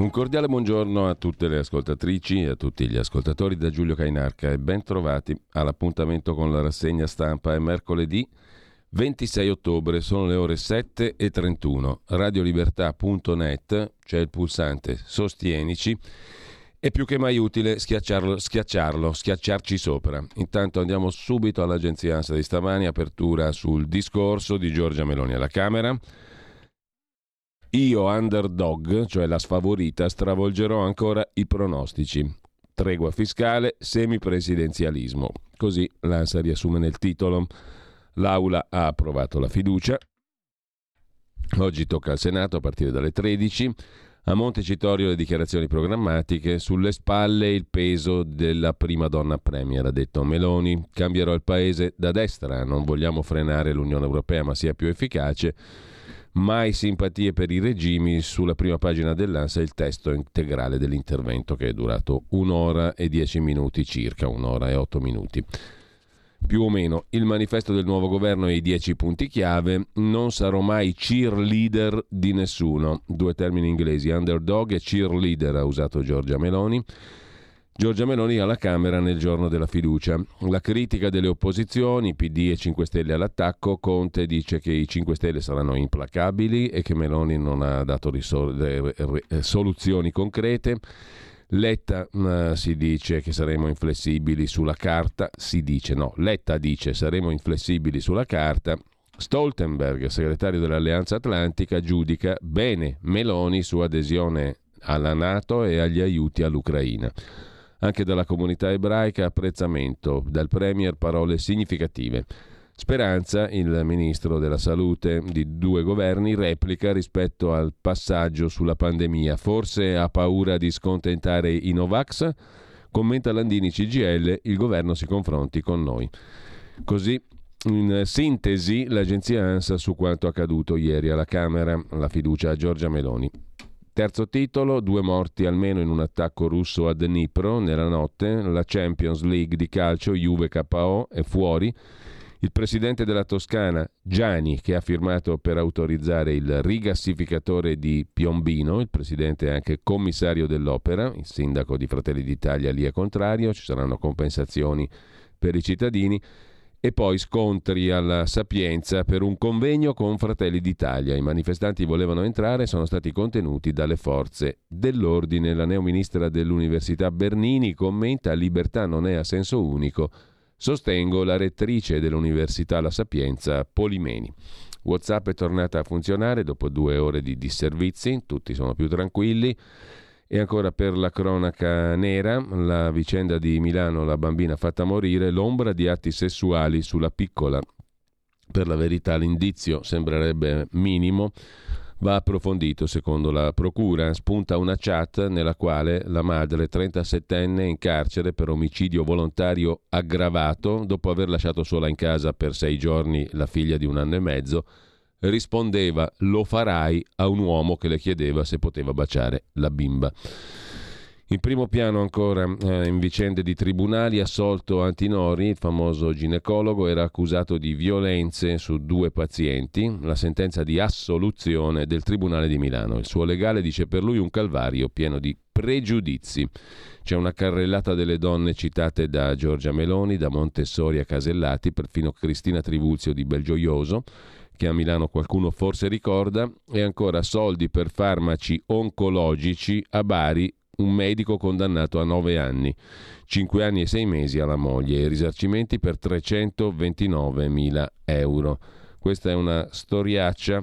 Un cordiale buongiorno a tutte le ascoltatrici e a tutti gli ascoltatori da Giulio Cainarca e ben trovati all'appuntamento con la rassegna stampa. È mercoledì 26 ottobre, sono le ore 7:31. Radiolibertà.net, c'è il pulsante Sostienici. È più che mai utile schiacciarci sopra. Intanto andiamo subito all'agenzia Ansa di stamani, apertura sul discorso di Giorgia Meloni alla Camera. Io, underdog, cioè la sfavorita, stravolgerò ancora i pronostici. Tregua fiscale, semipresidenzialismo. Così l'Ansa riassume nel titolo. L'Aula ha approvato la fiducia. Oggi tocca al Senato a partire dalle 13. A Montecitorio le dichiarazioni programmatiche. Sulle spalle il peso della prima donna premier, ha detto Meloni. Cambierò il paese da destra. Non vogliamo frenare l'Unione Europea, ma sia più efficace. Mai simpatie per i regimi. Sulla prima pagina dell'Ansa il testo integrale dell'intervento, che è durato 1 ora e 10 minuti circa, 1 ora e 8 minuti più o meno. Il manifesto del nuovo governo e i 10 punti chiave. Non sarò mai cheerleader di nessuno, 2 termini inglesi, underdog e cheerleader, ha usato Giorgia Meloni alla Camera nel giorno della fiducia. La critica delle opposizioni, PD e 5 Stelle all'attacco. Conte dice che i 5 Stelle saranno implacabili e che Meloni non ha dato soluzioni concrete. Letta si dice che saremo inflessibili sulla carta. Letta dice saremo inflessibili sulla carta. Stoltenberg, segretario dell'Alleanza Atlantica, giudica bene Meloni su adesione alla NATO e agli aiuti all'Ucraina. Anche dalla comunità ebraica apprezzamento, dal Premier parole significative. Speranza, il ministro della salute di 2 governi, replica rispetto al passaggio sulla pandemia. Forse ha paura di scontentare i Novax? Commenta Landini CGL, il governo si confronti con noi. Così, in sintesi, l'agenzia Ansa su quanto accaduto ieri alla Camera, la fiducia a Giorgia Meloni. Terzo titolo, 2 morti almeno in un attacco russo a Dnipro nella notte, la Champions League di calcio, Juve-KO è fuori. Il presidente della Toscana, Giani, che ha firmato per autorizzare il rigassificatore di Piombino, il presidente è anche commissario dell'opera, il sindaco di Fratelli d'Italia lì è contrario, ci saranno compensazioni per i cittadini. E poi scontri alla Sapienza per un convegno con Fratelli d'Italia. I manifestanti volevano entrare e sono stati contenuti dalle forze dell'ordine. La neoministra dell'Università Bernini commenta: libertà non è a senso unico. Sostengo la rettrice dell'Università La Sapienza, Polimeni. WhatsApp è tornata a funzionare dopo 2 ore di disservizi, tutti sono più tranquilli. E ancora per la cronaca nera, la vicenda di Milano, la bambina fatta morire, l'ombra di atti sessuali sulla piccola. Per la verità l'indizio sembrerebbe minimo, va approfondito secondo la procura. Spunta una chat nella quale la madre 37enne in carcere per omicidio volontario aggravato, dopo aver lasciato sola in casa per 6 giorni la figlia di 1 anno e mezzo, rispondeva "lo farai" a un uomo che le chiedeva se poteva baciare la bimba. In primo piano ancora, in vicende di tribunali, assolto Antinori, il famoso ginecologo, era accusato di violenze su due pazienti, la sentenza di assoluzione del Tribunale di Milano. Il suo legale dice per lui un calvario pieno di pregiudizi. C'è una carrellata delle donne citate da Giorgia Meloni, da Montessori a Casellati, perfino Cristina Trivulzio di Belgioioso, che a Milano qualcuno forse ricorda, e ancora soldi per farmaci oncologici a Bari, un medico condannato a 9 anni, 5 anni e 6 mesi alla moglie e risarcimenti per 329.000 euro. Questa è una storiaccia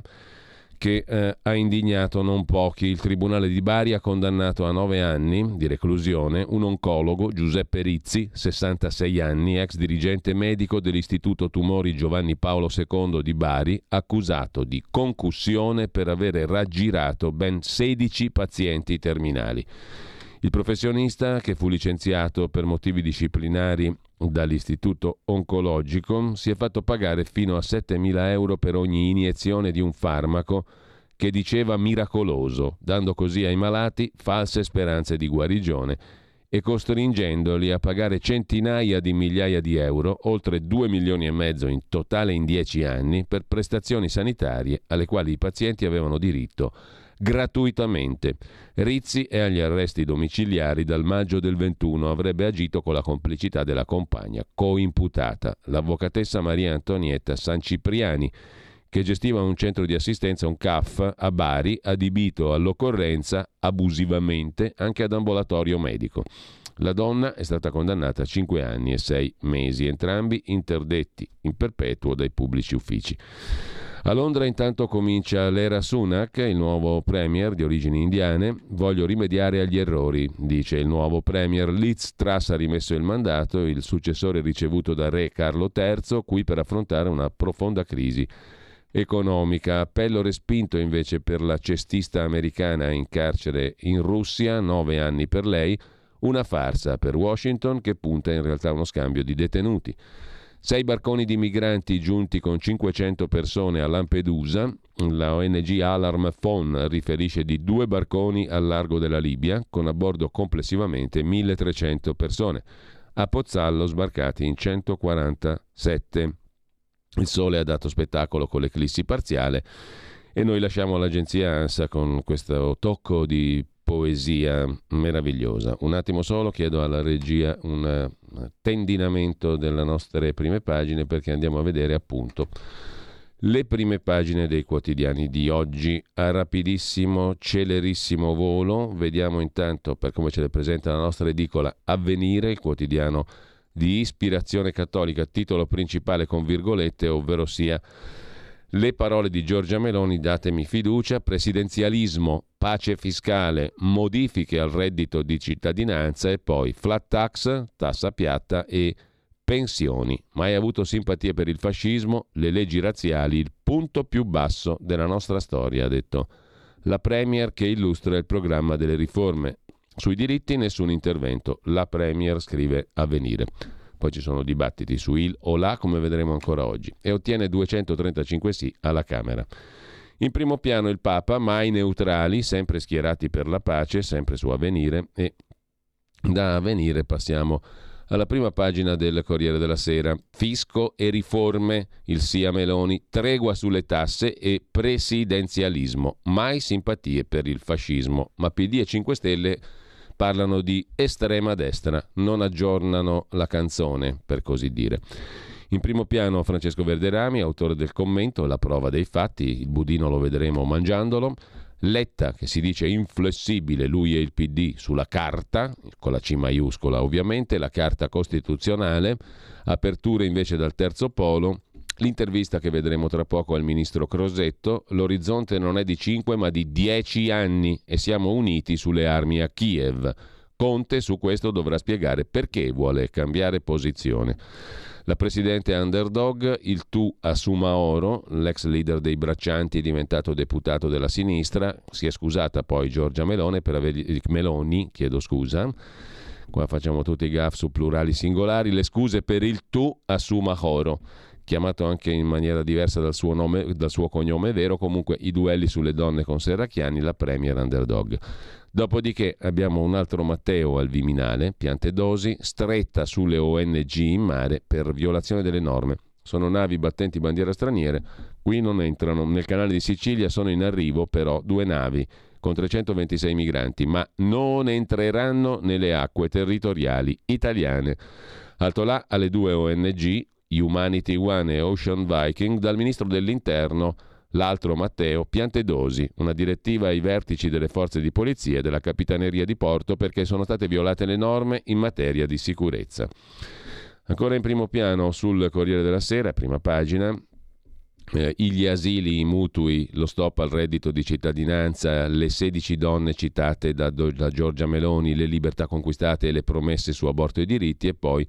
che ha indignato non pochi. Il Tribunale di Bari ha condannato a 9 anni di reclusione un oncologo, Giuseppe Rizzi, 66 anni, ex dirigente medico dell'Istituto Tumori Giovanni Paolo II di Bari, accusato di concussione per avere raggirato ben 16 pazienti terminali. Il professionista, che fu licenziato per motivi disciplinari dall'Istituto Oncologico, si è fatto pagare fino a 7.000 euro per ogni iniezione di un farmaco che diceva miracoloso, dando così ai malati false speranze di guarigione e costringendoli a pagare centinaia di migliaia di euro, oltre 2,5 milioni in totale in 10 anni, per prestazioni sanitarie alle quali i pazienti avevano diritto gratuitamente. Rizzi è agli arresti domiciliari dal maggio del 21, avrebbe agito con la complicità della compagna coimputata, l'avvocatessa Maria Antonietta Sancipriani, che gestiva un centro di assistenza, un CAF, a Bari, adibito all'occorrenza abusivamente anche ad ambulatorio medico. La donna è stata condannata a 5 anni e 6 mesi, entrambi interdetti in perpetuo dai pubblici uffici. A Londra intanto comincia l'era Sunak, il nuovo premier di origini indiane. Voglio rimediare agli errori, dice il nuovo premier. Liz Truss ha rimesso il mandato, il successore ricevuto da re Carlo III, qui per affrontare una profonda crisi economica. Appello respinto invece per la cestista americana in carcere in Russia, 9 anni per lei, una farsa per Washington che punta in realtà a uno scambio di detenuti. 6 barconi di migranti giunti con 500 persone a Lampedusa. La ONG Alarm Phone riferisce di 2 barconi al largo della Libia, con a bordo complessivamente 1.300 persone. A Pozzallo sbarcati in 147. Il sole ha dato spettacolo con l'eclissi parziale e noi lasciamo l'agenzia Ansa con questo tocco di poesia meravigliosa. Un attimo solo, chiedo alla regia un tendinamento delle nostre prime pagine, perché andiamo a vedere appunto le prime pagine dei quotidiani di oggi a rapidissimo, celerissimo volo. Vediamo intanto, per come ce le presenta la nostra edicola, Avvenire, il quotidiano di ispirazione cattolica, titolo principale con virgolette, ovvero sia le parole di Giorgia Meloni, datemi fiducia, presidenzialismo, pace fiscale, modifiche al reddito di cittadinanza e poi flat tax, tassa piatta e pensioni. Mai avuto simpatie per il fascismo, le leggi razziali, il punto più basso della nostra storia, ha detto la premier che illustra il programma delle riforme. Sui diritti nessun intervento, la premier, scrive Avvenire. Poi ci sono dibattiti su il o la, come vedremo ancora oggi, e ottiene 235 sì alla Camera. In primo piano il Papa, mai neutrali, sempre schierati per la pace, sempre su Avvenire, e da Avvenire passiamo alla prima pagina del Corriere della Sera. Fisco e riforme, il sì a Meloni, tregua sulle tasse e presidenzialismo, mai simpatie per il fascismo, ma PD e 5 Stelle parlano di estrema destra, non aggiornano la canzone, per così dire. In primo piano Francesco Verderami, autore del commento, la prova dei fatti, il budino lo vedremo mangiandolo. Letta, che si dice inflessibile, lui e il PD, sulla carta, con la C maiuscola ovviamente, la carta costituzionale. Aperture invece dal terzo polo, l'intervista che vedremo tra poco al ministro Crosetto. L'orizzonte non è di 5 ma di 10 anni e siamo uniti sulle armi a Kiev. Conte su questo dovrà spiegare perché vuole cambiare posizione. La presidente underdog, il tu a Sumaoro, l'ex leader dei braccianti diventato deputato della sinistra. Si è scusata poi Giorgia Meloni per aver... Qua facciamo tutti i gaff su plurali singolari. Le scuse per il tu a Sumaoro, chiamato anche in maniera diversa dal suo nome, dal suo cognome vero. Comunque i duelli sulle donne con Serracchiani, la premier underdog. Dopodiché abbiamo un altro Matteo al Viminale, Piantedosi, stretta sulle ONG in mare per violazione delle norme. Sono navi battenti bandiera straniere, qui non entrano. Nel canale di Sicilia sono in arrivo però 2 navi con 326 migranti, ma non entreranno nelle acque territoriali italiane. Altolà alle 2 ONG, Humanity One e Ocean Viking, dal ministro dell'Interno, l'altro Matteo Piantedosi, una direttiva ai vertici delle forze di polizia e della Capitaneria di Porto perché sono state violate le norme in materia di sicurezza. Ancora in primo piano sul Corriere della Sera, prima pagina, gli asili, i mutui, lo stop al reddito di cittadinanza, le 16 donne citate da Giorgia Meloni, le libertà conquistate e le promesse su aborto e diritti, e poi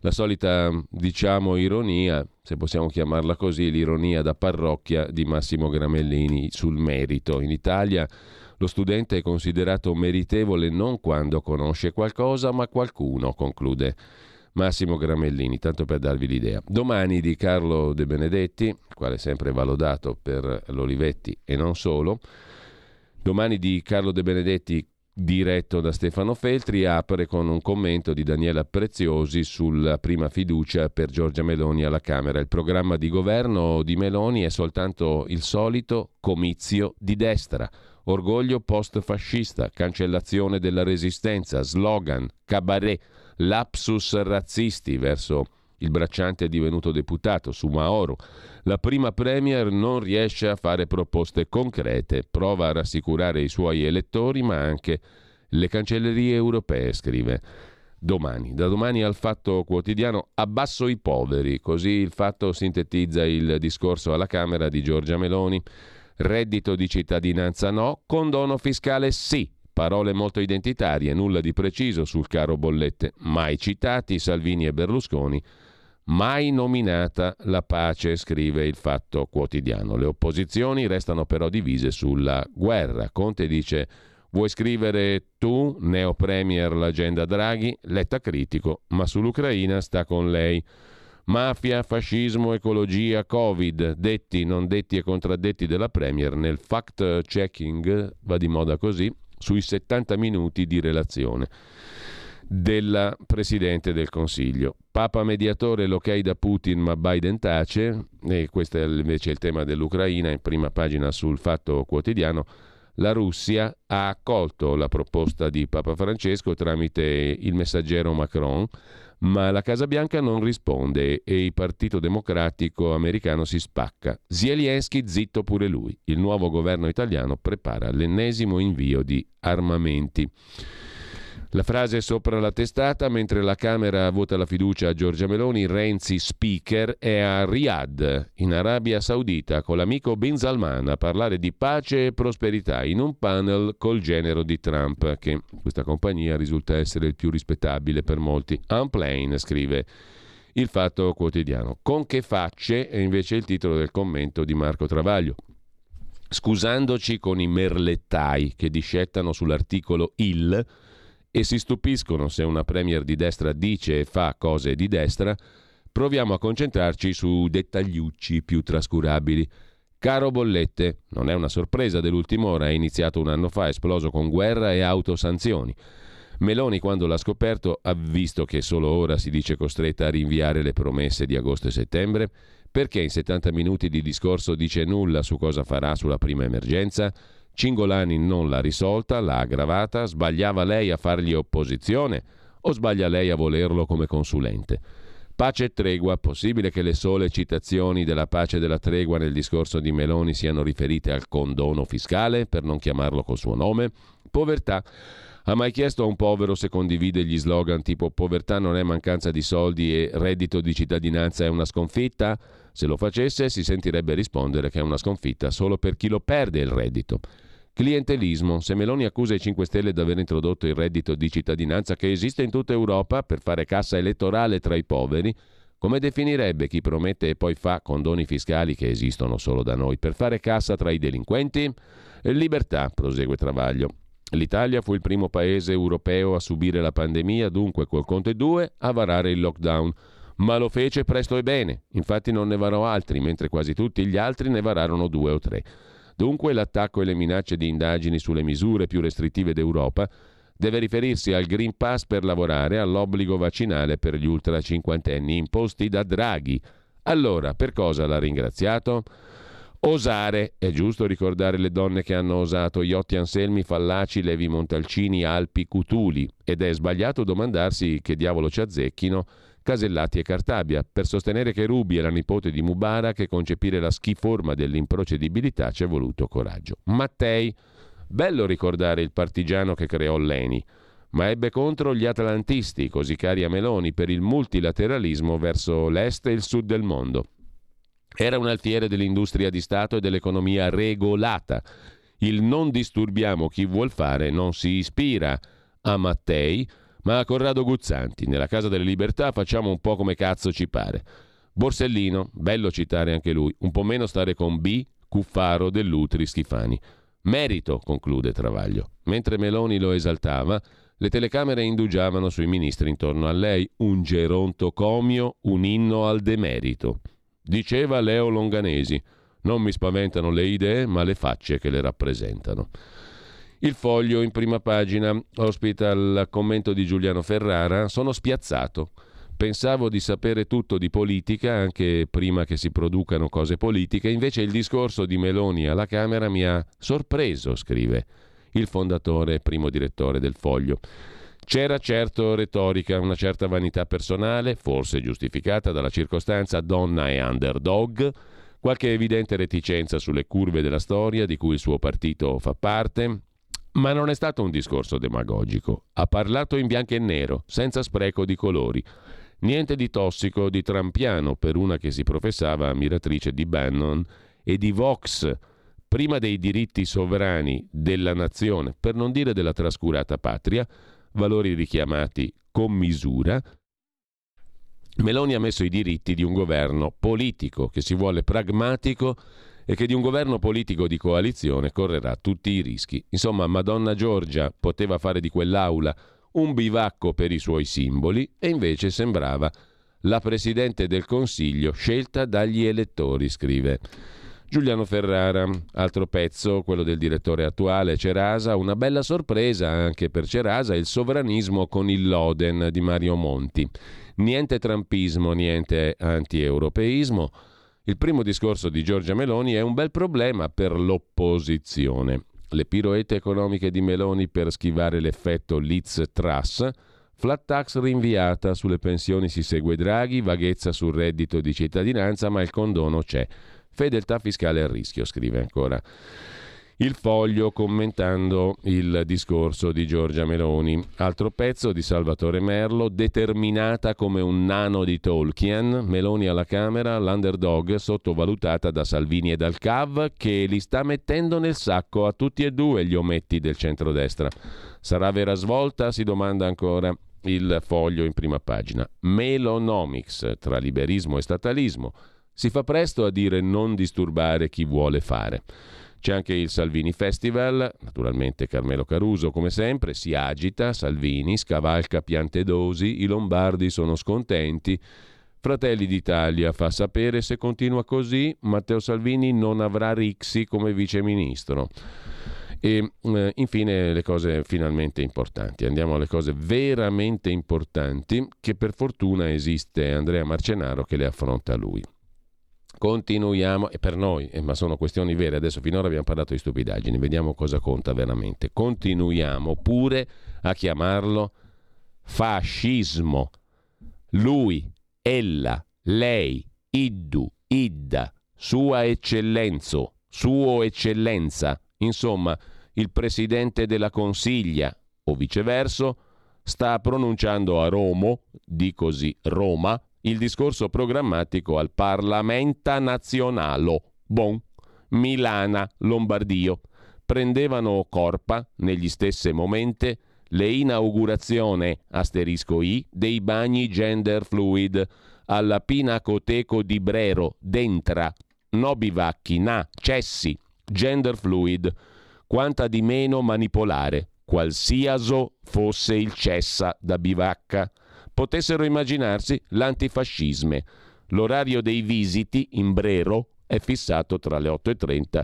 la solita, diciamo, ironia, se possiamo chiamarla così, l'ironia da parrocchia di Massimo Gramellini sul merito. In Italia lo studente è considerato meritevole non quando conosce qualcosa, ma qualcuno, conclude Massimo Gramellini, tanto per darvi l'idea. Domani di Carlo De Benedetti, il quale sempre va lodato per l'Olivetti e non solo. Domani di Carlo De Benedetti, diretto da Stefano Feltri, apre con un commento di Daniela Preziosi sulla prima fiducia per Giorgia Meloni alla Camera. Il programma di governo di Meloni è soltanto il solito comizio di destra. Orgoglio post-fascista, cancellazione della resistenza, slogan, cabaret, lapsus razzisti verso il bracciante divenuto deputato su Mauro. La prima premier non riesce a fare proposte concrete, prova a rassicurare i suoi elettori ma anche le cancellerie europee, scrive Domani. Da Domani al Fatto Quotidiano, abbasso i poveri, così il Fatto sintetizza il discorso alla Camera di Giorgia Meloni. Reddito di cittadinanza no, condono fiscale sì. Parole molto identitarie, nulla di preciso sul caro bollette, mai citati Salvini e Berlusconi, mai nominata la pace, scrive il Fatto Quotidiano. Le opposizioni restano però divise sulla guerra. Conte dice: vuoi scrivere tu, neo premier, l'agenda Draghi? Letta critico, ma sull'Ucraina sta con lei. Mafia, fascismo, ecologia, Covid, detti, non detti e contraddetti della premier nel fact checking, va di moda così, sui 70 minuti di relazione della Presidente del Consiglio. Papa mediatore, l'ok da Putin ma Biden tace, e questo è invece il tema dell'Ucraina in prima pagina sul Fatto Quotidiano. La Russia ha accolto la proposta di Papa Francesco tramite il messaggero Macron, ma la Casa Bianca non risponde e il Partito Democratico americano si spacca. Zelensky zitto pure lui. Il nuovo governo italiano prepara l'ennesimo invio di armamenti. La frase sopra la testata: mentre la Camera vota la fiducia a Giorgia Meloni, Renzi speaker è a Riyadh, in Arabia Saudita, con l'amico Bin Salman a parlare di pace e prosperità in un panel col genero di Trump, che questa compagnia risulta essere il più rispettabile per molti. Unplane, scrive il Fatto Quotidiano. Con che facce è invece il titolo del commento di Marco Travaglio. Scusandoci con i merlettai che discettano sull'articolo il e si stupiscono se una premier di destra dice e fa cose di destra, proviamo a concentrarci su dettagliucci più trascurabili. Caro bollette, non è una sorpresa dell'ultima ora, è iniziato un anno fa, esploso con guerra e autosanzioni. Meloni, quando l'ha scoperto, ha visto che solo ora si dice costretta a rinviare le promesse di agosto e settembre? Perché in 70 minuti di discorso dice nulla su cosa farà sulla prima emergenza? Cingolani non l'ha risolta, l'ha aggravata, sbagliava lei a fargli opposizione o sbaglia lei a volerlo come consulente? Pace e tregua, possibile che le sole citazioni della pace e della tregua nel discorso di Meloni siano riferite al condono fiscale, per non chiamarlo col suo nome? Povertà, ha mai chiesto a un povero se condivide gli slogan tipo povertà non è mancanza di soldi e reddito di cittadinanza è una sconfitta? Se lo facesse si sentirebbe rispondere che è una sconfitta solo per chi lo perde il reddito. Clientelismo. Se Meloni accusa i 5 Stelle di aver introdotto il reddito di cittadinanza che esiste in tutta Europa per fare cassa elettorale tra i poveri, come definirebbe chi promette e poi fa condoni fiscali che esistono solo da noi per fare cassa tra i delinquenti? Libertà, prosegue Travaglio. L'Italia fu il primo paese europeo a subire la pandemia, dunque col Conte 2 a varare il lockdown. Ma lo fece presto e bene, infatti non ne varò altri, mentre quasi tutti gli altri ne vararono 2 o 3. Dunque l'attacco e le minacce di indagini sulle misure più restrittive d'Europa deve riferirsi al Green Pass per lavorare, all'obbligo vaccinale per gli ultracinquantenni imposti da Draghi. Allora, per cosa l'ha ringraziato? Osare. È giusto ricordare le donne che hanno osato: Iotti Anselmi, Fallaci, Levi Montalcini, Alpi, Cutuli. Ed è sbagliato domandarsi che diavolo ci azzecchino Casellati e Cartabia per sostenere che Ruby è la nipote di Mubarak e concepire la schiforma dell'improcedibilità ci è voluto coraggio. Mattei. Bello ricordare il partigiano che creò Leni, ma ebbe contro gli atlantisti, così cari a Meloni, per il multilateralismo verso l'est e il sud del mondo. Era un alfiere dell'industria di Stato e dell'economia regolata. Il non disturbiamo chi vuol fare non si ispira a Mattei, ma a Corrado Guzzanti. Nella Casa delle Libertà facciamo un po' come cazzo ci pare. Borsellino, bello citare anche lui, un po' meno stare con B, Cuffaro, Dell'Utri, Schifani. Merito, conclude Travaglio. Mentre Meloni lo esaltava, le telecamere indugiavano sui ministri intorno a lei, un gerontocomio, un inno al demerito. Diceva Leo Longanesi: non mi spaventano le idee, ma le facce che le rappresentano. Il Foglio in prima pagina ospita il commento di Giuliano Ferrara: sono spiazzato. Pensavo di sapere tutto di politica, anche prima che si producano cose politiche, invece il discorso di Meloni alla Camera mi ha sorpreso, scrive il fondatore e primo direttore del Foglio. C'era certo retorica, una certa vanità personale, forse giustificata dalla circostanza donna e underdog, qualche evidente reticenza sulle curve della storia di cui il suo partito fa parte, ma non è stato un discorso demagogico. Ha parlato in bianco e nero, senza spreco di colori. Niente di tossico, di trampiano per una che si professava ammiratrice di Bannon e di Vox, prima dei diritti sovrani della nazione, per non dire della trascurata patria, valori richiamati con misura. Meloni ha messo i diritti di un governo politico che si vuole pragmatico e che di un governo politico di coalizione correrà tutti i rischi. Insomma, Madonna Giorgia poteva fare di quell'aula un bivacco per i suoi simboli e invece sembrava la Presidente del Consiglio scelta dagli elettori, scrive Giuliano Ferrara. Altro pezzo, quello del direttore attuale Cerasa, una bella sorpresa anche per Cerasa il sovranismo con il Loden di Mario Monti. Niente trampismo, niente antieuropeismo. Il primo discorso di Giorgia Meloni è un bel problema per l'opposizione. Le piroette economiche di Meloni per schivare l'effetto Liz Truss, flat tax rinviata, sulle pensioni si segue Draghi, vaghezza sul reddito di cittadinanza, ma il condono c'è. Fedeltà fiscale a rischio, scrive ancora il Foglio commentando il discorso di Giorgia Meloni. Altro pezzo di Salvatore Merlo: determinata come un nano di Tolkien, Meloni alla Camera, l'underdog sottovalutata da Salvini e dal CAV, che li sta mettendo nel sacco a tutti e due gli ometti del centrodestra. Sarà vera svolta? Si domanda ancora il Foglio in prima pagina. Melonomics, tra liberismo e statalismo. Si fa presto a dire non disturbare chi vuole fare. C'è anche il Salvini Festival, naturalmente Carmelo Caruso come sempre, si agita, Salvini, scavalca Piantedosi, i lombardi sono scontenti, Fratelli d'Italia fa sapere se continua così Matteo Salvini non avrà Rixi come viceministro. E infine le cose finalmente importanti. Andiamo alle cose veramente importanti, che per fortuna esiste Andrea Marcenaro che le affronta lui. Continuiamo, e per noi, ma sono questioni vere, adesso finora abbiamo parlato di stupidaggini, vediamo cosa conta veramente. Continuiamo pure a chiamarlo fascismo. Lui, ella, lei, iddu, idda, sua eccellenzo, suo eccellenza, insomma il presidente della Consiglia o viceverso sta pronunciando a Romo, di così Roma, il discorso programmatico al Parlamenta Nazionale, Bon, Milana, Lombardio. Prendevano corpa, negli stessi momenti, le inaugurazioni, asterisco I, dei bagni gender fluid alla Pinacoteco di Brero, Dentra, no bivacchi, na, cessi, gender fluid, quanta di meno manipolare, qualsiasi fosse il cessa da bivacca. Potessero immaginarsi l'antifascisme. L'orario dei visiti in Brero è fissato tra le 8.30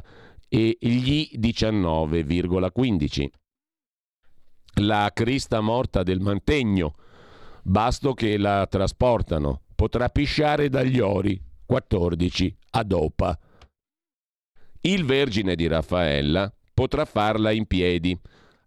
e gli 19,15. La crista morta del mantegno, basto che la trasportano, potrà pisciare dagli ori, 14, ad Opa. Il Vergine di Raffaella potrà farla in piedi,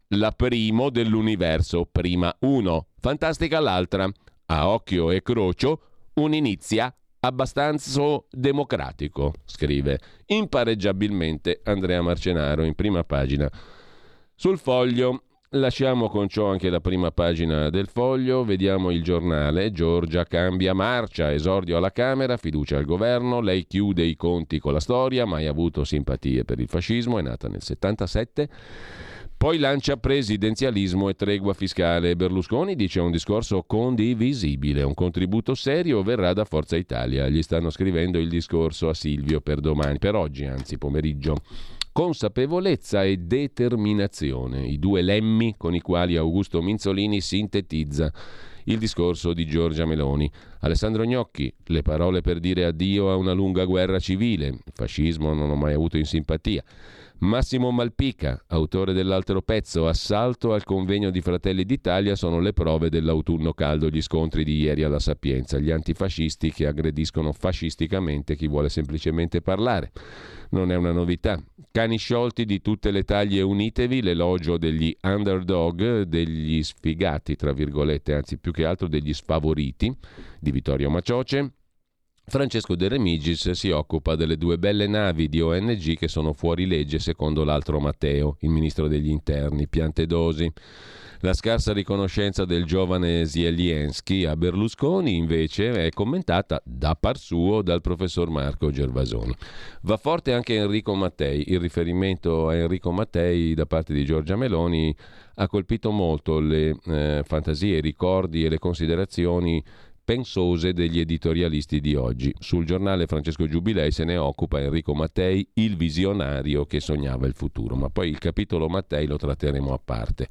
la primo dell'universo, prima uno, fantastica l'altra, a occhio e crocio, un inizia abbastanza democratico, scrive impareggiabilmente Andrea Marcenaro in prima pagina. Sul Foglio, lasciamo con ciò anche la prima pagina del Foglio, vediamo Il Giornale. Giorgia cambia marcia, esordio alla Camera, fiducia al governo, lei chiude i conti con la storia, mai avuto simpatie per il fascismo, è nata nel 77, poi lancia presidenzialismo e tregua fiscale. Berlusconi dice un discorso condivisibile, un contributo serio verrà da Forza Italia, gli stanno scrivendo il discorso a Silvio per domani, per oggi anzi pomeriggio. Consapevolezza e determinazione, i due lemmi con i quali Augusto Minzolini sintetizza il discorso di Giorgia Meloni. Alessandro Gnocchi, le parole per dire addio a una lunga guerra civile, il fascismo non ho mai avuto in simpatia. Massimo Malpica, autore dell'altro pezzo, assalto al convegno di Fratelli d'Italia sono le prove dell'autunno caldo, gli scontri di ieri alla Sapienza, gli antifascisti che aggrediscono fascisticamente chi vuole semplicemente parlare. Non è una novità. Cani sciolti di tutte le taglie, unitevi, l'elogio degli underdog, degli sfigati, tra virgolette, anzi più che altro degli sfavoriti, di Vittorio Macioce. Francesco De Remigis si occupa delle due belle navi di ONG che sono fuori legge secondo l'altro Matteo, il ministro degli interni, Piantedosi. La scarsa riconoscenza del giovane Zelensky a Berlusconi invece è commentata da par suo dal professor Marco Gervasoni. Va forte anche Enrico Mattei, il riferimento a Enrico Mattei da parte di Giorgia Meloni ha colpito molto le fantasie, i ricordi e le considerazioni pensose degli editorialisti di oggi. Sul Giornale Francesco Giubilei se ne occupa Enrico Mattei, il visionario che sognava il futuro, ma poi il capitolo Mattei lo tratteremo a parte.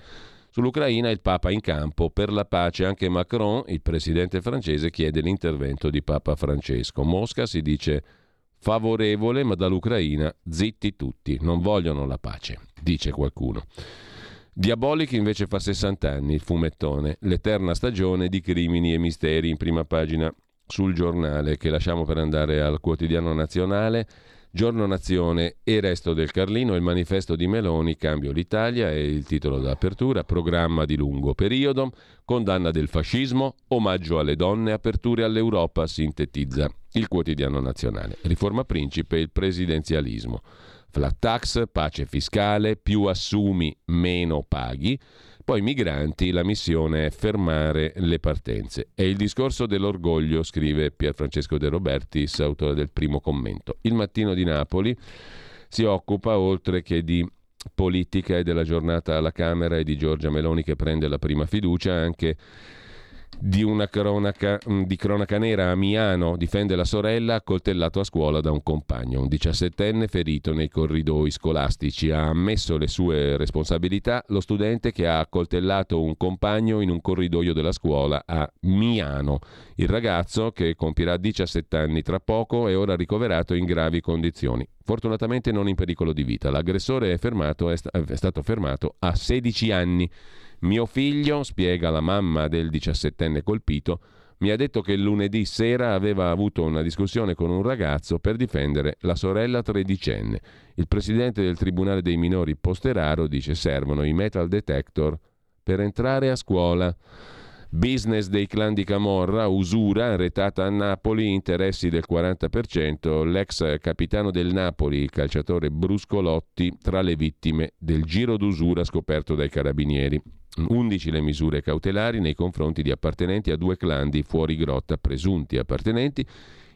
Sull'Ucraina il Papa in campo per la pace, anche Macron, il presidente francese, chiede l'intervento di Papa Francesco. Mosca si dice favorevole, ma dall'Ucraina zitti tutti, non vogliono la pace, dice qualcuno. Diabolic invece fa 60 anni, il fumettone, l'eterna stagione di crimini e misteri, in prima pagina sul Giornale, che lasciamo per andare al Quotidiano Nazionale. Giorno Nazione e Resto del Carlino, il manifesto di Meloni, Cambio l'Italia è il titolo d'apertura, programma di lungo periodo, condanna del fascismo, omaggio alle donne, aperture all'Europa, sintetizza il Quotidiano Nazionale. Riforma Principe, il presidenzialismo. Flat tax, pace fiscale, più assumi, meno paghi. Poi migranti, la missione è fermare le partenze. È il discorso dell'orgoglio, scrive Pierfrancesco De Robertis, autore del primo commento. Il Mattino di Napoli si occupa, oltre che di politica e della giornata alla Camera e di Giorgia Meloni che prende la prima fiducia, anche di una cronaca di cronaca nera a Milano, difende la sorella accoltellato a scuola da un compagno, un 17enne ferito nei corridoi scolastici, ha ammesso le sue responsabilità lo studente che ha accoltellato un compagno in un corridoio della scuola a Milano. Il ragazzo, che compirà 17 anni tra poco, è ora ricoverato in gravi condizioni, fortunatamente non in pericolo di vita. L'aggressore è stato fermato a 16 anni. Mio figlio, spiega la mamma del 17enne colpito, mi ha detto che lunedì sera aveva avuto una discussione con un ragazzo per difendere la sorella tredicenne. Il presidente del Tribunale dei Minori Posteraro dice servono i metal detector per entrare a scuola. Business dei clan di Camorra, usura, retata a Napoli, interessi del 40%, l'ex capitano del Napoli, il calciatore Bruscolotti, tra le vittime del giro d'usura scoperto dai carabinieri. 11 le misure cautelari nei confronti di appartenenti a due clan di fuori grotta, presunti appartenenti,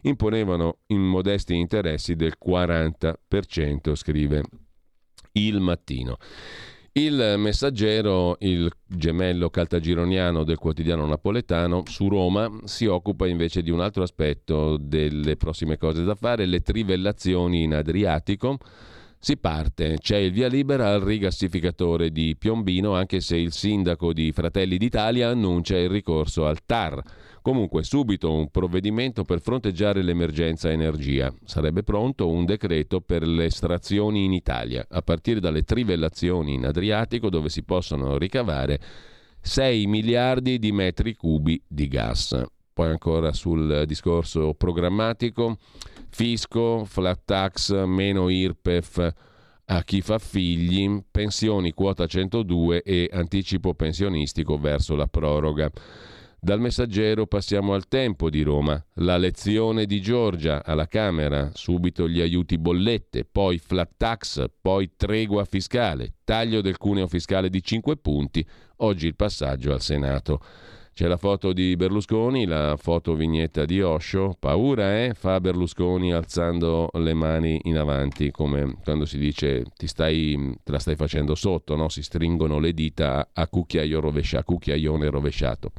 imponevano immodesti interessi del 40%, scrive Il Mattino. Il Messaggero, il gemello caltagironiano del quotidiano napoletano, su Roma si occupa invece di un altro aspetto delle prossime cose da fare, le trivellazioni in Adriatico. Si parte, c'è il via libera al rigassificatore di Piombino, anche se il sindaco di Fratelli d'Italia annuncia il ricorso al TAR. Comunque subito un provvedimento per fronteggiare l'emergenza energia. Sarebbe pronto un decreto per le estrazioni in Italia, a partire dalle trivellazioni in Adriatico, dove si possono ricavare 6 miliardi di metri cubi di gas. Poi ancora sul discorso programmatico, fisco, flat tax, meno IRPEF a chi fa figli, pensioni quota 102 e anticipo pensionistico verso la proroga. Dal Messaggero passiamo al Tempo di Roma, la lezione di Giorgia alla Camera, subito gli aiuti bollette, poi flat tax, poi tregua fiscale, taglio del cuneo fiscale di 5 punti, oggi il passaggio al Senato. C'è la foto di Berlusconi, la fotovignetta di Osho. Paura, fa Berlusconi alzando le mani in avanti, come quando si dice te la stai facendo sotto, no? Si stringono le dita a cucchiaione rovesciato.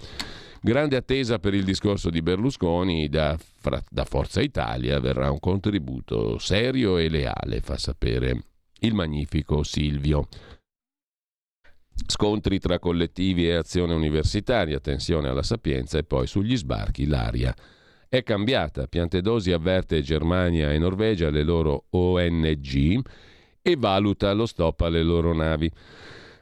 Grande attesa per il discorso di Berlusconi, da Forza Italia verrà un contributo serio e leale, fa sapere il magnifico Silvio. Scontri tra collettivi e Azione Universitaria, tensione alla Sapienza e poi sugli sbarchi l'aria è cambiata. Piantedosi avverte Germania e Norvegia, le loro ONG, e valuta lo stop alle loro navi.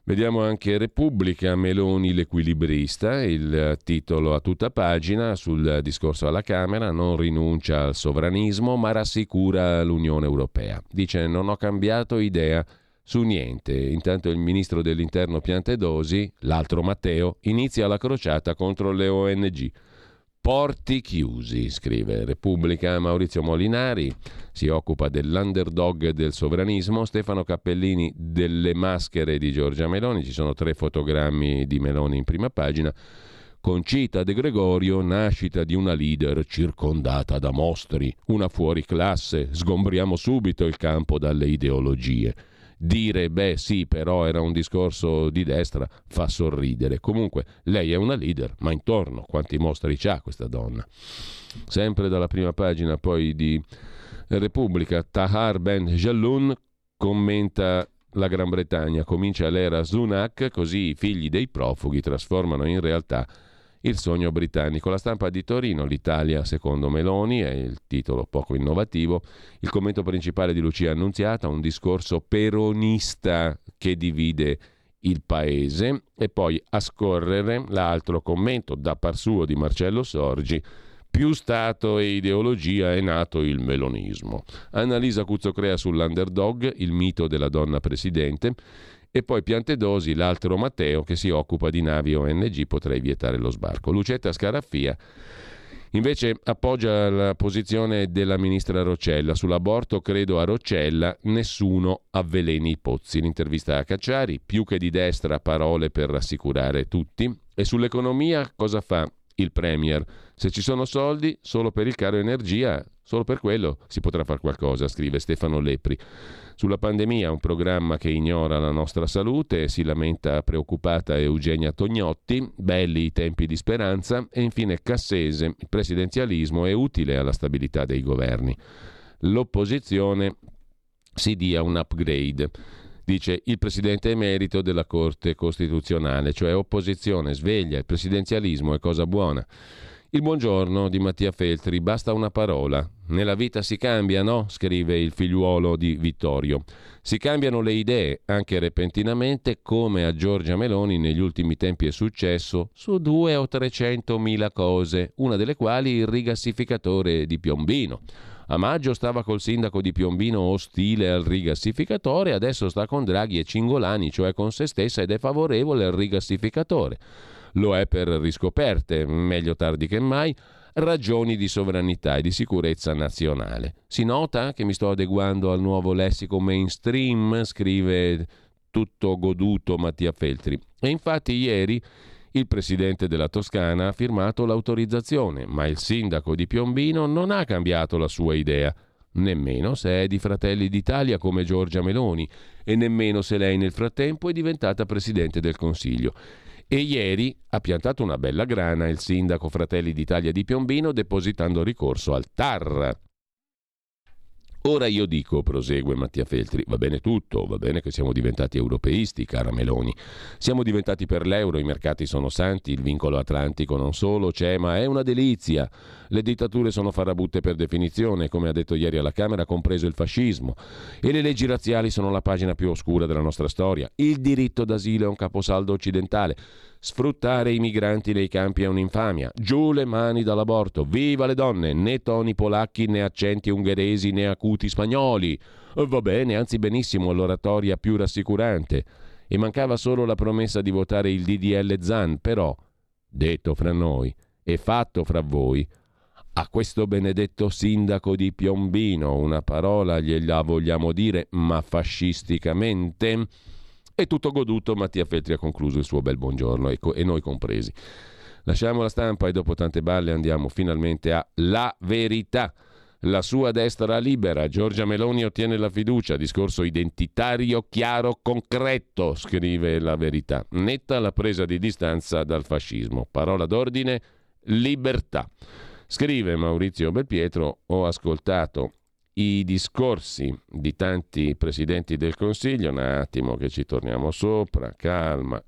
Vediamo anche Repubblica, Meloni l'equilibrista, il titolo a tutta pagina sul discorso alla Camera, non rinuncia al sovranismo ma rassicura l'Unione Europea. Dice: non ho cambiato idea su niente. Intanto il ministro dell'Interno Piantedosi, l'altro Matteo, inizia la crociata contro le ONG. Porti chiusi, scrive Repubblica. Maurizio Molinari si occupa dell'underdog del sovranismo, Stefano Cappellini delle maschere di Giorgia Meloni. Ci sono 3 fotogrammi di Meloni in prima pagina. Concita De Gregorio, nascita di una leader circondata da mostri, una fuoriclasse, sgombriamo subito il campo dalle ideologie. Dire beh sì però era un discorso di destra fa sorridere. Comunque lei è una leader, ma intorno quanti mostri c'ha questa donna. Sempre dalla prima pagina poi di Repubblica, Tahar Ben Jalloun commenta la Gran Bretagna, comincia l'era Sunak, così i figli dei profughi trasformano in realtà il sogno britannico. La Stampa di Torino, l'Italia secondo Meloni, è il titolo poco innovativo. Il commento principale di Lucia Annunziata, un discorso peronista che divide il paese. E poi a scorrere l'altro commento da par suo di Marcello Sorgi, più Stato e ideologia è nato il melonismo. Annalisa Cuzzocrea sull'underdog, il mito della donna presidente. E poi Piantedosi, l'altro Matteo, che si occupa di navi ONG, potrei vietare lo sbarco. Lucetta Scaraffia invece appoggia la posizione della ministra Roccella. Sull'aborto credo a Roccella, nessuno avveleni i pozzi. L'intervista a Cacciari, più che di destra parole per rassicurare tutti. E sull'economia cosa fa il Premier? Se ci sono soldi, solo per il caro energia, solo per quello si potrà fare qualcosa, scrive Stefano Lepri. Sulla pandemia, un programma che ignora la nostra salute, si lamenta preoccupata Eugenia Tognotti, belli i tempi di speranza. E infine Cassese, il presidenzialismo è utile alla stabilità dei governi. L'opposizione si dia un upgrade, dice il presidente emerito della Corte Costituzionale, cioè opposizione sveglia, il presidenzialismo è cosa buona. Il buongiorno di Mattia Feltri, basta una parola. Nella vita si cambia, no? Scrive il figliuolo di Vittorio. Si cambiano le idee, anche repentinamente, come a Giorgia Meloni negli ultimi tempi è successo su 200.000 o 300.000 cose, una delle quali il rigassificatore di Piombino. A maggio stava col sindaco di Piombino ostile al rigassificatore, adesso sta con Draghi e Cingolani, cioè con se stessa, ed è favorevole al rigassificatore. Lo è per riscoperte, meglio tardi che mai, ragioni di sovranità e di sicurezza nazionale. Si nota che mi sto adeguando al nuovo lessico mainstream, scrive tutto goduto Mattia Feltri. E infatti ieri il presidente della Toscana ha firmato l'autorizzazione, ma il sindaco di Piombino non ha cambiato la sua idea, nemmeno se è di Fratelli d'Italia come Giorgia Meloni e nemmeno se lei nel frattempo è diventata presidente del Consiglio. E ieri ha piantato una bella grana il sindaco Fratelli d'Italia di Piombino depositando ricorso al TAR. Ora io dico, prosegue Mattia Feltri, va bene tutto, va bene che siamo diventati europeisti, cara Meloni. Siamo diventati per l'euro, i mercati sono santi, il vincolo atlantico non solo c'è, ma è una delizia. Le dittature sono farabutte per definizione, come ha detto ieri alla Camera, compreso il fascismo. E le leggi razziali sono la pagina più oscura della nostra storia. Il diritto d'asilo è un caposaldo occidentale. Sfruttare i migranti nei campi è un'infamia. Giù le mani dall'aborto. Viva le donne, né toni polacchi, né accenti ungheresi, né acuti spagnoli. Va bene, anzi benissimo, l'oratoria più rassicurante. E mancava solo la promessa di votare il DDL Zan, però, detto fra noi e fatto fra voi, a questo benedetto sindaco di Piombino una parola gliela vogliamo dire, ma fascisticamente... E tutto goduto, Mattia Feltri ha concluso il suo bel buongiorno, e noi compresi. Lasciamo la stampa e dopo tante balle andiamo finalmente a La Verità. La sua destra libera, Giorgia Meloni ottiene la fiducia, discorso identitario chiaro, concreto, scrive La Verità. Netta la presa di distanza dal fascismo. Parola d'ordine, libertà. Scrive Maurizio Belpietro, ho ascoltato i discorsi di tanti presidenti del Consiglio, un attimo che ci torniamo sopra, calma,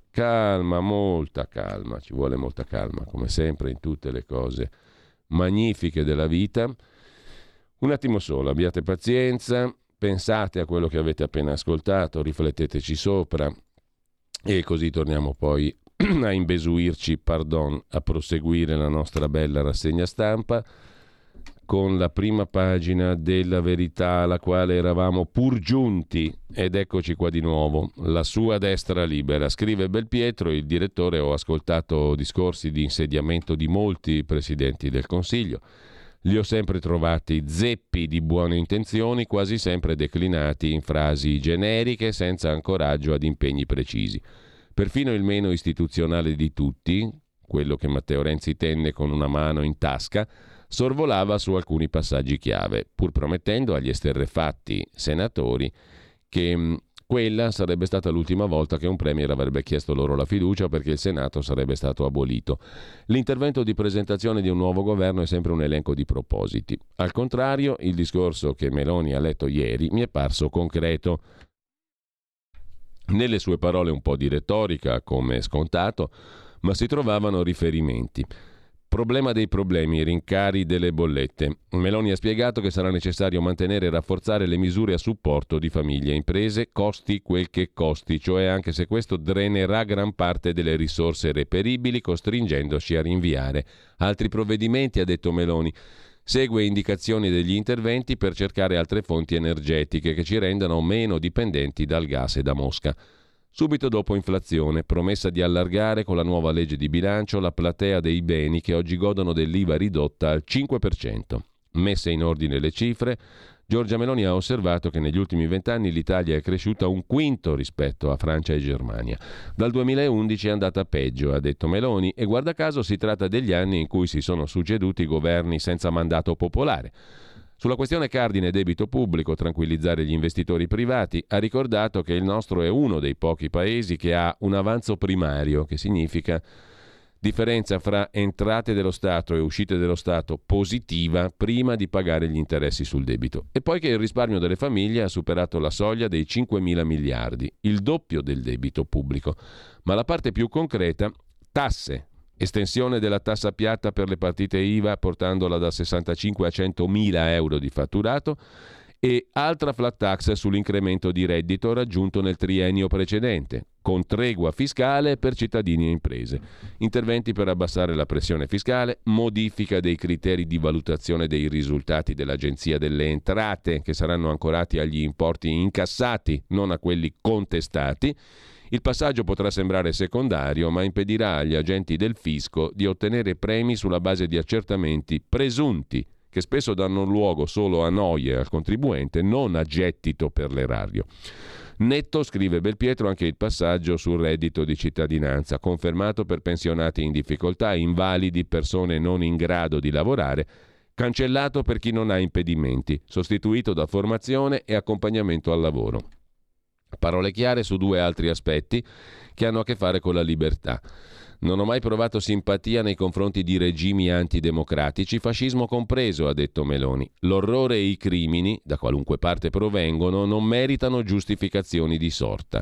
molta calma, ci vuole molta calma, come sempre in tutte le cose magnifiche della vita. Un attimo solo, abbiate pazienza, pensate a quello che avete appena ascoltato, rifletteteci sopra e così torniamo poi a imbesuirci, a proseguire la nostra bella rassegna stampa, con la prima pagina della Verità alla quale eravamo pur giunti, ed eccoci qua di nuovo, la sua destra libera. Scrive Belpietro, il direttore, ho ascoltato discorsi di insediamento di molti presidenti del Consiglio, li ho sempre trovati zeppi di buone intenzioni, quasi sempre declinati in frasi generiche senza ancoraggio ad impegni precisi. Perfino il meno istituzionale di tutti, quello che Matteo Renzi tenne con una mano in tasca, sorvolava su alcuni passaggi chiave, pur promettendo agli esterrefatti senatori che quella sarebbe stata l'ultima volta che un premier avrebbe chiesto loro la fiducia perché il Senato sarebbe stato abolito. L'intervento di presentazione di un nuovo governo è sempre un elenco di propositi. Al contrario, il discorso che Meloni ha letto ieri mi è parso concreto. Nelle sue parole un po' di retorica, come scontato, ma si trovavano riferimenti. Problema dei problemi, rincari delle bollette. Meloni ha spiegato che sarà necessario mantenere e rafforzare le misure a supporto di famiglie e imprese, costi quel che costi, cioè anche se questo drenerà gran parte delle risorse reperibili, costringendoci a rinviare altri provvedimenti, ha detto Meloni. Segue indicazioni degli interventi per cercare altre fonti energetiche che ci rendano meno dipendenti dal gas e da Mosca. Subito dopo inflazione, promessa di allargare con la nuova legge di bilancio la platea dei beni che oggi godono dell'IVA ridotta al 5%. Messe in ordine le cifre, Giorgia Meloni ha osservato che negli ultimi 20 anni l'Italia è cresciuta un quinto rispetto a Francia e Germania. Dal 2011 è andata peggio, ha detto Meloni, e guarda caso si tratta degli anni in cui si sono succeduti governi senza mandato popolare. Sulla questione cardine debito pubblico, tranquillizzare gli investitori privati, ha ricordato che il nostro è uno dei pochi paesi che ha un avanzo primario, che significa differenza fra entrate dello Stato e uscite dello Stato positiva prima di pagare gli interessi sul debito. E poi che il risparmio delle famiglie ha superato la soglia dei 5.000 miliardi, il doppio del debito pubblico. Ma la parte più concreta, tasse. Estensione della tassa piatta per le partite IVA portandola da 65 a 100.000 euro di fatturato e altra flat tax sull'incremento di reddito raggiunto nel triennio precedente, con tregua fiscale per cittadini e imprese. Interventi per abbassare la pressione fiscale, modifica dei criteri di valutazione dei risultati dell'Agenzia delle Entrate che saranno ancorati agli importi incassati, non a quelli contestati. Il passaggio potrà sembrare secondario, ma impedirà agli agenti del fisco di ottenere premi sulla base di accertamenti presunti, che spesso danno luogo solo a noie al contribuente, non a gettito per l'erario. Netto, scrive Belpietro, anche il passaggio sul reddito di cittadinanza, confermato per pensionati in difficoltà, invalidi, persone non in grado di lavorare, cancellato per chi non ha impedimenti, sostituito da formazione e accompagnamento al lavoro. Parole chiare su due altri aspetti che hanno a che fare con la libertà. Non ho mai provato simpatia nei confronti di regimi antidemocratici, fascismo compreso, ha detto Meloni. L'orrore e i crimini, da qualunque parte provengono, non meritano giustificazioni di sorta.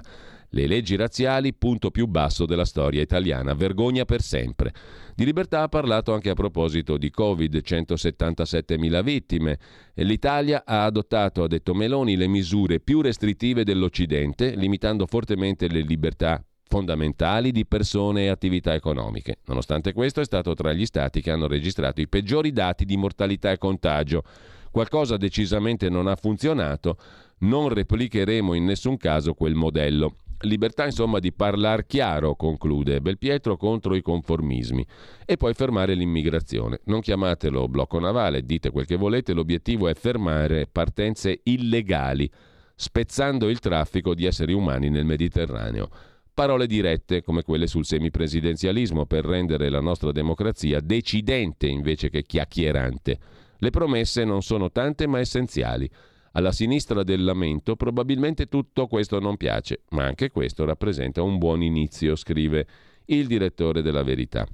Le leggi razziali, punto più basso della storia italiana, vergogna per sempre. Di libertà ha parlato anche a proposito di Covid, 177.000 vittime. L'Italia ha adottato, ha detto Meloni, le misure più restrittive dell'Occidente, limitando fortemente le libertà fondamentali di persone e attività economiche. Nonostante questo è stato tra gli stati che hanno registrato i peggiori dati di mortalità e contagio. Qualcosa decisamente non ha funzionato, non replicheremo in nessun caso quel modello. Libertà insomma di parlar chiaro, conclude Belpietro, contro i conformismi, e poi fermare l'immigrazione. Non chiamatelo blocco navale, dite quel che volete, l'obiettivo è fermare partenze illegali, spezzando il traffico di esseri umani nel Mediterraneo. Parole dirette come quelle sul semipresidenzialismo per rendere la nostra democrazia decidente invece che chiacchierante. Le promesse non sono tante ma essenziali. Alla sinistra del lamento probabilmente tutto questo non piace, ma anche questo rappresenta un buon inizio, scrive il direttore della Verità.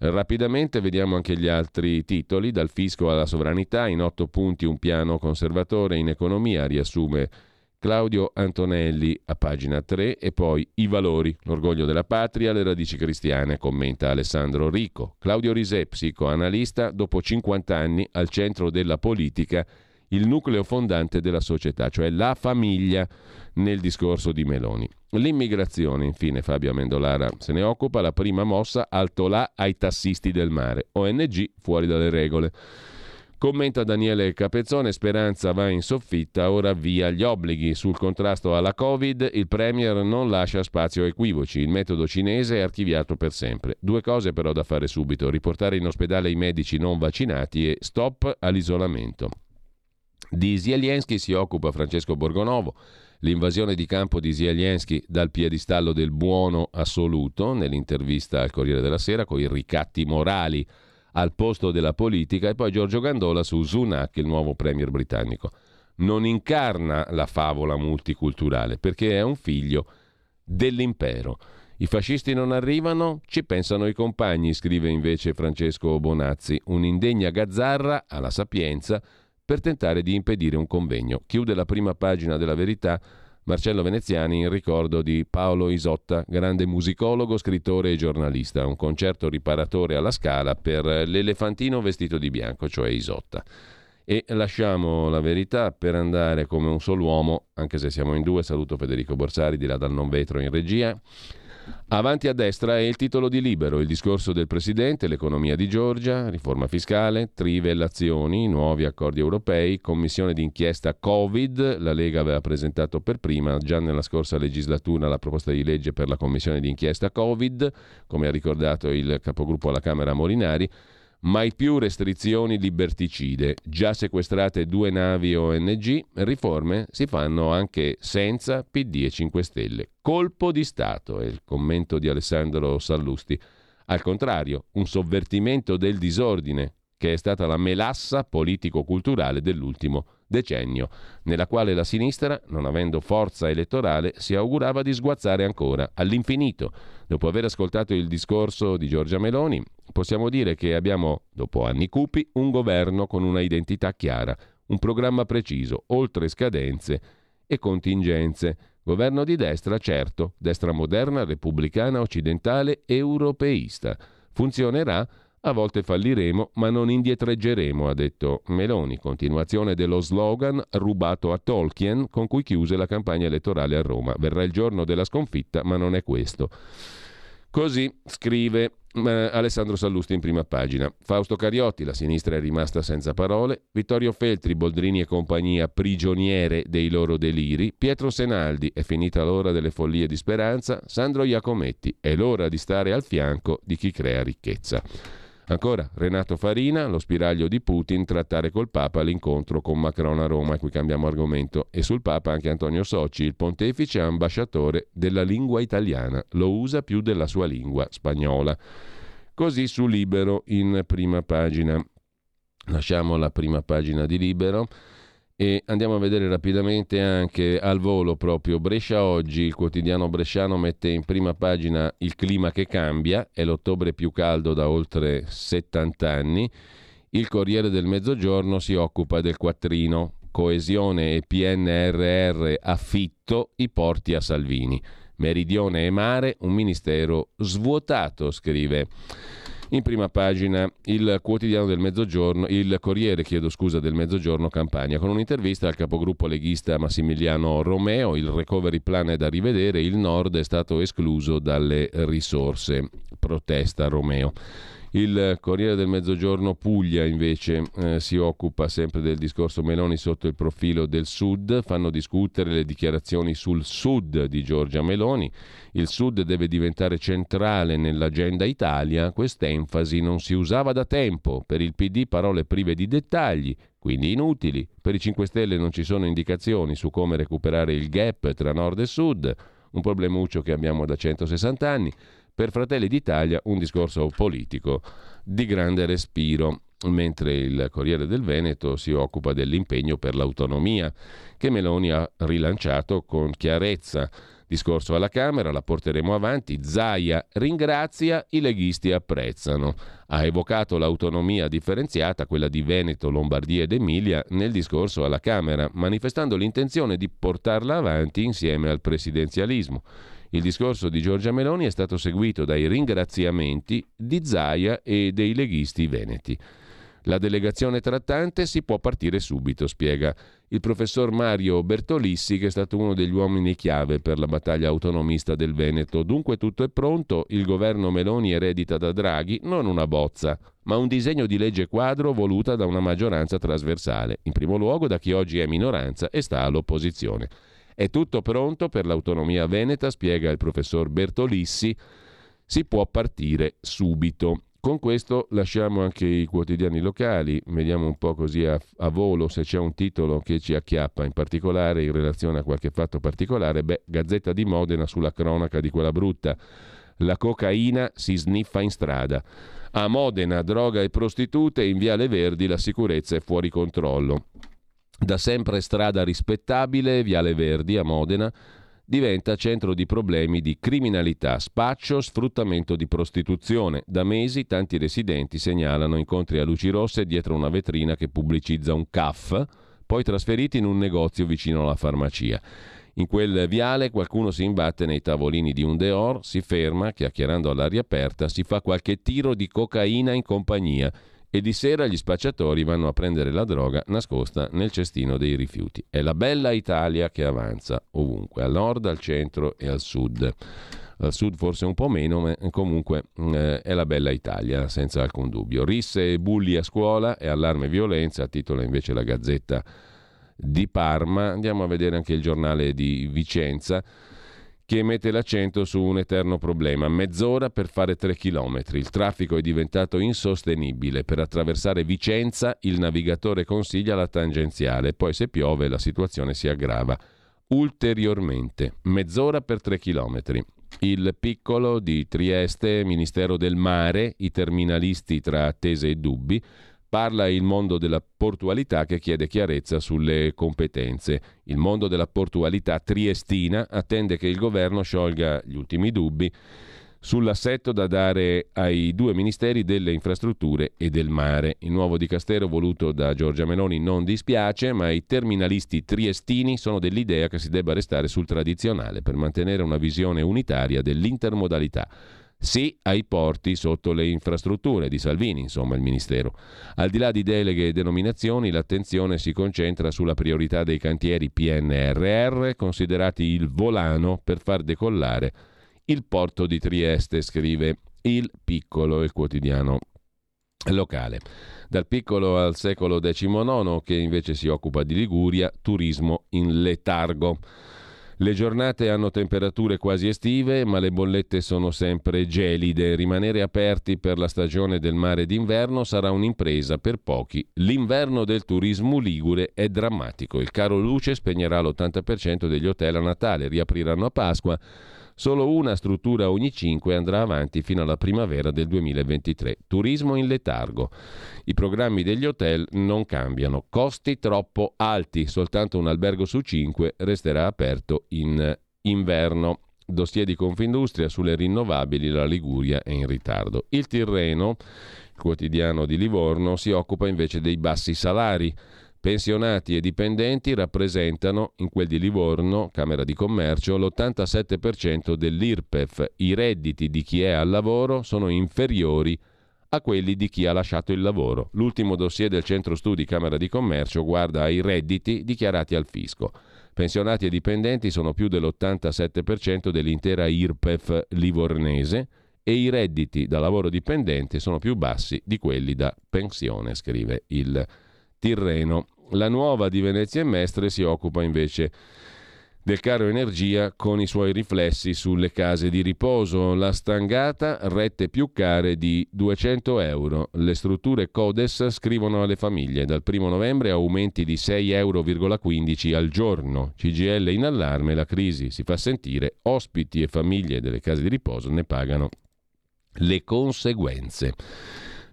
Rapidamente vediamo anche gli altri titoli, dal fisco alla sovranità, in 8 punti un piano conservatore in economia, riassume Claudio Antonelli a pagina 3, e poi i valori, l'orgoglio della patria, le radici cristiane, commenta Alessandro Rico. Claudio Risè, psicoanalista, dopo 50 anni al centro della politica, il nucleo fondante della società, cioè la famiglia nel discorso di Meloni. L'immigrazione, infine Fabio Amendolara se ne occupa, la prima mossa, alto là ai tassisti del mare, ONG fuori dalle regole. Commenta Daniele Capezzone, Speranza va in soffitta, ora via gli obblighi. Sul contrasto alla Covid il Premier non lascia spazio a equivoci, il metodo cinese è archiviato per sempre. 2 cose però da fare subito, riportare in ospedale i medici non vaccinati e stop all'isolamento. Di Zelensky si occupa Francesco Borgonovo, l'invasione di campo di Zelensky dal piedistallo del buono assoluto, nell'intervista al Corriere della Sera con i ricatti morali al posto della politica, e poi Giorgio Gandola su Sunak, il nuovo premier britannico. Non incarna la favola multiculturale perché è un figlio dell'impero. I fascisti non arrivano, ci pensano i compagni, scrive invece Francesco Bonazzi, un'indegna gazzarra alla Sapienza per tentare di impedire un convegno. Chiude la prima pagina della Verità Marcello Veneziani in ricordo di Paolo Isotta, grande musicologo, scrittore e giornalista. Un concerto riparatore alla Scala per l'elefantino vestito di bianco, cioè Isotta. E lasciamo la Verità per andare come un solo uomo, anche se siamo in 2. Saluto Federico Borsari di là dal non vetro in regia. Avanti a destra è il titolo di Libero, il discorso del Presidente, l'economia di Giorgia, riforma fiscale, trivellazioni, nuovi accordi europei, commissione d'inchiesta Covid, la Lega aveva presentato per prima già nella scorsa legislatura la proposta di legge per la commissione d'inchiesta Covid, come ha ricordato il capogruppo alla Camera Molinari. Mai più restrizioni liberticide, già sequestrate 2 navi ONG, riforme si fanno anche senza PD e 5 Stelle. Colpo di Stato, è il commento di Alessandro Sallusti. Al contrario, un sovvertimento del disordine, che è stata la melassa politico-culturale dell'ultimo decennio, nella quale la sinistra, non avendo forza elettorale, si augurava di sguazzare ancora all'infinito. Dopo aver ascoltato il discorso di Giorgia Meloni, possiamo dire che abbiamo, dopo anni cupi, un governo con una identità chiara, un programma preciso, oltre scadenze e contingenze. Governo di destra, certo, destra moderna, repubblicana, occidentale, europeista. Funzionerà. A volte falliremo, ma non indietreggeremo, ha detto Meloni, continuazione dello slogan rubato a Tolkien con cui chiuse la campagna elettorale a Roma. Verrà il giorno della sconfitta, ma non è questo. Così scrive Alessandro Sallusti in prima pagina. Fausto Cariotti, la sinistra è rimasta senza parole. Vittorio Feltri, Boldrini e compagnia prigioniere dei loro deliri. Pietro Senaldi, è finita l'ora delle follie di Speranza. Sandro Iacometti, è l'ora di stare al fianco di chi crea ricchezza. Ancora Renato Farina, lo spiraglio di Putin, trattare col Papa l'incontro con Macron a Roma, e qui cambiamo argomento, e sul Papa anche Antonio Socci, il pontefice ambasciatore della lingua italiana, lo usa più della sua lingua spagnola. Così su Libero in prima pagina. Lasciamo la prima pagina di Libero E andiamo a vedere rapidamente anche al volo proprio Brescia oggi, il quotidiano bresciano mette in prima pagina il clima che cambia, è l'ottobre più caldo da oltre 70 anni, il Corriere del Mezzogiorno si occupa del quattrino, coesione e PNRR affitto, i porti a Salvini, meridione e mare, un ministero svuotato, scrive. In prima pagina il quotidiano del Mezzogiorno, il Corriere, del Mezzogiorno Campania, con un'intervista al capogruppo leghista Massimiliano Romeo, il recovery plan è da rivedere, il Nord è stato escluso dalle risorse, protesta Romeo. Il Corriere del Mezzogiorno Puglia invece si occupa sempre del discorso Meloni sotto il profilo del Sud, fanno discutere le dichiarazioni sul Sud di Giorgia Meloni, il Sud deve diventare centrale nell'agenda Italia, quest'enfasi non si usava da tempo, per il PD parole prive di dettagli, quindi inutili, per i 5 Stelle non ci sono indicazioni su come recuperare il gap tra Nord e Sud, un problemuccio che abbiamo da 160 anni, per Fratelli d'Italia un discorso politico di grande respiro, mentre il Corriere del Veneto si occupa dell'impegno per l'autonomia che Meloni ha rilanciato con chiarezza. Discorso alla Camera, la porteremo avanti, Zaia ringrazia, i leghisti apprezzano. Ha evocato l'autonomia differenziata, quella di Veneto, Lombardia ed Emilia, nel discorso alla Camera, manifestando l'intenzione di portarla avanti insieme al presidenzialismo. Il discorso di Giorgia Meloni è stato seguito dai ringraziamenti di Zaia e dei leghisti veneti. La delegazione trattante si può partire subito, spiega il professor Mario Bertolissi, che è stato uno degli uomini chiave per la battaglia autonomista del Veneto. Dunque tutto è pronto, il governo Meloni eredita da Draghi non una bozza, ma un disegno di legge quadro voluta da una maggioranza trasversale, in primo luogo da chi oggi è minoranza e sta all'opposizione. È tutto pronto per l'autonomia veneta, spiega il professor Bertolissi, si può partire subito. Con questo lasciamo anche i quotidiani locali, vediamo un po' così a volo se c'è un titolo che ci acchiappa, in particolare in relazione a qualche fatto particolare. Gazzetta di Modena sulla cronaca di quella brutta. La cocaina si sniffa in strada. A Modena droga e prostitute, in Viale Verdi la sicurezza è fuori controllo. Da sempre strada rispettabile, Viale Verdi a Modena diventa centro di problemi di criminalità, spaccio, sfruttamento di prostituzione. Da mesi tanti residenti segnalano incontri a luci rosse dietro una vetrina che pubblicizza un CAF, poi trasferiti in un negozio vicino alla farmacia. In quel viale qualcuno si imbatte nei tavolini di un Deor, si ferma, chiacchierando all'aria aperta, si fa qualche tiro di cocaina in compagnia e di sera gli spacciatori vanno a prendere la droga nascosta nel cestino dei rifiuti. È la bella Italia che avanza ovunque, al nord, al centro e al sud. Al sud forse un po' meno, ma comunque è la bella Italia, senza alcun dubbio. Risse e bulli a scuola e allarme e violenza, titola invece la Gazzetta di Parma. Andiamo a vedere anche il Giornale di Vicenza, che mette l'accento su un eterno problema. Mezz'ora per fare 3 chilometri. Il traffico è diventato insostenibile. Per attraversare Vicenza il navigatore consiglia la tangenziale. Poi se piove la situazione si aggrava ulteriormente. Mezz'ora per 3 chilometri. Il Piccolo di Trieste, Ministero del Mare, i terminalisti tra attese e dubbi. Parla il mondo della portualità che chiede chiarezza sulle competenze. Il mondo della portualità triestina attende che il governo sciolga gli ultimi dubbi sull'assetto da dare ai 2 ministeri delle infrastrutture e del mare. Il nuovo dicastero voluto da Giorgia Meloni non dispiace, ma i terminalisti triestini sono dell'idea che si debba restare sul tradizionale per mantenere una visione unitaria dell'intermodalità. Sì ai porti sotto le infrastrutture di Salvini, insomma, il Ministero. Al di là di deleghe e denominazioni, l'attenzione si concentra sulla priorità dei cantieri PNRR, considerati il volano per far decollare il porto di Trieste, scrive il Piccolo, il quotidiano locale. Dal Piccolo al Secolo XIX, che invece si occupa di Liguria, turismo in letargo. Le giornate hanno temperature quasi estive, ma le bollette sono sempre gelide. Rimanere aperti per la stagione del mare d'inverno sarà un'impresa per pochi. L'inverno del turismo ligure è drammatico. Il caro luce spegnerà l'80% degli hotel a Natale, riapriranno a Pasqua. Solo una struttura ogni 5 andrà avanti fino alla primavera del 2023. Turismo in letargo. I programmi degli hotel non cambiano. Costi troppo alti. Soltanto un albergo su 5 resterà aperto in inverno. Dossier di Confindustria sulle rinnovabili. La Liguria è in ritardo. Il Tirreno, il quotidiano di Livorno, si occupa invece dei bassi salari. Pensionati e dipendenti rappresentano, in quel di Livorno, Camera di Commercio, l'87% dell'IRPEF. I redditi di chi è al lavoro sono inferiori a quelli di chi ha lasciato il lavoro. L'ultimo dossier del Centro Studi Camera di Commercio guarda ai redditi dichiarati al fisco. Pensionati e dipendenti sono più dell'87% dell'intera IRPEF livornese e i redditi da lavoro dipendente sono più bassi di quelli da pensione, scrive il Tirreno. La Nuova di Venezia e Mestre si occupa invece del caro energia con i suoi riflessi sulle case di riposo. La stangata, rette più care di 200 euro. Le strutture Codes scrivono alle famiglie. Dal 1 novembre aumenti di 6,15 euro al giorno. CGIL in allarme, la crisi si fa sentire. Ospiti e famiglie delle case di riposo ne pagano le conseguenze.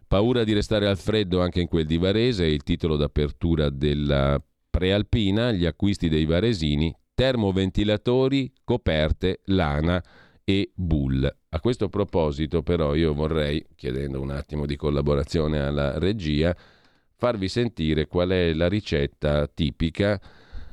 Paura di restare al freddo anche in quel di Varese, il titolo d'apertura della Prealpina, gli acquisti dei varesini, termoventilatori, coperte, lana e bull. A questo proposito però io vorrei, chiedendo un attimo di collaborazione alla regia, farvi sentire qual è la ricetta tipica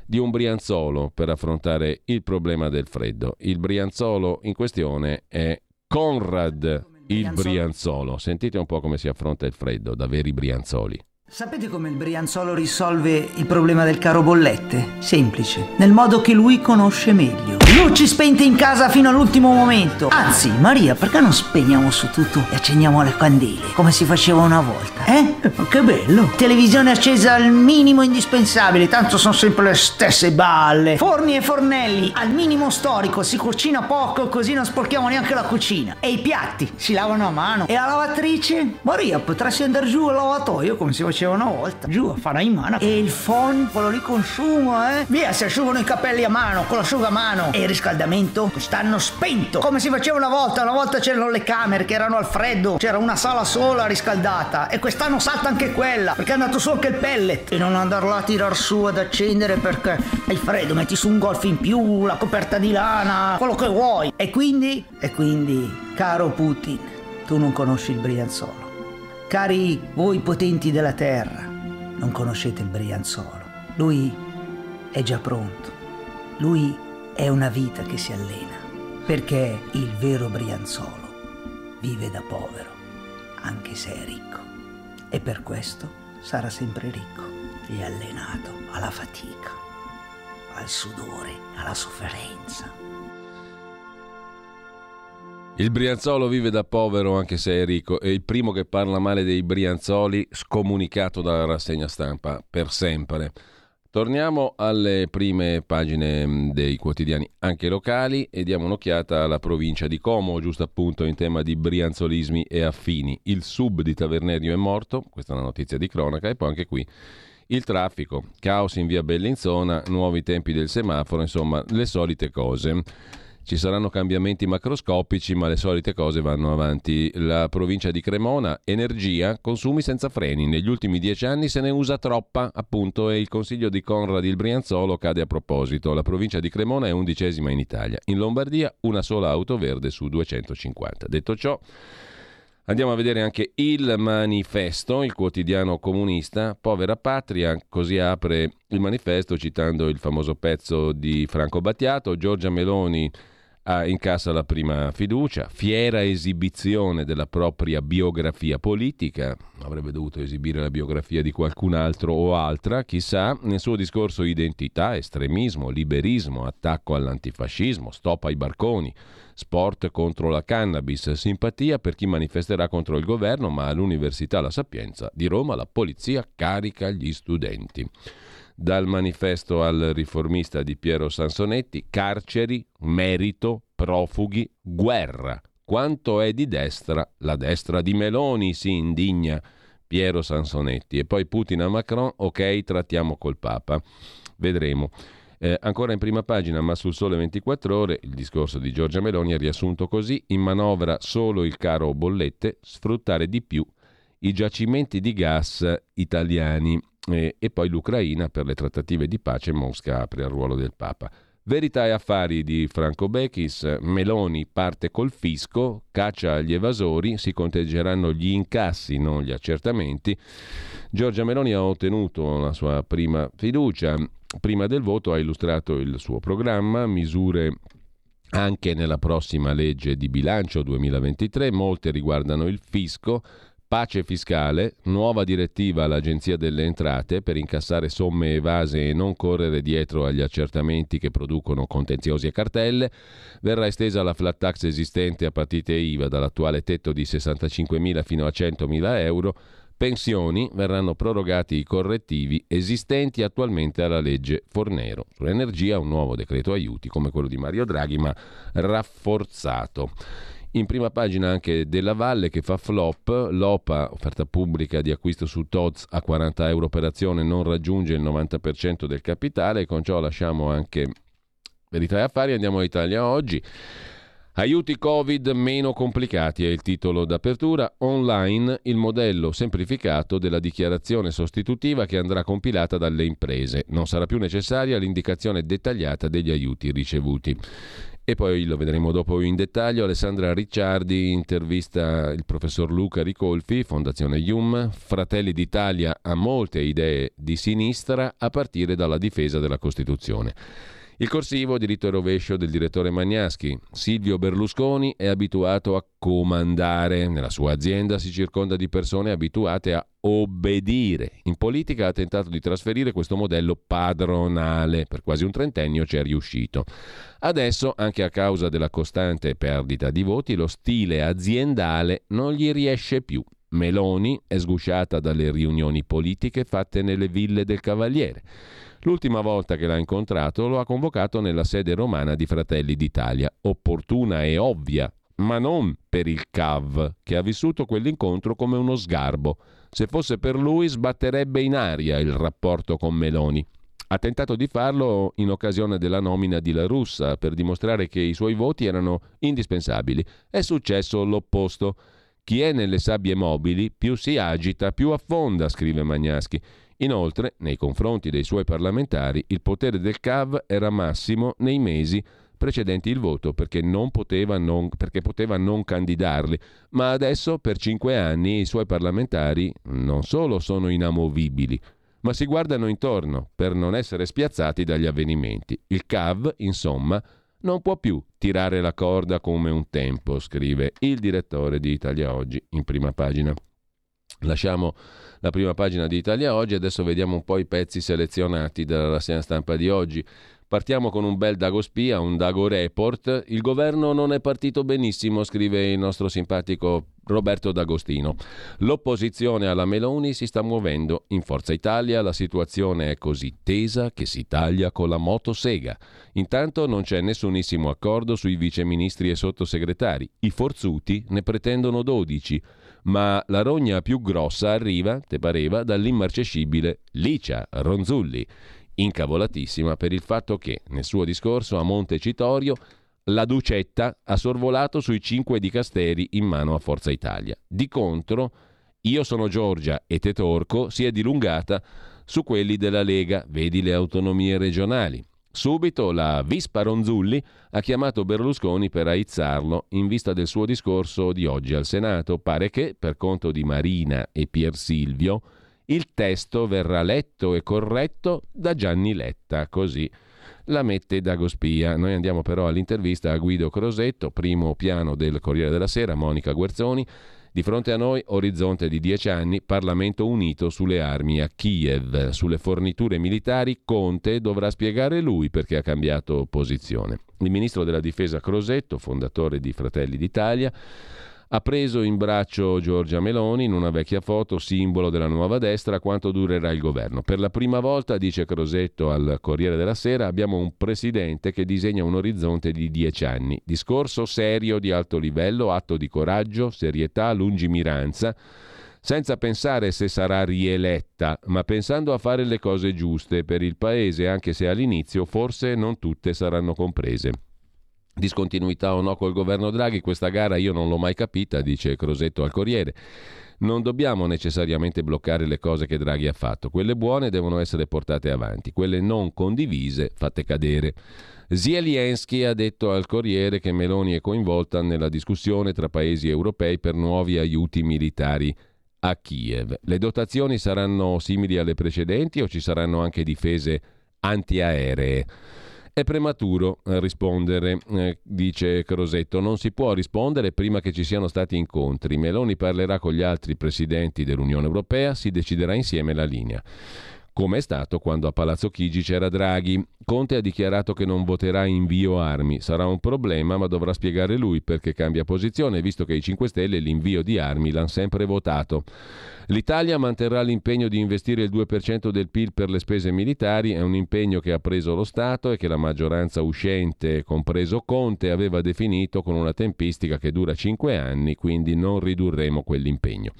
di un brianzolo per affrontare il problema del freddo. Il brianzolo in questione è Conrad. Il brianzolo. Sentite un po' come si affronta il freddo da veri brianzoli. Sapete come il brianzolo risolve il problema del caro bollette? Semplice, nel modo che lui conosce meglio. Luci spente in casa fino all'ultimo momento. Anzi, Maria, perché non spegniamo su tutto e accendiamo le candele come si faceva una volta? Che bello! Televisione accesa al minimo indispensabile, tanto sono sempre le stesse balle. Forni e fornelli al minimo storico, si cucina poco così non sporchiamo neanche la cucina. E i piatti si lavano a mano. E la lavatrice? Maria, potresti andare giù al lavatoio come si faceva una volta, giù a fare in mano. E il phon, quello lì consumo, via, si asciugano i capelli a mano con l'asciugamano. E il riscaldamento stanno spento come si faceva una volta. Una volta c'erano le camere che erano al freddo, c'era una sala sola riscaldata, e quest'anno salta anche quella perché è andato su anche il pellet. E non andarla a tirar su ad accendere perché è il freddo, metti su un golf in più, la coperta di lana, quello che vuoi. E quindi caro Putin, tu non conosci il brianzolo. Cari voi potenti della terra, non conoscete il brianzolo. Lui è già pronto. Lui è una vita che si allena, perché il vero brianzolo vive da povero, anche se è ricco. E per questo sarà sempre ricco. È allenato alla fatica, al sudore, alla sofferenza. Il brianzolo vive da povero anche se è ricco, e il primo che parla male dei brianzoli scomunicato dalla rassegna stampa per sempre. Torniamo alle prime pagine dei quotidiani anche locali e diamo un'occhiata alla provincia di Como, giusto appunto in tema di brianzolismi e affini. Il sub di Tavernerio è morto, questa è una notizia di cronaca, e poi anche qui il traffico, caos in via Bellinzona, nuovi tempi del semaforo, insomma le solite cose. Ci saranno cambiamenti macroscopici, ma le solite cose vanno avanti. La provincia di Cremona, energia, consumi senza freni. Negli ultimi 10 anni se ne usa troppa, appunto, e il consiglio di Conrad il Brianzolo cade a proposito. La provincia di Cremona è 11ª in Italia. In Lombardia una sola auto verde su 250. Detto ciò, andiamo a vedere anche il Manifesto, il quotidiano comunista. Povera patria, così apre il Manifesto citando il famoso pezzo di Franco Battiato. Giorgia Meloni incassa la prima fiducia, fiera esibizione della propria biografia politica, avrebbe dovuto esibire la biografia di qualcun altro o altra, chissà. Nel suo discorso identità, estremismo, liberismo, attacco all'antifascismo, stop ai barconi, sport contro la cannabis, simpatia per chi manifesterà contro il governo, ma all'Università La Sapienza di Roma la polizia carica gli studenti. Dal Manifesto al Riformista di Piero Sansonetti, carceri, merito, profughi, guerra. Quanto è di destra? La destra di Meloni, si indigna Piero Sansonetti. E poi Putin a Macron, ok, trattiamo col Papa. Vedremo. Ancora in prima pagina, ma sul Sole 24 Ore, il discorso di Giorgia Meloni è riassunto così: in manovra solo il caro bollette, sfruttare di più i giacimenti di gas italiani. E poi l'Ucraina, per le trattative di pace Mosca apre al ruolo del Papa. Verità e affari di Franco Bechis, Meloni parte col fisco, caccia gli evasori, si conteggeranno gli incassi, non gli accertamenti. Giorgia Meloni ha ottenuto la sua prima fiducia, prima del voto ha illustrato il suo programma, misure anche nella prossima legge di bilancio 2023, molte riguardano il fisco, pace fiscale, nuova direttiva all'Agenzia delle Entrate per incassare somme evase e non correre dietro agli accertamenti che producono contenziosi e cartelle, verrà estesa la flat tax esistente a partite IVA dall'attuale tetto di 65.000 fino a 100.000 euro, pensioni, verranno prorogati i correttivi esistenti attualmente alla legge Fornero. Sull'energia un nuovo decreto aiuti come quello di Mario Draghi ma rafforzato. In prima pagina anche della Valle che fa flop, l'OPA, offerta pubblica di acquisto su TODS a 40 euro per azione, non raggiunge il 90% del capitale, e con ciò lasciamo anche Verità e Affari, andiamo a Italia Oggi. Aiuti Covid meno complicati è il titolo d'apertura, online il modello semplificato della dichiarazione sostitutiva che andrà compilata dalle imprese, non sarà più necessaria l'indicazione dettagliata degli aiuti ricevuti. E poi lo vedremo dopo in dettaglio. Alessandra Ricciardi intervista il professor Luca Ricolfi, Fondazione Hume. Fratelli d'Italia ha molte idee di sinistra a partire dalla difesa della Costituzione. Il corsivo diritto e rovescio del direttore Magnaschi. Silvio Berlusconi è abituato a comandare. Nella sua azienda si circonda di persone abituate a obbedire. In politica ha tentato di trasferire questo modello padronale. Per quasi un trentennio ci è riuscito. Adesso, anche a causa della costante perdita di voti, lo stile aziendale non gli riesce più. Meloni è sgusciata dalle riunioni politiche fatte nelle ville del Cavaliere. L'ultima volta che l'ha incontrato lo ha convocato nella sede romana di Fratelli d'Italia, opportuna e ovvia, ma non per il CAV, che ha vissuto quell'incontro come uno sgarbo. Se fosse per lui sbatterebbe in aria il rapporto con Meloni. Ha tentato di farlo in occasione della nomina di La Russa per dimostrare che i suoi voti erano indispensabili. È successo l'opposto. Chi è nelle sabbie mobili più si agita, più affonda, scrive Magnaschi. Inoltre, nei confronti dei suoi parlamentari, il potere del CAV era massimo nei mesi precedenti il voto, perché poteva non candidarli. Ma adesso, per 5 anni, i suoi parlamentari non solo sono inamovibili, ma si guardano intorno per non essere spiazzati dagli avvenimenti. Il CAV, insomma, non può più tirare la corda come un tempo, scrive il direttore di Italia Oggi in prima pagina. Lasciamo la prima pagina di Italia Oggi, adesso vediamo un po' i pezzi selezionati dalla rassegna stampa di oggi. Partiamo con un bel Dagospia, un Dago Report. Il governo non è partito benissimo, scrive il nostro simpatico Roberto D'Agostino. L'opposizione alla Meloni si sta muovendo. In Forza Italia la situazione è così tesa che si taglia con la motosega. Intanto non c'è nessunissimo accordo sui viceministri e sottosegretari. I forzuti ne pretendono 12. Ma la rogna più grossa arriva, te pareva, dall'immarcescibile Licia Ronzulli, incavolatissima per il fatto che nel suo discorso a Montecitorio la Ducetta ha sorvolato sui 5 dicasteri in mano a Forza Italia. Di contro, Io sono Giorgia e Tetorco si è dilungata su quelli della Lega, vedi le autonomie regionali. Subito la Vispa Ronzulli ha chiamato Berlusconi per aizzarlo in vista del suo discorso di oggi al Senato. Pare che, per conto di Marina e Pier Silvio, il testo verrà letto e corretto da Gianni Letta, così la mette Dagospia. Noi andiamo però all'intervista a Guido Crosetto, primo piano del Corriere della Sera, Monica Guerzoni. Di fronte a noi, orizzonte di 10 anni, Parlamento unito sulle armi a Kiev. Sulle forniture militari Conte dovrà spiegare lui perché ha cambiato posizione. Il ministro della Difesa Crosetto, fondatore di Fratelli d'Italia, ha preso in braccio Giorgia Meloni in una vecchia foto, simbolo della nuova destra. Quanto durerà il governo? Per la prima volta, dice Crosetto al Corriere della Sera, abbiamo un presidente che disegna un orizzonte di 10 anni. Discorso serio di alto livello, atto di coraggio, serietà, lungimiranza. senza pensare se sarà rieletta, ma pensando a fare le cose giuste per il Paese, anche se all'inizio forse non tutte saranno comprese. Discontinuità o no col governo Draghi, questa gara io non l'ho mai capita, dice Crosetto al Corriere. Non dobbiamo necessariamente bloccare le cose che Draghi ha fatto. Quelle buone devono essere portate avanti, quelle non condivise fatte cadere. Zelensky ha detto al Corriere che Meloni è coinvolta nella discussione tra paesi europei per nuovi aiuti militari a Kiev. Le dotazioni saranno simili alle precedenti o ci saranno anche difese antiaeree? È prematuro rispondere, dice Crosetto. Non si può rispondere prima che ci siano stati incontri. Meloni parlerà con gli altri presidenti dell'Unione Europea, si deciderà insieme la linea. Come è stato quando a Palazzo Chigi c'era Draghi. Conte ha dichiarato che non voterà invio armi. Sarà un problema, ma dovrà spiegare lui perché cambia posizione, visto che i 5 Stelle l'invio di armi l'hanno sempre votato. L'Italia manterrà l'impegno di investire il 2% del PIL per le spese militari, è un impegno che ha preso lo Stato e che la maggioranza uscente, compreso Conte, aveva definito con una tempistica che dura 5 anni, quindi non ridurremo quell'impegno.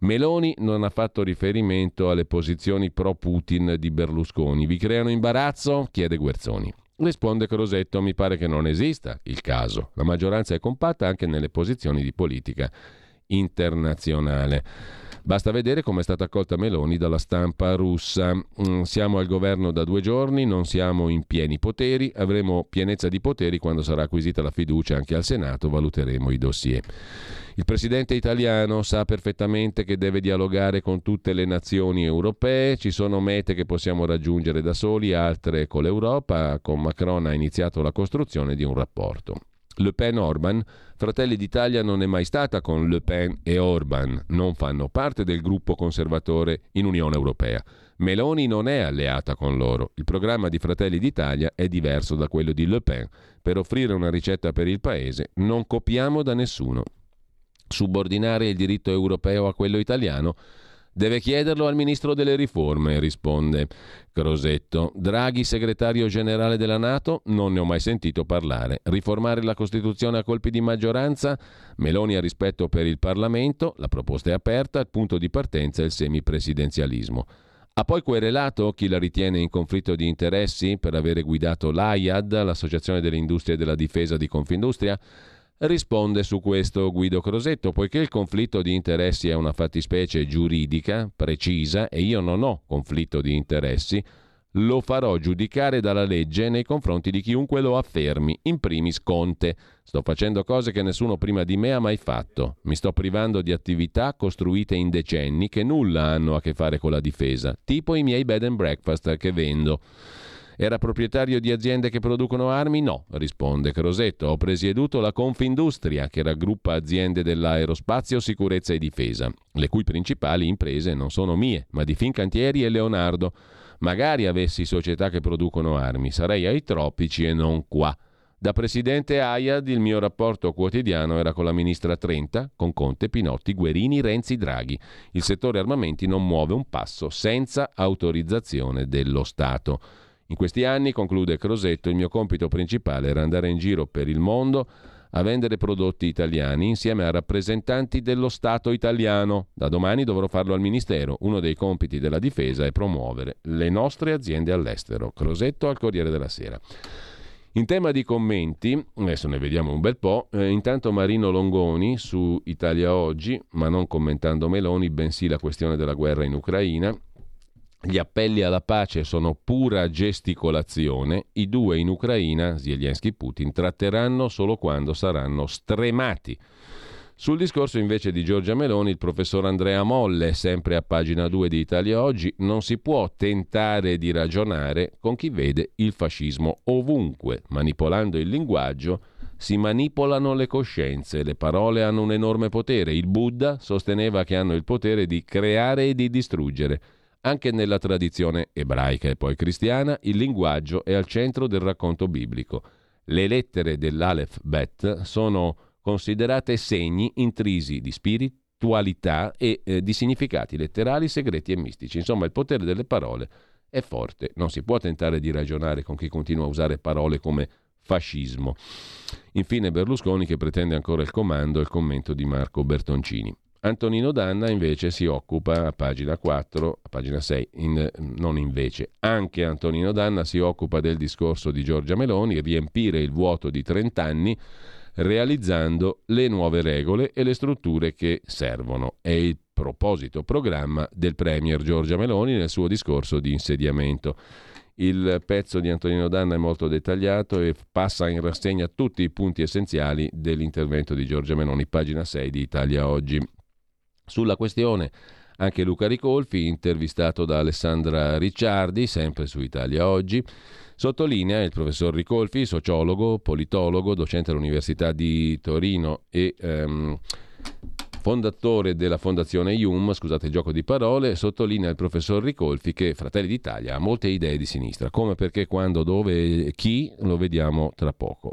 Meloni non ha fatto riferimento alle posizioni pro-Putin di Berlusconi. Vi creano imbarazzo? Chiede Guerzoni. Risponde Crosetto, mi pare che non esista il caso. La maggioranza è compatta anche nelle posizioni di politica internazionale. Basta vedere come è stata accolta Meloni dalla stampa russa. Siamo al governo da 2 giorni, non siamo in pieni poteri, avremo pienezza di poteri quando sarà acquisita la fiducia anche al Senato, valuteremo i dossier. Il presidente italiano sa perfettamente che deve dialogare con tutte le nazioni europee, ci sono mete che possiamo raggiungere da soli, altre con l'Europa, con Macron ha iniziato la costruzione di un rapporto. Le Pen-Orban, Fratelli d'Italia non è mai stata con Le Pen e Orban, non fanno parte del gruppo conservatore in Unione Europea. Meloni non è alleata con loro. Il programma di Fratelli d'Italia è diverso da quello di Le Pen. Per offrire una ricetta per il Paese non copiamo da nessuno. Subordinare il diritto europeo a quello italiano deve chiederlo al ministro delle riforme, risponde Crosetto. Draghi, segretario generale della NATO, non ne ho mai sentito parlare. Riformare la Costituzione a colpi di maggioranza? Meloni ha rispetto per il Parlamento, la proposta è aperta, il punto di partenza è il semipresidenzialismo. Ha poi querelato chi la ritiene in conflitto di interessi per avere guidato l'AIAD, l'Associazione delle Industrie della Difesa di Confindustria? Risponde su questo Guido Crosetto, poiché il conflitto di interessi è una fattispecie giuridica precisa e io non ho conflitto di interessi, lo farò giudicare dalla legge nei confronti di chiunque lo affermi, in primis Conte. Sto facendo cose che nessuno prima di me ha mai fatto, mi sto privando di attività costruite in decenni che nulla hanno a che fare con la difesa, tipo i miei bed and breakfast che vendo. Era proprietario di aziende che producono armi? No, risponde Crosetto. Ho presieduto la Confindustria, che raggruppa aziende dell'aerospazio, sicurezza e difesa, le cui principali imprese non sono mie, ma di Fincantieri e Leonardo. Magari avessi società che producono armi, sarei ai tropici e non qua. Da presidente AIAD il mio rapporto quotidiano era con la ministra Trenta, con Conte, Pinotti, Guerini, Renzi, Draghi. Il settore armamenti non muove un passo senza autorizzazione dello Stato. In questi anni, conclude Crosetto, il mio compito principale era andare in giro per il mondo a vendere prodotti italiani insieme a rappresentanti dello Stato italiano. Da domani dovrò farlo al Ministero. Uno dei compiti della difesa è promuovere le nostre aziende all'estero. Crosetto al Corriere della Sera. In tema di commenti, adesso ne vediamo un bel po', intanto Marino Longoni su Italia Oggi, ma non commentando Meloni, bensì la questione della guerra in Ucraina. Gli appelli alla pace sono pura gesticolazione. I due in Ucraina, Zelensky e Putin, tratteranno solo quando saranno stremati. Sul discorso invece di Giorgia Meloni, il professor Andrea Molle, sempre a pagina 2 di Italia Oggi, non si può tentare di ragionare con chi vede il fascismo ovunque. Manipolando il linguaggio si manipolano le coscienze, le parole hanno un enorme potere. Il Buddha sosteneva che hanno il potere di creare e di distruggere. Anche nella tradizione ebraica e poi cristiana, il linguaggio è al centro del racconto biblico. Le lettere dell'Alef Bet sono considerate segni intrisi di spiritualità e di significati letterali, segreti e mistici. Insomma, il potere delle parole è forte. Non si può tentare di ragionare con chi continua a usare parole come fascismo. Infine Berlusconi, che pretende ancora il comando, e il commento di Marco Bertoncini. Antonino Danna invece si occupa, a pagina 4, a pagina 6, anche Antonino Danna si occupa del discorso di Giorgia Meloni, riempire il vuoto di 30 anni realizzando le nuove regole e le strutture che servono. È il proposito programma del premier Giorgia Meloni nel suo discorso di insediamento. Il pezzo di Antonino Danna è molto dettagliato e passa in rassegna tutti i punti essenziali dell'intervento di Giorgia Meloni, pagina 6 di Italia Oggi. Sulla questione anche Luca Ricolfi, intervistato da Alessandra Ricciardi, sempre su Italia Oggi, sottolinea il professor Ricolfi, sociologo, politologo, docente all'Università di Torino e fondatore della Fondazione IUM, scusate il gioco di parole, sottolinea il professor Ricolfi che Fratelli d'Italia ha molte idee di sinistra, come, perché, quando, dove, chi, lo vediamo tra poco.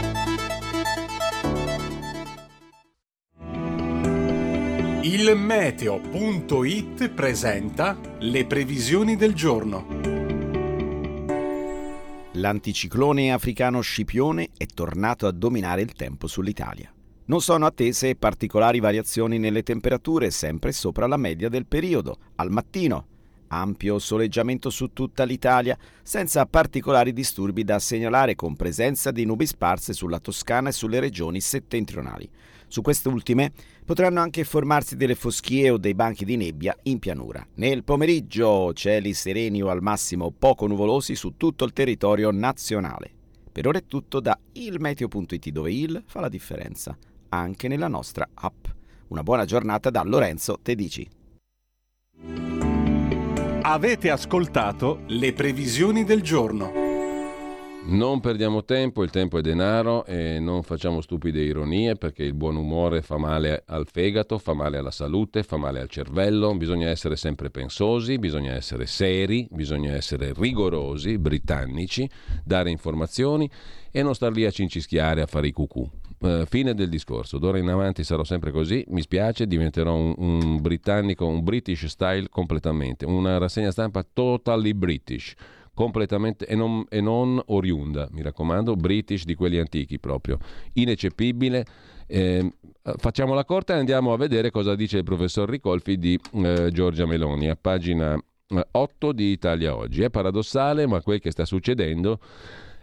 Il Meteo.it presenta le previsioni del giorno. L'anticiclone africano Scipione è tornato a dominare il tempo sull'Italia. Non sono attese particolari variazioni nelle temperature, sempre sopra la media del periodo. Al mattino, ampio soleggiamento su tutta l'Italia, senza particolari disturbi da segnalare, con presenza di nubi sparse sulla Toscana e sulle regioni settentrionali. Su queste ultime potranno anche formarsi delle foschie o dei banchi di nebbia in pianura. Nel pomeriggio cieli sereni o al massimo poco nuvolosi su tutto il territorio nazionale. Per ora è tutto da ilmeteo.it, dove il fa la differenza anche nella nostra app. Una buona giornata da Lorenzo Tedici. Avete ascoltato le previsioni del giorno. Non perdiamo tempo, il tempo è denaro e non facciamo stupide ironie, perché il buon umore fa male al fegato, fa male alla salute, fa male al cervello. Bisogna essere sempre pensosi, bisogna essere seri, bisogna essere rigorosi, britannici, dare informazioni e non star lì a cincischiare, a fare i cucù. Fine del discorso. D'ora in avanti sarò sempre così, mi spiace, diventerò un britannico, un British style completamente, una rassegna stampa totally British. Completamente e non oriunda, mi raccomando, British di quelli antichi proprio, ineccepibile. Facciamo la corta e andiamo a vedere cosa dice il professor Ricolfi di Giorgia Meloni, a pagina 8 di Italia Oggi. È paradossale, ma quel che sta succedendo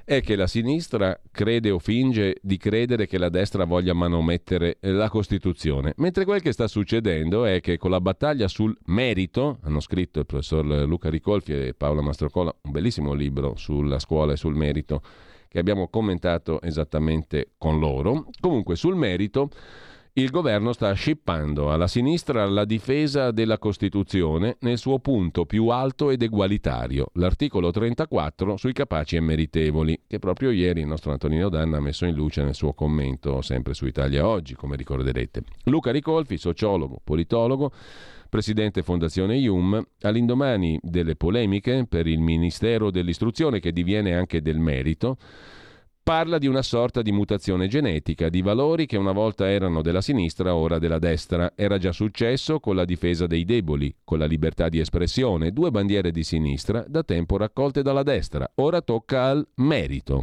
è che la sinistra crede o finge di credere che la destra voglia manomettere la Costituzione, mentre quel che sta succedendo è che con la battaglia sul merito, hanno scritto il professor Luca Ricolfi e Paola Mastrocola, un bellissimo libro sulla scuola e sul merito che abbiamo commentato esattamente con loro, comunque sul merito il governo sta scippando alla sinistra la difesa della Costituzione nel suo punto più alto ed egualitario, l'articolo 34 sui capaci e meritevoli, che proprio ieri il nostro Antonino Danna ha messo in luce nel suo commento, sempre su Italia Oggi, come ricorderete. Luca Ricolfi, sociologo, politologo, presidente Fondazione IUM, all'indomani delle polemiche per il Ministero dell'Istruzione, che diviene anche del merito, parla di una sorta di mutazione genetica, di valori che una volta erano della sinistra, ora della destra. Era già successo con la difesa dei deboli, con la libertà di espressione, due bandiere di sinistra da tempo raccolte dalla destra. Ora tocca al merito.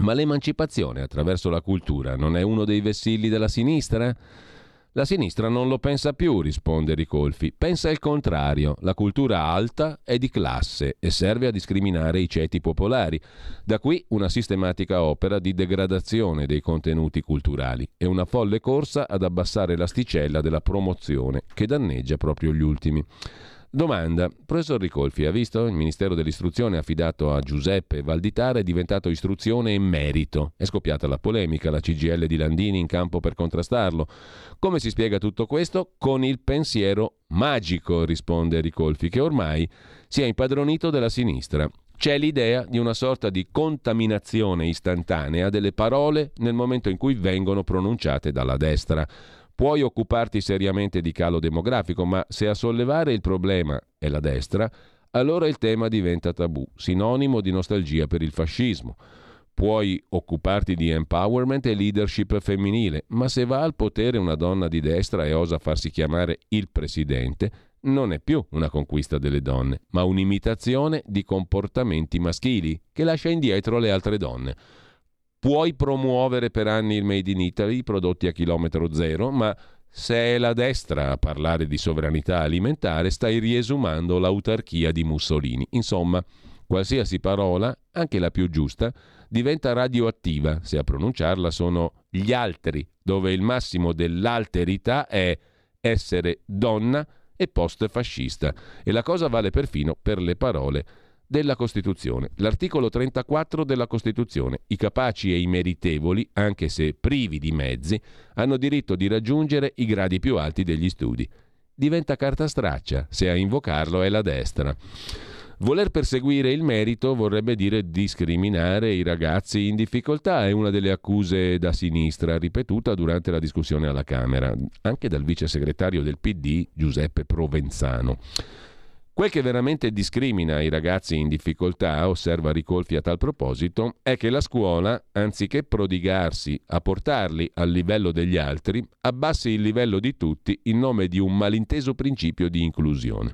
Ma l'emancipazione attraverso la cultura non è uno dei vessilli della sinistra? La sinistra non lo pensa più, risponde Ricolfi. Pensa il contrario. La cultura alta è di classe e serve a discriminare i ceti popolari. Da qui una sistematica opera di degradazione dei contenuti culturali e una folle corsa ad abbassare l'asticella della promozione che danneggia proprio gli ultimi. Domanda. Professor Ricolfi, ha visto? Il Ministero dell'Istruzione affidato a Giuseppe Valditara è diventato istruzione e merito. È scoppiata la polemica, la CGIL di Landini in campo per contrastarlo. Come si spiega tutto questo? Con il pensiero magico, risponde Ricolfi, che ormai si è impadronito della sinistra. C'è l'idea di una sorta di contaminazione istantanea delle parole nel momento in cui vengono pronunciate dalla destra. Puoi occuparti seriamente di calo demografico, ma se a sollevare il problema è la destra, allora il tema diventa tabù, sinonimo di nostalgia per il fascismo. Puoi occuparti di empowerment e leadership femminile, ma se va al potere una donna di destra e osa farsi chiamare il presidente, non è più una conquista delle donne, ma un'imitazione di comportamenti maschili che lascia indietro le altre donne. Puoi promuovere per anni il Made in Italy, prodotti a chilometro zero, ma se è la destra a parlare di sovranità alimentare, stai riesumando l'autarchia di Mussolini. Insomma, qualsiasi parola, anche la più giusta, diventa radioattiva se a pronunciarla sono gli altri, dove il massimo dell'alterità è essere donna e post-fascista. E la cosa vale perfino per le parole della Costituzione. L'articolo 34 della Costituzione. I capaci e i meritevoli, anche se privi di mezzi, hanno diritto di raggiungere i gradi più alti degli studi. Diventa carta straccia se a invocarlo è la destra. Voler perseguire il merito vorrebbe dire discriminare i ragazzi in difficoltà, è una delle accuse da sinistra ripetuta durante la discussione alla Camera, anche dal vice segretario del PD Giuseppe Provenzano. Quel che veramente discrimina i ragazzi in difficoltà, osserva Ricolfi a tal proposito, è che la scuola, anziché prodigarsi a portarli al livello degli altri, abbassi il livello di tutti in nome di un malinteso principio di inclusione.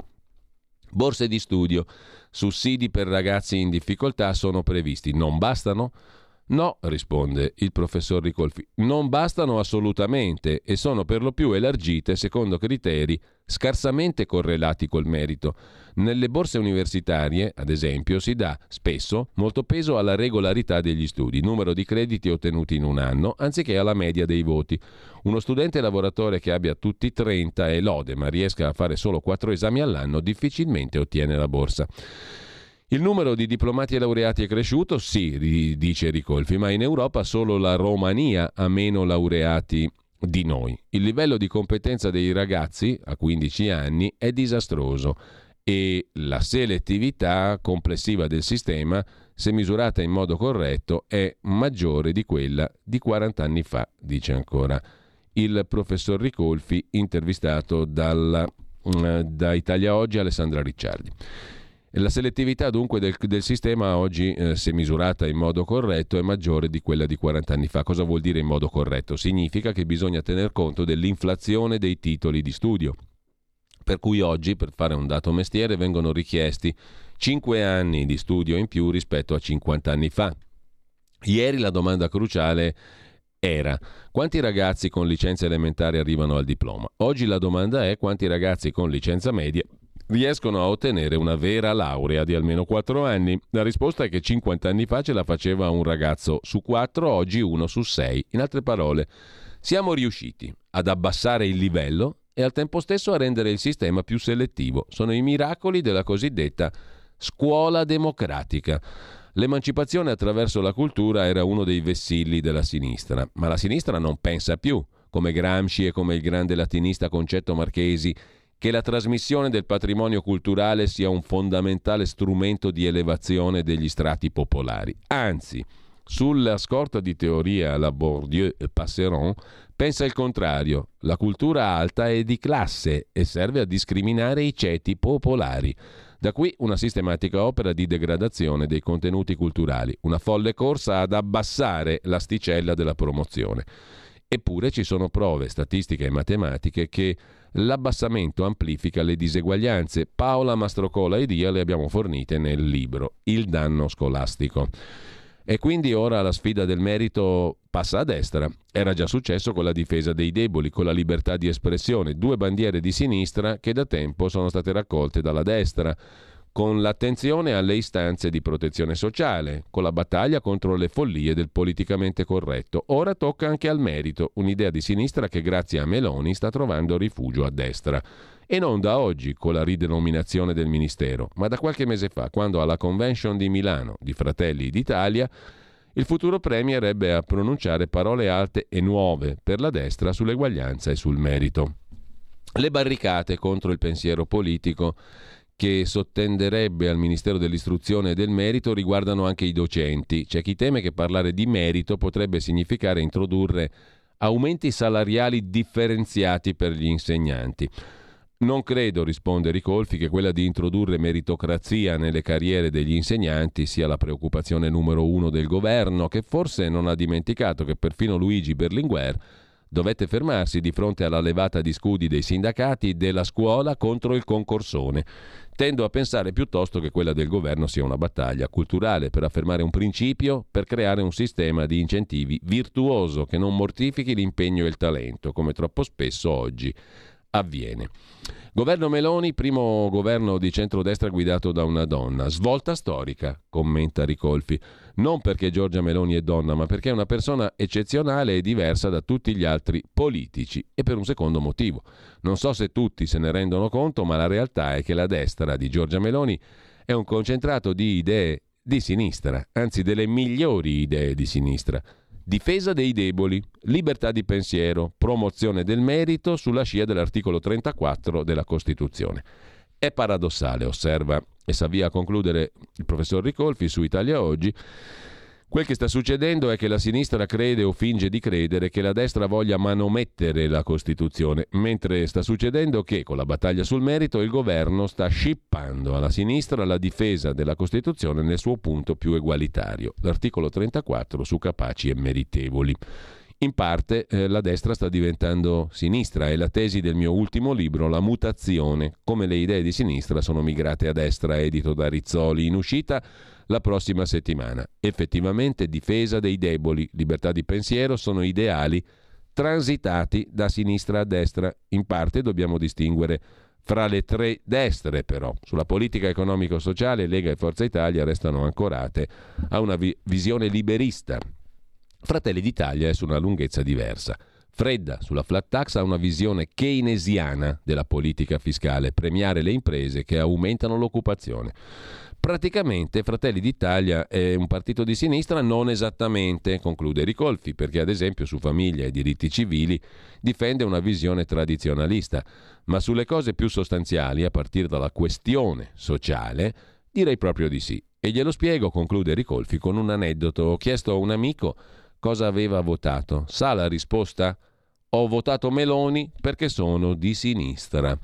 Borse di studio, sussidi per ragazzi in difficoltà sono previsti, non bastano? No, risponde il professor Ricolfi, non bastano assolutamente e sono per lo più elargite secondo criteri scarsamente correlati col merito. Nelle borse universitarie, ad esempio, si dà spesso molto peso alla regolarità degli studi, numero di crediti ottenuti in un anno, anziché alla media dei voti. Uno studente lavoratore che abbia tutti 30 e lode, ma riesca a fare solo 4 esami all'anno, difficilmente ottiene la borsa. Il numero di diplomati e laureati è cresciuto, sì, dice Ricolfi, ma in Europa solo la Romania ha meno laureati di noi. Il livello di competenza dei ragazzi a 15 anni è disastroso e la selettività complessiva del sistema, se misurata in modo corretto, è maggiore di quella di 40 anni fa, dice ancora il professor Ricolfi, intervistato da Italia Oggi Alessandra Ricciardi. La selettività dunque del sistema oggi, se misurata in modo corretto, è maggiore di quella di 40 anni fa. Cosa vuol dire in modo corretto? Significa che bisogna tener conto dell'inflazione dei titoli di studio, per cui oggi, per fare un dato mestiere, vengono richiesti 5 anni di studio in più rispetto a 50 anni fa. Ieri la domanda cruciale era quanti ragazzi con licenza elementare arrivano al diploma. Oggi la domanda è quanti ragazzi con licenza media riescono a ottenere una vera laurea di almeno 4 anni. La risposta è che 50 anni fa ce la faceva un ragazzo su 4, oggi uno su 6. In altre parole, siamo riusciti ad abbassare il livello e al tempo stesso a rendere il sistema più selettivo. Sono i miracoli della cosiddetta scuola democratica. L'emancipazione attraverso la cultura era uno dei vessilli della sinistra, ma la sinistra non pensa più, come Gramsci e come il grande latinista Concetto Marchesi, che la trasmissione del patrimonio culturale sia un fondamentale strumento di elevazione degli strati popolari. Anzi, sulla scorta di teoria alla Bourdieu e Passeron, pensa il contrario. La cultura alta è di classe e serve a discriminare i ceti popolari. Da qui una sistematica opera di degradazione dei contenuti culturali, una folle corsa ad abbassare l'asticella della promozione. Eppure ci sono prove statistiche e matematiche che l'abbassamento amplifica le diseguaglianze. Paola Mastrocola e Dia le abbiamo fornite nel libro Il danno scolastico. E quindi ora la sfida del merito passa a destra. Era già successo con la difesa dei deboli, con la libertà di espressione, due bandiere di sinistra che da tempo sono state raccolte dalla destra, con l'attenzione alle istanze di protezione sociale, con la battaglia contro le follie del politicamente corretto. Ora tocca anche al merito, un'idea di sinistra che grazie a Meloni sta trovando rifugio a destra. E non da oggi, con la ridenominazione del ministero, ma da qualche mese fa, quando alla convention di Milano di Fratelli d'Italia il futuro premier ebbe a pronunciare parole alte e nuove per la destra sull'eguaglianza e sul merito. Le barricate contro il pensiero politico che sottenderebbe al Ministero dell'Istruzione e del Merito riguardano anche i docenti. C'è chi teme che parlare di merito potrebbe significare introdurre aumenti salariali differenziati per gli insegnanti. Non credo, risponde Ricolfi, che quella di introdurre meritocrazia nelle carriere degli insegnanti sia la preoccupazione numero uno del governo, che forse non ha dimenticato che perfino Luigi Berlinguer dovette fermarsi di fronte alla levata di scudi dei sindacati della scuola contro il concorsone. Tendo a pensare piuttosto che quella del governo sia una battaglia culturale per affermare un principio, per creare un sistema di incentivi virtuoso che non mortifichi l'impegno e il talento, come troppo spesso oggi avviene. Governo Meloni, primo governo di centrodestra guidato da una donna. Svolta storica, commenta Ricolfi. Non perché Giorgia Meloni è donna, ma perché è una persona eccezionale e diversa da tutti gli altri politici, e per un secondo motivo. Non so se tutti se ne rendono conto, ma la realtà è che la destra di Giorgia Meloni è un concentrato di idee di sinistra, anzi delle migliori idee di sinistra. Difesa dei deboli, libertà di pensiero, promozione del merito sulla scia dell'articolo 34 della Costituzione. È paradossale, osserva, e s'avvia a concludere il professor Ricolfi su Italia Oggi, quel che sta succedendo è che la sinistra crede o finge di credere che la destra voglia manomettere la Costituzione, mentre sta succedendo che con la battaglia sul merito il governo sta scippando alla sinistra la difesa della Costituzione nel suo punto più egualitario, l'articolo 34 su capaci e meritevoli. In parte la destra sta diventando sinistra, è la tesi del mio ultimo libro La mutazione, come le idee di sinistra sono migrate a destra, edito da Rizzoli, in uscita la prossima settimana. Effettivamente difesa dei deboli, libertà di pensiero sono ideali transitati da sinistra a destra. In parte dobbiamo distinguere fra le tre destre, però. Sulla politica economico-sociale Lega e Forza Italia restano ancorate a una visione liberista. Fratelli d'Italia è su una lunghezza diversa. Fredda sulla flat tax ha una visione keynesiana della politica fiscale, premiare le imprese che aumentano l'occupazione. Praticamente Fratelli d'Italia è un partito di sinistra, non esattamente, conclude Ricolfi, perché ad esempio su famiglia e diritti civili difende una visione tradizionalista, ma sulle cose più sostanziali, a partire dalla questione sociale, direi proprio di sì. E glielo spiego, conclude Ricolfi, con un aneddoto. Ho chiesto a un amico cosa aveva votato. Sa la risposta? Ho votato Meloni perché sono di sinistra.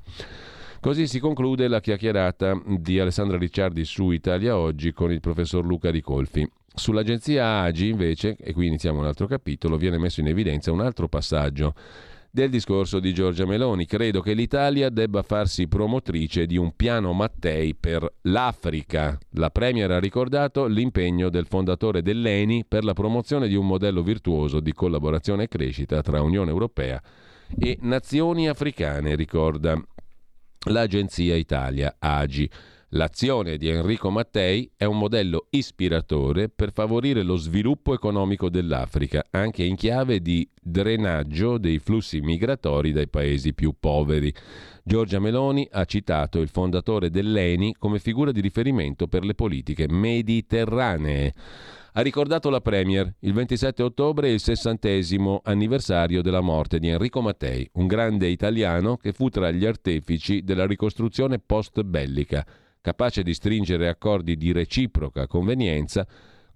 Così si conclude la chiacchierata di Alessandra Ricciardi su Italia Oggi con il professor Luca Ricolfi. Sull'agenzia AGI invece, e qui iniziamo un altro capitolo, viene messo in evidenza un altro passaggio del discorso di Giorgia Meloni. Credo che l'Italia debba farsi promotrice di un piano Mattei per l'Africa. La premier ha ricordato l'impegno del fondatore dell'ENI per la promozione di un modello virtuoso di collaborazione e crescita tra Unione Europea e nazioni africane, ricorda l'Agenzia Italia AGI. L'azione di Enrico Mattei è un modello ispiratore per favorire lo sviluppo economico dell'Africa, anche in chiave di drenaggio dei flussi migratori dai paesi più poveri. Giorgia Meloni ha citato il fondatore dell'ENI come figura di riferimento per le politiche mediterranee. Ha ricordato la premier, il 27 ottobre, il 60° anniversario della morte di Enrico Mattei, un grande italiano che fu tra gli artefici della ricostruzione post-bellica, capace di stringere accordi di reciproca convenienza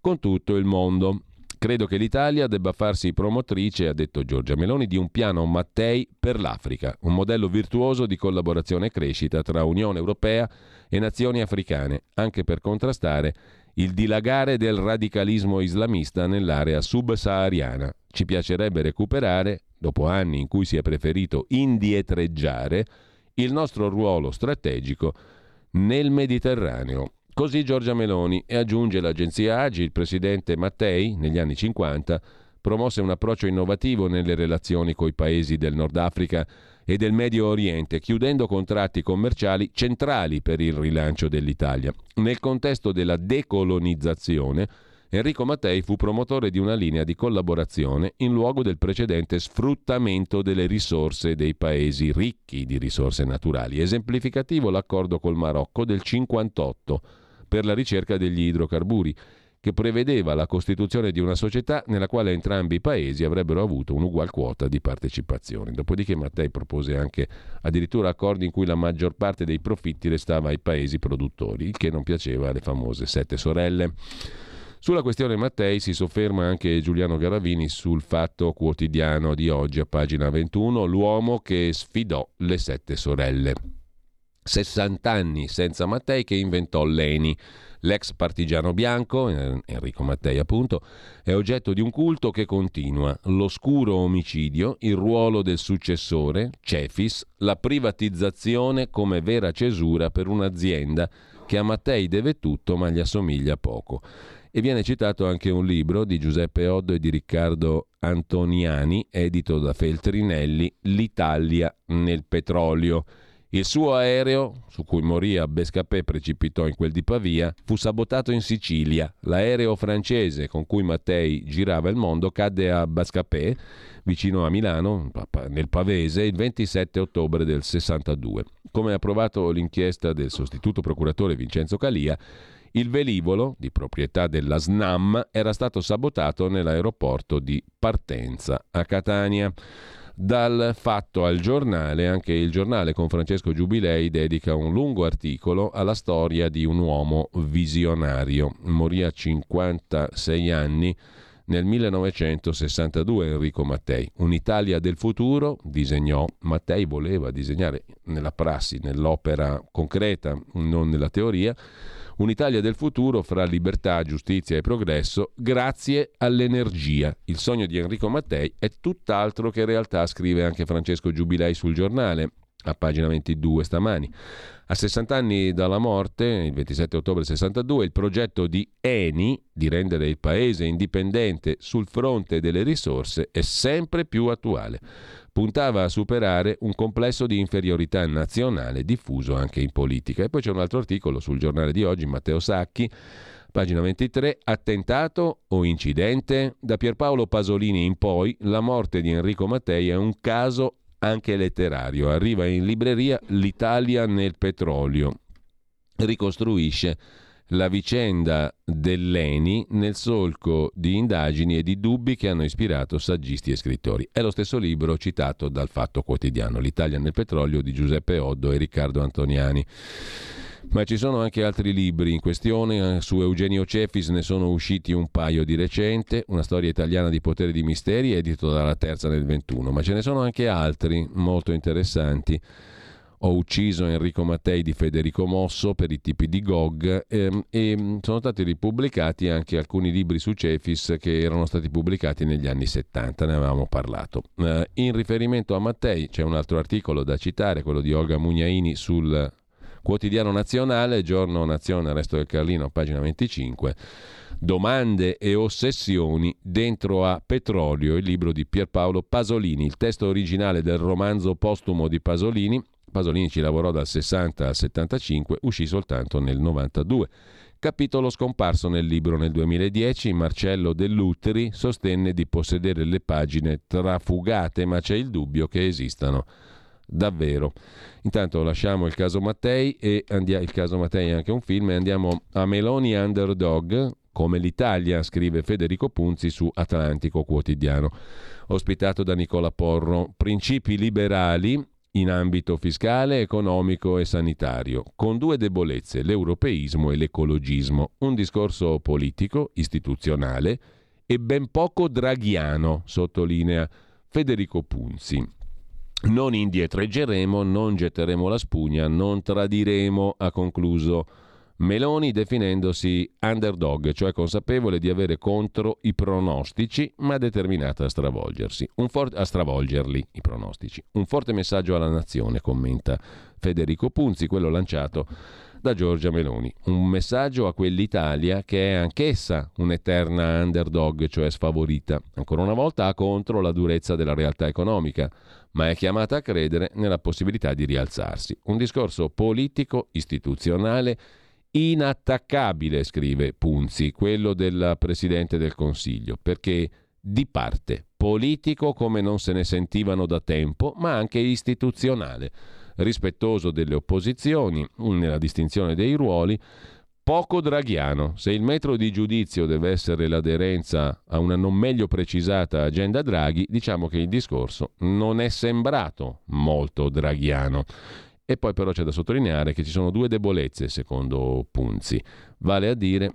con tutto il mondo. Credo che l'Italia debba farsi promotrice, ha detto Giorgia Meloni, di un piano Mattei per l'Africa, un modello virtuoso di collaborazione e crescita tra Unione Europea e nazioni africane, anche per contrastare il dilagare del radicalismo islamista nell'area subsahariana. Ci piacerebbe recuperare, dopo anni in cui si è preferito indietreggiare, il nostro ruolo strategico nel Mediterraneo. Così Giorgia Meloni, e aggiunge l'agenzia AGI, il presidente Mattei, negli anni 50, promosse un approccio innovativo nelle relazioni coi paesi del Nord Africa e del Medio Oriente, chiudendo contratti commerciali centrali per il rilancio dell'Italia. Nel contesto della decolonizzazione, Enrico Mattei fu promotore di una linea di collaborazione in luogo del precedente sfruttamento delle risorse dei paesi ricchi di risorse naturali. Esemplificativo l'accordo col Marocco del 58 per la ricerca degli idrocarburi, che prevedeva la costituzione di una società nella quale entrambi i paesi avrebbero avuto un'ugual quota di partecipazione. Dopodiché Mattei propose anche addirittura accordi in cui la maggior parte dei profitti restava ai paesi produttori, il che non piaceva alle famose sette sorelle. Sulla questione Mattei si sofferma anche Giuliano Garavini sul Fatto Quotidiano di oggi, a pagina 21, l'uomo che sfidò le sette sorelle. 60 anni senza Mattei che inventò Leni. L'ex partigiano bianco, Enrico Mattei appunto, è oggetto di un culto che continua. L'oscuro omicidio, il ruolo del successore, Cefis, la privatizzazione come vera cesura per un'azienda che a Mattei deve tutto ma gli assomiglia poco. E viene citato anche un libro di Giuseppe Oddo e di Riccardo Antoniani, edito da Feltrinelli, L'Italia nel petrolio. Il suo aereo, su cui morì a Bescapè, precipitò in quel di Pavia, fu sabotato in Sicilia. L'aereo francese con cui Mattei girava il mondo cadde a Bescapè, vicino a Milano, nel Pavese, il 27 ottobre del 62. Come ha provato l'inchiesta del sostituto procuratore Vincenzo Calia, il velivolo, di proprietà della Snam, era stato sabotato nell'aeroporto di partenza a Catania. Dal Fatto al Giornale, anche il Giornale con Francesco Giubilei dedica un lungo articolo alla storia di un uomo visionario. Morì a 56 anni nel 1962 Enrico Mattei. Un'Italia del futuro disegnò. Mattei voleva disegnare nella prassi, nell'opera concreta, non nella teoria. Un'Italia del futuro fra libertà, giustizia e progresso grazie all'energia. Il sogno di Enrico Mattei è tutt'altro che realtà, scrive anche Francesco Giubilei sul Giornale, a pagina 22 stamani. A 60 anni dalla morte, il 27 ottobre 62, il progetto di Eni di rendere il paese indipendente sul fronte delle risorse è sempre più attuale. Puntava a superare un complesso di inferiorità nazionale diffuso anche in politica. E poi c'è un altro articolo sul Giornale di oggi, Matteo Sacchi, pagina 23, attentato o incidente? Da Pierpaolo Pasolini in poi la morte di Enrico Mattei è un caso anche letterario. Arriva in libreria L'Italia nel petrolio. Ricostruisce la vicenda dell'Eni nel solco di indagini e di dubbi che hanno ispirato saggisti e scrittori. È lo stesso libro citato dal Fatto Quotidiano, L'Italia nel petrolio di Giuseppe Oddo e Riccardo Antoniani. Ma ci sono anche altri libri in questione. Su Eugenio Cefis ne sono usciti un paio di recente, Una storia italiana di poteri e di misteri, edito dalla Terza nel 21, ma ce ne sono anche altri molto interessanti. Ho ucciso Enrico Mattei di Federico Mosso per i tipi di GOG, e sono stati ripubblicati anche alcuni libri su Cefis che erano stati pubblicati negli anni 70, ne avevamo parlato. In riferimento a Mattei c'è un altro articolo da citare, quello di Olga Mugnaini sul Quotidiano Nazionale, Giorno, Nazione, Resto del Carlino, pagina 25. Domande e ossessioni dentro a Petrolio, il libro di Pierpaolo Pasolini, il testo originale del romanzo postumo di Pasolini. Pasolini ci lavorò dal 60 al 75, uscì soltanto nel 92. Capitolo scomparso nel libro nel 2010, Marcello Dell'Utri sostenne di possedere le pagine trafugate, ma c'è il dubbio che esistano davvero. Intanto lasciamo il caso Mattei il caso Mattei è anche un film, e andiamo a Meloni Underdog. Come l'Italia, scrive Federico Punzi su Atlantico Quotidiano, ospitato da Nicola Porro. Principi liberali in ambito fiscale, economico e sanitario, con due debolezze, l'europeismo e l'ecologismo, un discorso politico, istituzionale e ben poco draghiano, sottolinea Federico Punzi. Non indietreggeremo, non getteremo la spugna, non tradiremo, ha concluso Meloni definendosi underdog, cioè consapevole di avere contro i pronostici, ma determinata a stravolgersi. A stravolgerli i pronostici. Un forte messaggio alla nazione, commenta Federico Punzi, quello lanciato da Giorgia Meloni. Un messaggio a quell'Italia che è anch'essa un'eterna underdog, cioè sfavorita. Ancora una volta ha contro la durezza della realtà economica, ma è chiamata a credere nella possibilità di rialzarsi. Un discorso politico, istituzionale, inattaccabile, scrive Punzi, quello della Presidente del Consiglio, perché di parte, politico come non se ne sentivano da tempo, ma anche istituzionale, rispettoso delle opposizioni, nella distinzione dei ruoli, poco draghiano. Se il metro di giudizio deve essere l'aderenza a una non meglio precisata agenda Draghi, diciamo che il discorso non è sembrato molto draghiano. E poi però c'è da sottolineare che ci sono due debolezze, secondo Punzi. Vale a dire,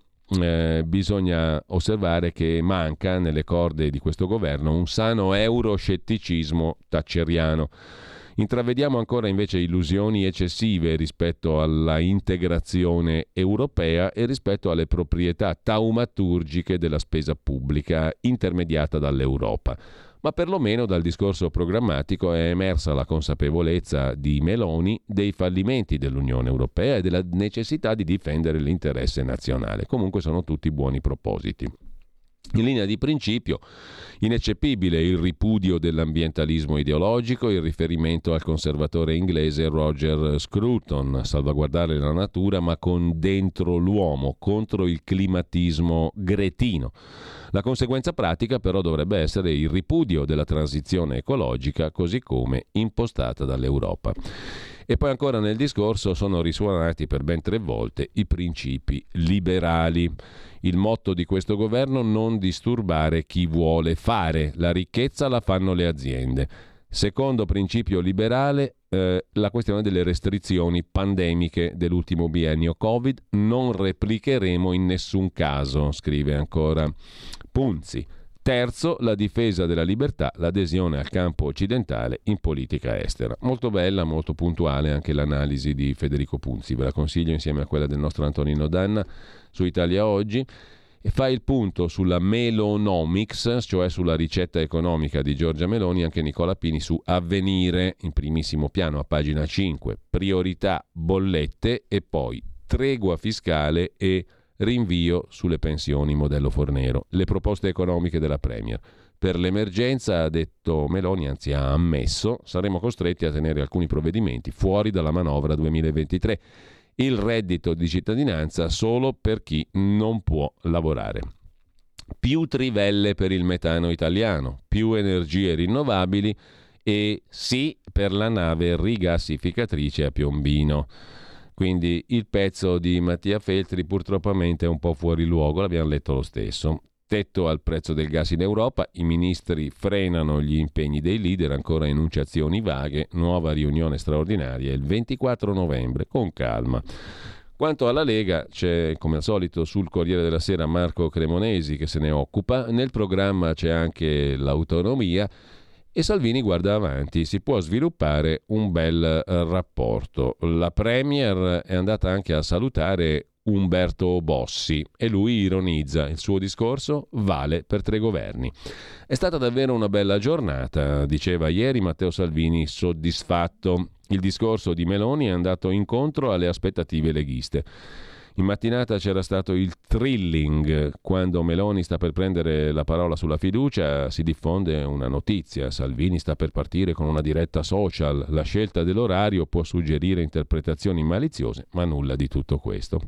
bisogna osservare che manca nelle corde di questo governo un sano euroscetticismo thatcheriano. Intravediamo ancora invece illusioni eccessive rispetto alla integrazione europea e rispetto alle proprietà taumaturgiche della spesa pubblica intermediata dall'Europa. Ma perlomeno dal discorso programmatico è emersa la consapevolezza di Meloni dei fallimenti dell'Unione Europea e della necessità di difendere l'interesse nazionale. Comunque sono tutti buoni propositi. In linea di principio, ineccepibile il ripudio dell'ambientalismo ideologico, il riferimento al conservatore inglese Roger Scruton, salvaguardare la natura ma con dentro l'uomo, contro il climatismo gretino. La conseguenza pratica però dovrebbe essere il ripudio della transizione ecologica così come impostata dall'Europa. E poi ancora nel discorso sono risuonati per ben 3 volte i principi liberali. Il motto di questo governo: non disturbare chi vuole fare, la ricchezza la fanno le aziende. Secondo principio liberale, la questione delle restrizioni pandemiche dell'ultimo biennio Covid non replicheremo in nessun caso, scrive ancora Punzi. Terzo, la difesa della libertà, l'adesione al campo occidentale in politica estera. Molto bella, molto puntuale anche l'analisi di Federico Punzi, ve la consiglio insieme a quella del nostro Antonino Danna su Italia Oggi, e fa il punto sulla Melonomics, cioè sulla ricetta economica di Giorgia Meloni, anche Nicola Pini su Avvenire, in primissimo piano a pagina 5, priorità bollette e poi tregua fiscale e rinvio sulle pensioni modello Fornero, le proposte economiche della Premier. Per l'emergenza, ha detto Meloni, anzi ha ammesso, saremo costretti a tenere alcuni provvedimenti fuori dalla manovra 2023. Il reddito di cittadinanza solo per chi non può lavorare. Più trivelle per il metano italiano, più energie rinnovabili e sì per la nave rigassificatrice a Piombino. Quindi il pezzo di Mattia Feltri purtroppamente è un po' fuori luogo, l'abbiamo letto lo stesso. Tetto al prezzo del gas in Europa, i ministri frenano gli impegni dei leader, ancora enunciazioni vaghe, nuova riunione straordinaria il 24 novembre, con calma. Quanto alla Lega, c'è come al solito sul Corriere della Sera Marco Cremonesi che se ne occupa, nel programma c'è anche l'autonomia, e Salvini guarda avanti, si può sviluppare un bel rapporto. La Premier è andata anche a salutare Umberto Bossi e lui ironizza: il suo discorso vale per 3 governi. È stata davvero una bella giornata, diceva ieri Matteo Salvini soddisfatto. Il discorso di Meloni è andato incontro alle aspettative leghiste. In mattinata c'era stato il thrilling, quando Meloni sta per prendere la parola sulla fiducia si diffonde una notizia: Salvini sta per partire con una diretta social, la scelta dell'orario può suggerire interpretazioni maliziose, ma nulla di tutto questo.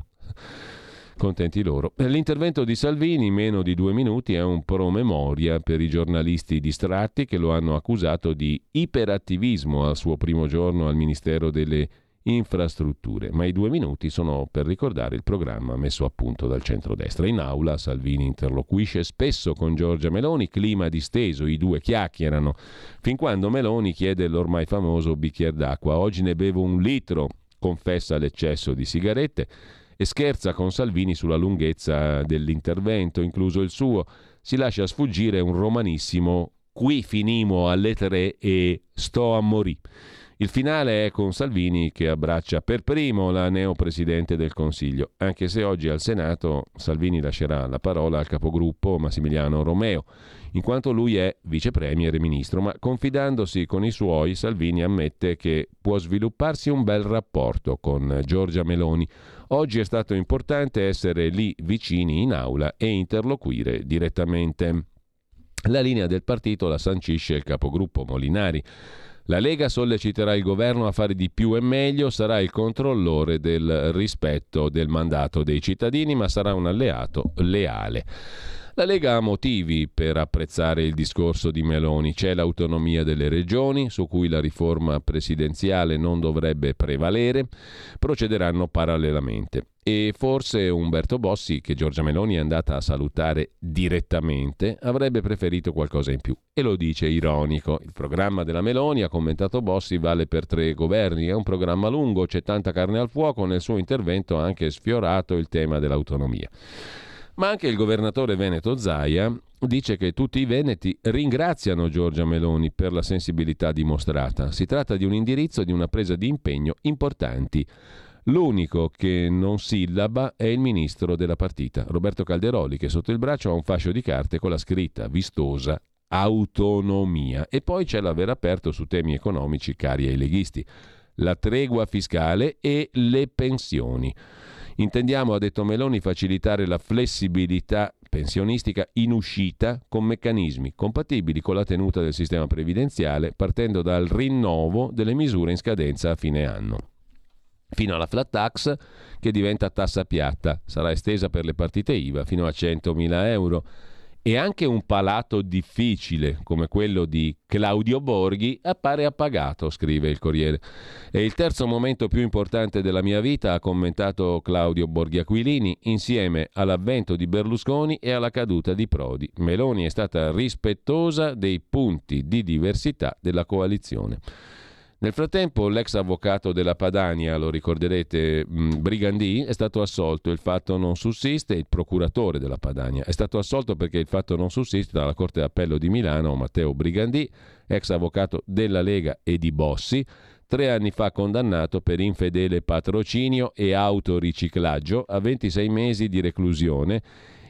Contenti loro. L'intervento di Salvini, meno di 2 minuti, è un promemoria per i giornalisti distratti che lo hanno accusato di iperattivismo al suo primo giorno al Ministero delle Infrastrutture, ma i 2 minuti sono per ricordare il programma messo a punto dal centrodestra. In aula Salvini interloquisce spesso con Giorgia Meloni, clima disteso, i due chiacchierano, fin quando Meloni chiede l'ormai famoso bicchiere d'acqua. Oggi ne bevo 1 litro, confessa l'eccesso di sigarette e scherza con Salvini sulla lunghezza dell'intervento, incluso il suo. Si lascia sfuggire un romanissimo: qui finimo alle 3 e sto a morì. Il finale è con Salvini che abbraccia per primo la neopresidente del Consiglio, anche se oggi al Senato Salvini lascerà la parola al capogruppo Massimiliano Romeo, in quanto lui è vice premier e ministro, ma confidandosi con i suoi, Salvini ammette che può svilupparsi un bel rapporto con Giorgia Meloni. Oggi è stato importante essere lì vicini in aula e interloquire direttamente. La linea del partito la sancisce il capogruppo Molinari. La Lega solleciterà il governo a fare di più e meglio, sarà il controllore del rispetto del mandato dei cittadini, ma sarà un alleato leale. La Lega ha motivi per apprezzare il discorso di Meloni. C'è l'autonomia delle regioni, su cui la riforma presidenziale non dovrebbe prevalere, procederanno parallelamente. E forse Umberto Bossi, che Giorgia Meloni è andata a salutare direttamente, avrebbe preferito qualcosa in più. E lo dice ironico. Il programma della Meloni, ha commentato Bossi, vale per 3 governi. È un programma lungo, c'è tanta carne al fuoco. Nel suo intervento ha anche sfiorato il tema dell'autonomia. Ma anche il governatore veneto Zaia dice che tutti i veneti ringraziano Giorgia Meloni per la sensibilità dimostrata. Si tratta di un indirizzo e di una presa di impegno importanti. L'unico che non sillaba è il ministro della partita, Roberto Calderoli, che sotto il braccio ha un fascio di carte con la scritta vistosa autonomia. E poi c'è l'aver aperto su temi economici cari ai leghisti, la tregua fiscale e le pensioni. Intendiamo, ha detto Meloni, facilitare la flessibilità pensionistica in uscita con meccanismi compatibili con la tenuta del sistema previdenziale, partendo dal rinnovo delle misure in scadenza a fine anno, fino alla flat tax che diventa tassa piatta, sarà estesa per le partite IVA fino a 100.000 euro. E anche un palato difficile come quello di Claudio Borghi appare appagato, scrive il Corriere. È il 3° momento più importante della mia vita, ha commentato Claudio Borghi Aquilini, insieme all'avvento di Berlusconi e alla caduta di Prodi. Meloni è stata rispettosa dei punti di diversità della coalizione. Nel frattempo l'ex avvocato della Padania, lo ricorderete, Brigandì, è stato assolto, il fatto non sussiste, il procuratore della Padania è stato assolto perché il fatto non sussiste dalla Corte d'Appello di Milano. Matteo Brigandì, ex avvocato della Lega e di Bossi, 3 anni fa condannato per infedele patrocinio e autoriciclaggio a 26 mesi di reclusione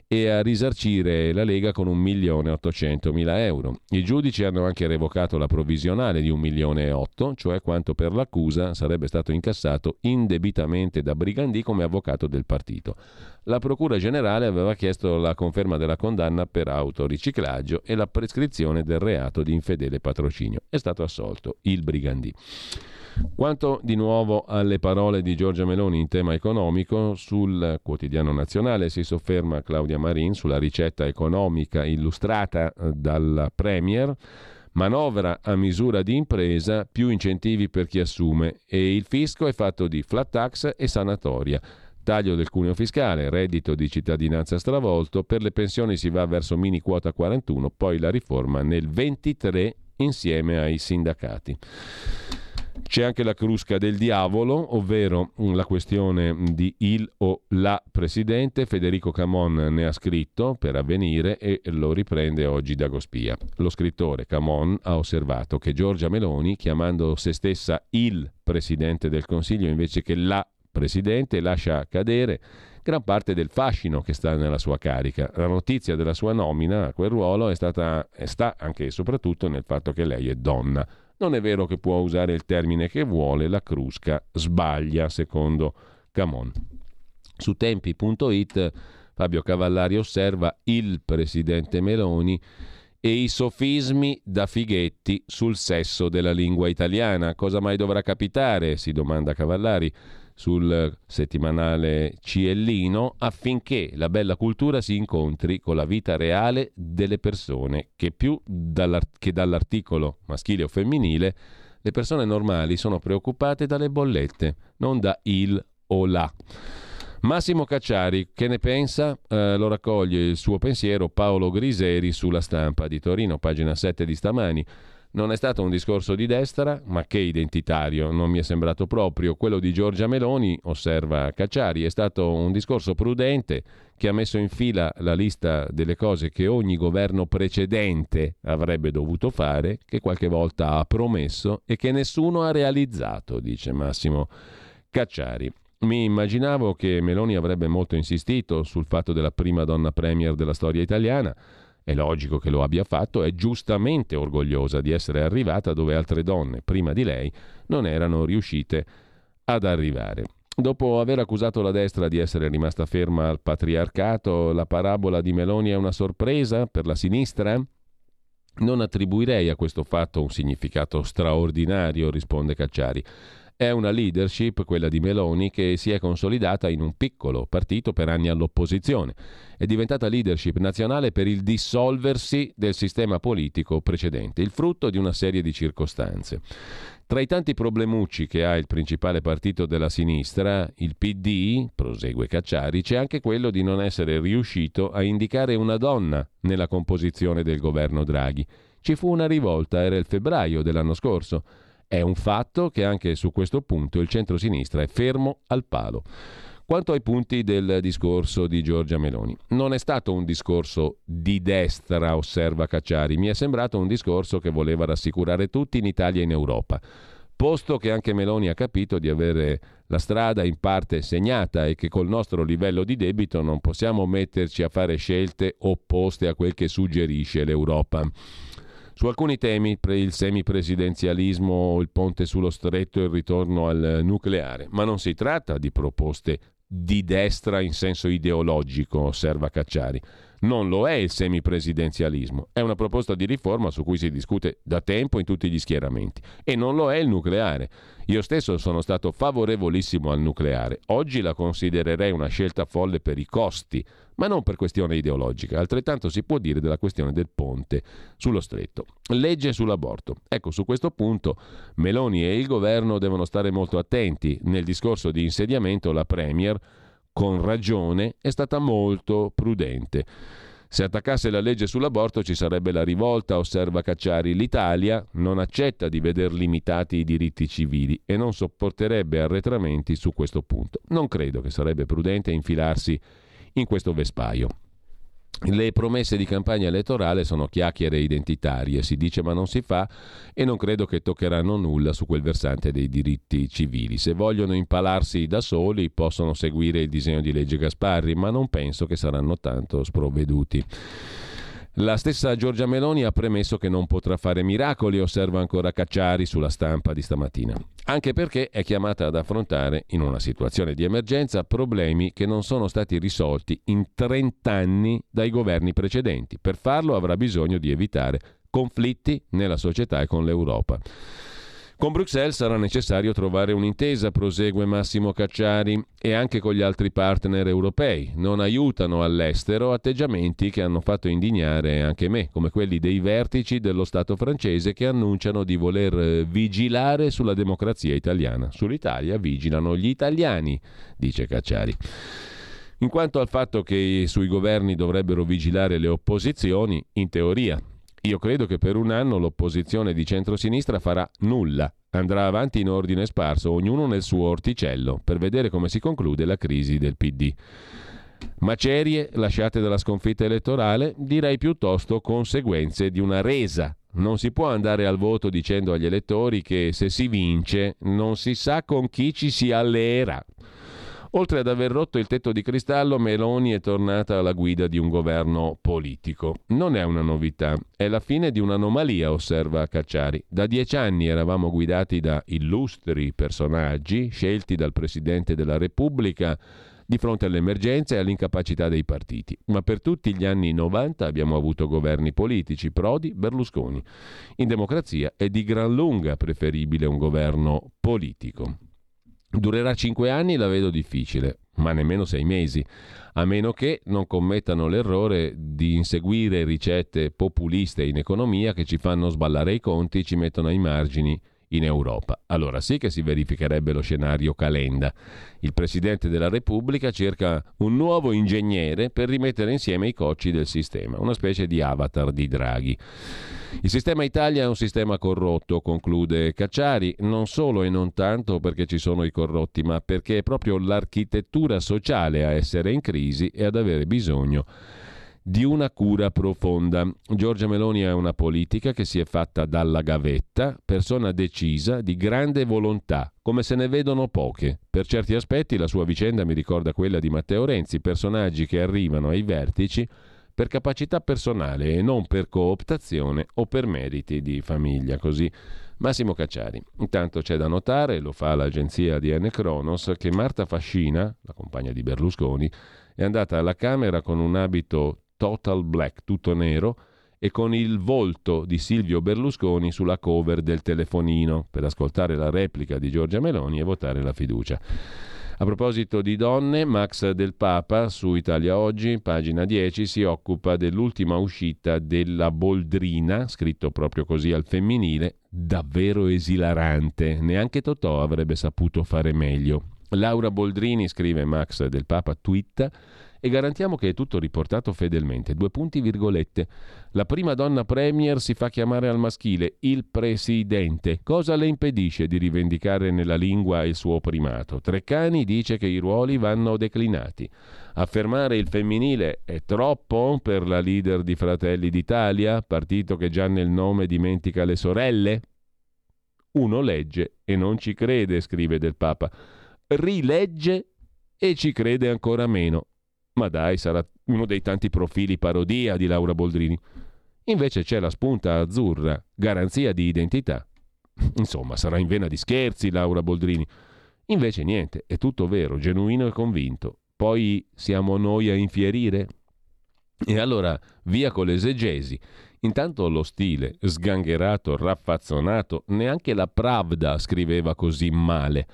e a risarcire la Lega con 1.800.000 euro. I giudici hanno anche revocato la provvisionale di 1.800.000, cioè quanto per l'accusa sarebbe stato incassato indebitamente da Brigandì come avvocato del partito. La Procura Generale aveva chiesto la conferma della condanna per autoriciclaggio e la prescrizione del reato di infedele patrocinio. È stato assolto il Brigandì. Quanto di nuovo alle parole di Giorgia Meloni in tema economico, sul Quotidiano Nazionale si sofferma Claudia Marin sulla ricetta economica illustrata dalla Premier, manovra a misura di impresa, più incentivi per chi assume, e il fisco è fatto di flat tax e sanatoria. Taglio del cuneo fiscale, reddito di cittadinanza stravolto, per le pensioni si va verso mini quota 41, poi la riforma nel 23 insieme ai sindacati. C'è anche la crusca del diavolo, ovvero la questione di il o la presidente. Federico Camon ne ha scritto per Avvenire e lo riprende oggi Dagospia. Lo scrittore Camon ha osservato che Giorgia Meloni, chiamando se stessa il presidente del Consiglio invece che la presidente, lascia cadere gran parte del fascino che sta nella sua carica. La notizia della sua nomina a quel ruolo sta anche e soprattutto nel fatto che lei è donna. Non è vero che può usare il termine che vuole, la crusca sbaglia, secondo Camon. Su tempi.it Fabio Cavallari osserva il presidente Meloni e i sofismi da fighetti sul sesso della lingua italiana. Cosa mai dovrà capitare, si domanda Cavallari, sul settimanale Ciellino, affinché la bella cultura si incontri con la vita reale delle persone, che più che dall'articolo maschile o femminile le persone normali sono preoccupate dalle bollette, non da il o la. Massimo Cacciari, che ne pensa? Lo raccoglie il suo pensiero Paolo Griseri sulla Stampa di Torino, pagina 7 di stamani. Non è stato un discorso di destra, ma che identitario, non mi è sembrato proprio. Quello di Giorgia Meloni, osserva Cacciari, è stato un discorso prudente che ha messo in fila la lista delle cose che ogni governo precedente avrebbe dovuto fare, che qualche volta ha promesso e che nessuno ha realizzato, dice Massimo Cacciari. Mi immaginavo che Meloni avrebbe molto insistito sul fatto della prima donna premier della storia italiana. È logico che lo abbia fatto, è giustamente orgogliosa di essere arrivata dove altre donne prima di lei non erano riuscite ad arrivare. Dopo aver accusato la destra di essere rimasta ferma al patriarcato, la parabola di Meloni è una sorpresa per la sinistra? Non attribuirei a questo fatto un significato straordinario, risponde Cacciari. È una leadership, quella di Meloni, che si è consolidata in un piccolo partito per anni all'opposizione. È diventata leadership nazionale per il dissolversi del sistema politico precedente, il frutto di una serie di circostanze. Tra i tanti problemucci che ha il principale partito della sinistra, il PD, prosegue Cacciari, c'è anche quello di non essere riuscito a indicare una donna nella composizione del governo Draghi. Ci fu una rivolta, era il febbraio dell'anno scorso. È un fatto che anche su questo punto il centrosinistra è fermo al palo. Quanto ai punti del discorso di Giorgia Meloni, non è stato un discorso di destra, osserva Cacciari, mi è sembrato un discorso che voleva rassicurare tutti in Italia e in Europa, posto che anche Meloni ha capito di avere la strada in parte segnata e che col nostro livello di debito non possiamo metterci a fare scelte opposte a quel che suggerisce l'Europa. Su alcuni temi, il semipresidenzialismo, il ponte sullo stretto e il ritorno al nucleare. Ma non si tratta di proposte di destra in senso ideologico, osserva Cacciari. Non lo è il semipresidenzialismo. È una proposta di riforma su cui si discute da tempo in tutti gli schieramenti. E non lo è il nucleare. Io stesso sono stato favorevolissimo al nucleare. Oggi la considererei una scelta folle per i costi, ma non per questione ideologica. Altrettanto si può dire della questione del ponte sullo stretto. Legge sull'aborto. Ecco, su questo punto Meloni e il governo devono stare molto attenti. Nel discorso di insediamento la Premier, con ragione, è stata molto prudente. Se attaccasse la legge sull'aborto ci sarebbe la rivolta, osserva Cacciari. L'Italia non accetta di veder limitati i diritti civili e non sopporterebbe arretramenti su questo punto. Non credo che sarebbe prudente infilarsi in questo vespaio. Le promesse di campagna elettorale sono chiacchiere identitarie, si dice ma non si fa, e non credo che toccheranno nulla su quel versante dei diritti civili. Se vogliono impalarsi da soli possono seguire il disegno di legge Gasparri, ma non penso che saranno tanto sprovveduti. La stessa Giorgia Meloni ha premesso che non potrà fare miracoli, osserva ancora Cacciari sulla Stampa di stamattina, anche perché è chiamata ad affrontare, in una situazione di emergenza, problemi che non sono stati risolti in 30 anni dai governi precedenti. Per farlo avrà bisogno di evitare conflitti nella società e con l'Europa. Con Bruxelles sarà necessario trovare un'intesa, prosegue Massimo Cacciari, e anche con gli altri partner europei. Non aiutano all'estero atteggiamenti che hanno fatto indignare anche me, come quelli dei vertici dello Stato francese che annunciano di voler vigilare sulla democrazia italiana. Sull'Italia vigilano gli italiani, dice Cacciari. In quanto al fatto che sui governi dovrebbero vigilare le opposizioni, in teoria, io credo che per un anno l'opposizione di centrosinistra farà nulla, andrà avanti in ordine sparso, ognuno nel suo orticello, per vedere come si conclude la crisi del PD. Macerie lasciate dalla sconfitta elettorale, direi piuttosto conseguenze di una resa. Non si può andare al voto dicendo agli elettori che se si vince non si sa con chi ci si alleerà. Oltre ad aver rotto il tetto di cristallo, Meloni è tornata alla guida di un governo politico. Non è una novità, è la fine di un'anomalia, osserva Cacciari. Da 10 anni eravamo guidati da illustri personaggi, scelti dal Presidente della Repubblica, di fronte all'emergenza e all'incapacità dei partiti. Ma per tutti gli anni 90 abbiamo avuto governi politici, Prodi, Berlusconi. In democrazia è di gran lunga preferibile un governo politico. Durerà 5 anni, la vedo difficile, ma nemmeno 6 mesi, a meno che non commettano l'errore di inseguire ricette populiste in economia che ci fanno sballare i conti e ci mettono ai margini in Europa. Allora sì che si verificherebbe lo scenario Calenda. Il Presidente della Repubblica cerca un nuovo ingegnere per rimettere insieme i cocci del sistema, una specie di avatar di Draghi. Il sistema Italia è un sistema corrotto, conclude Cacciari, non solo e non tanto perché ci sono i corrotti, ma perché è proprio l'architettura sociale a essere in crisi e ad avere bisogno di una cura profonda. Giorgia Meloni è una politica che si è fatta dalla gavetta, persona decisa, di grande volontà, come se ne vedono poche. Per certi aspetti la sua vicenda mi ricorda quella di Matteo Renzi, personaggi che arrivano ai vertici per capacità personale e non per cooptazione o per meriti di famiglia, così Massimo Cacciari. Intanto c'è da notare, lo fa l'agenzia ADN Cronos, che Marta Fascina, la compagna di Berlusconi, è andata alla Camera con un abito total black, tutto nero, e con il volto di Silvio Berlusconi sulla cover del telefonino, per ascoltare la replica di Giorgia Meloni e votare la fiducia. A proposito di donne, Max Del Papa su Italia Oggi, pagina 10, si occupa dell'ultima uscita della Boldrina, scritto proprio così al femminile, davvero esilarante, neanche Totò avrebbe saputo fare meglio. Laura Boldrini, scrive Max Del Papa, twitta: e garantiamo che è tutto riportato fedelmente. 2 virgolette. La prima donna premier si fa chiamare al maschile il presidente. Cosa le impedisce di rivendicare nella lingua il suo primato? Treccani dice che i ruoli vanno declinati. Affermare il femminile è troppo per la leader di Fratelli d'Italia, partito che già nel nome dimentica le sorelle? Uno legge e non ci crede, scrive Del Papa. Rilegge e ci crede ancora meno. Ma dai, sarà uno dei tanti profili parodia di Laura Boldrini. Invece c'è la spunta azzurra, garanzia di identità. Insomma, sarà in vena di scherzi Laura Boldrini. Invece niente, è tutto vero, genuino e convinto. Poi siamo noi a infierire? E allora via con l'esegesi. Intanto lo stile, sgangherato, raffazzonato, neanche la Pravda scriveva così male.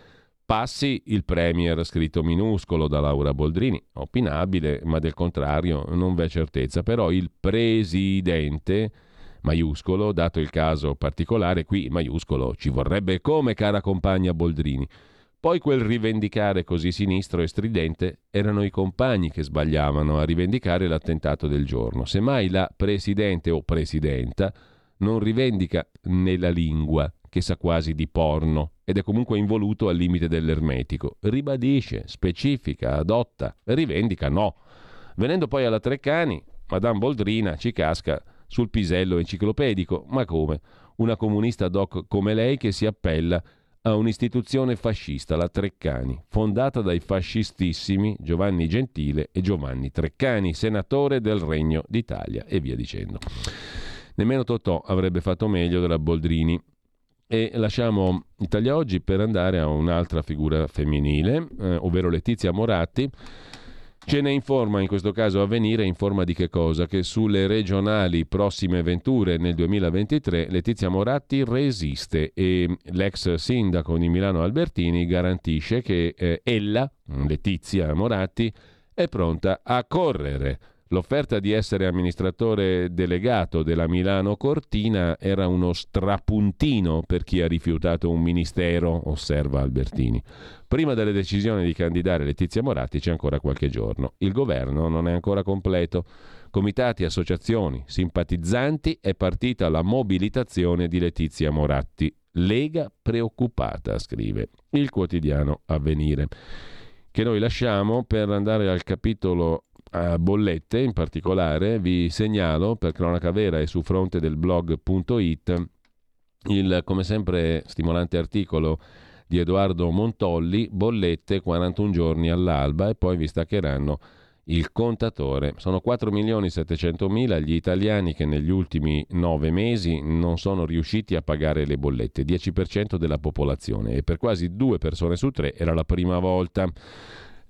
Passi il premier, scritto minuscolo da Laura Boldrini, opinabile, ma del contrario non v'è certezza. Però il presidente, maiuscolo, dato il caso particolare, qui maiuscolo ci vorrebbe come, cara compagna Boldrini. Poi quel rivendicare così sinistro e stridente, erano i compagni che sbagliavano a rivendicare l'attentato del giorno. Semmai la presidente o presidenta non rivendica nella lingua, che sa quasi di porno, ed è comunque involuto al limite dell'ermetico. Ribadisce, specifica, adotta, rivendica no. Venendo poi alla Treccani, Madame Boldrina ci casca sul pisello enciclopedico. Ma come? Una comunista doc come lei che si appella a un'istituzione fascista, la Treccani, fondata dai fascistissimi Giovanni Gentile e Giovanni Treccani, senatore del Regno d'Italia, e via dicendo. Nemmeno Totò avrebbe fatto meglio della Boldrini. E lasciamo Italia Oggi per andare a un'altra figura femminile, ovvero Letizia Moratti. Ce ne informa in questo caso Avvenire, in forma di che cosa? Che sulle regionali prossime venture nel 2023 Letizia Moratti resiste e l'ex sindaco di Milano Albertini garantisce che ella, Letizia Moratti, è pronta a correre. L'offerta di essere amministratore delegato della Milano Cortina era uno strapuntino per chi ha rifiutato un ministero, osserva Albertini. Prima della decisione di candidare Letizia Moratti c'è ancora qualche giorno. Il governo non è ancora completo. Comitati, associazioni, simpatizzanti, è partita la mobilitazione di Letizia Moratti. Lega preoccupata, scrive il quotidiano Avvenire, che noi lasciamo per andare al capitolo a bollette. In particolare vi segnalo, per cronaca vera e su fronte del blog.it, il come sempre stimolante articolo di Edoardo Montolli, bollette 41 giorni all'alba, e poi vi staccheranno il contatore. Sono 4.700.000 gli italiani che negli ultimi 9 mesi non sono riusciti a pagare le bollette, 10% della popolazione, e per quasi 2 persone su 3 era la prima volta.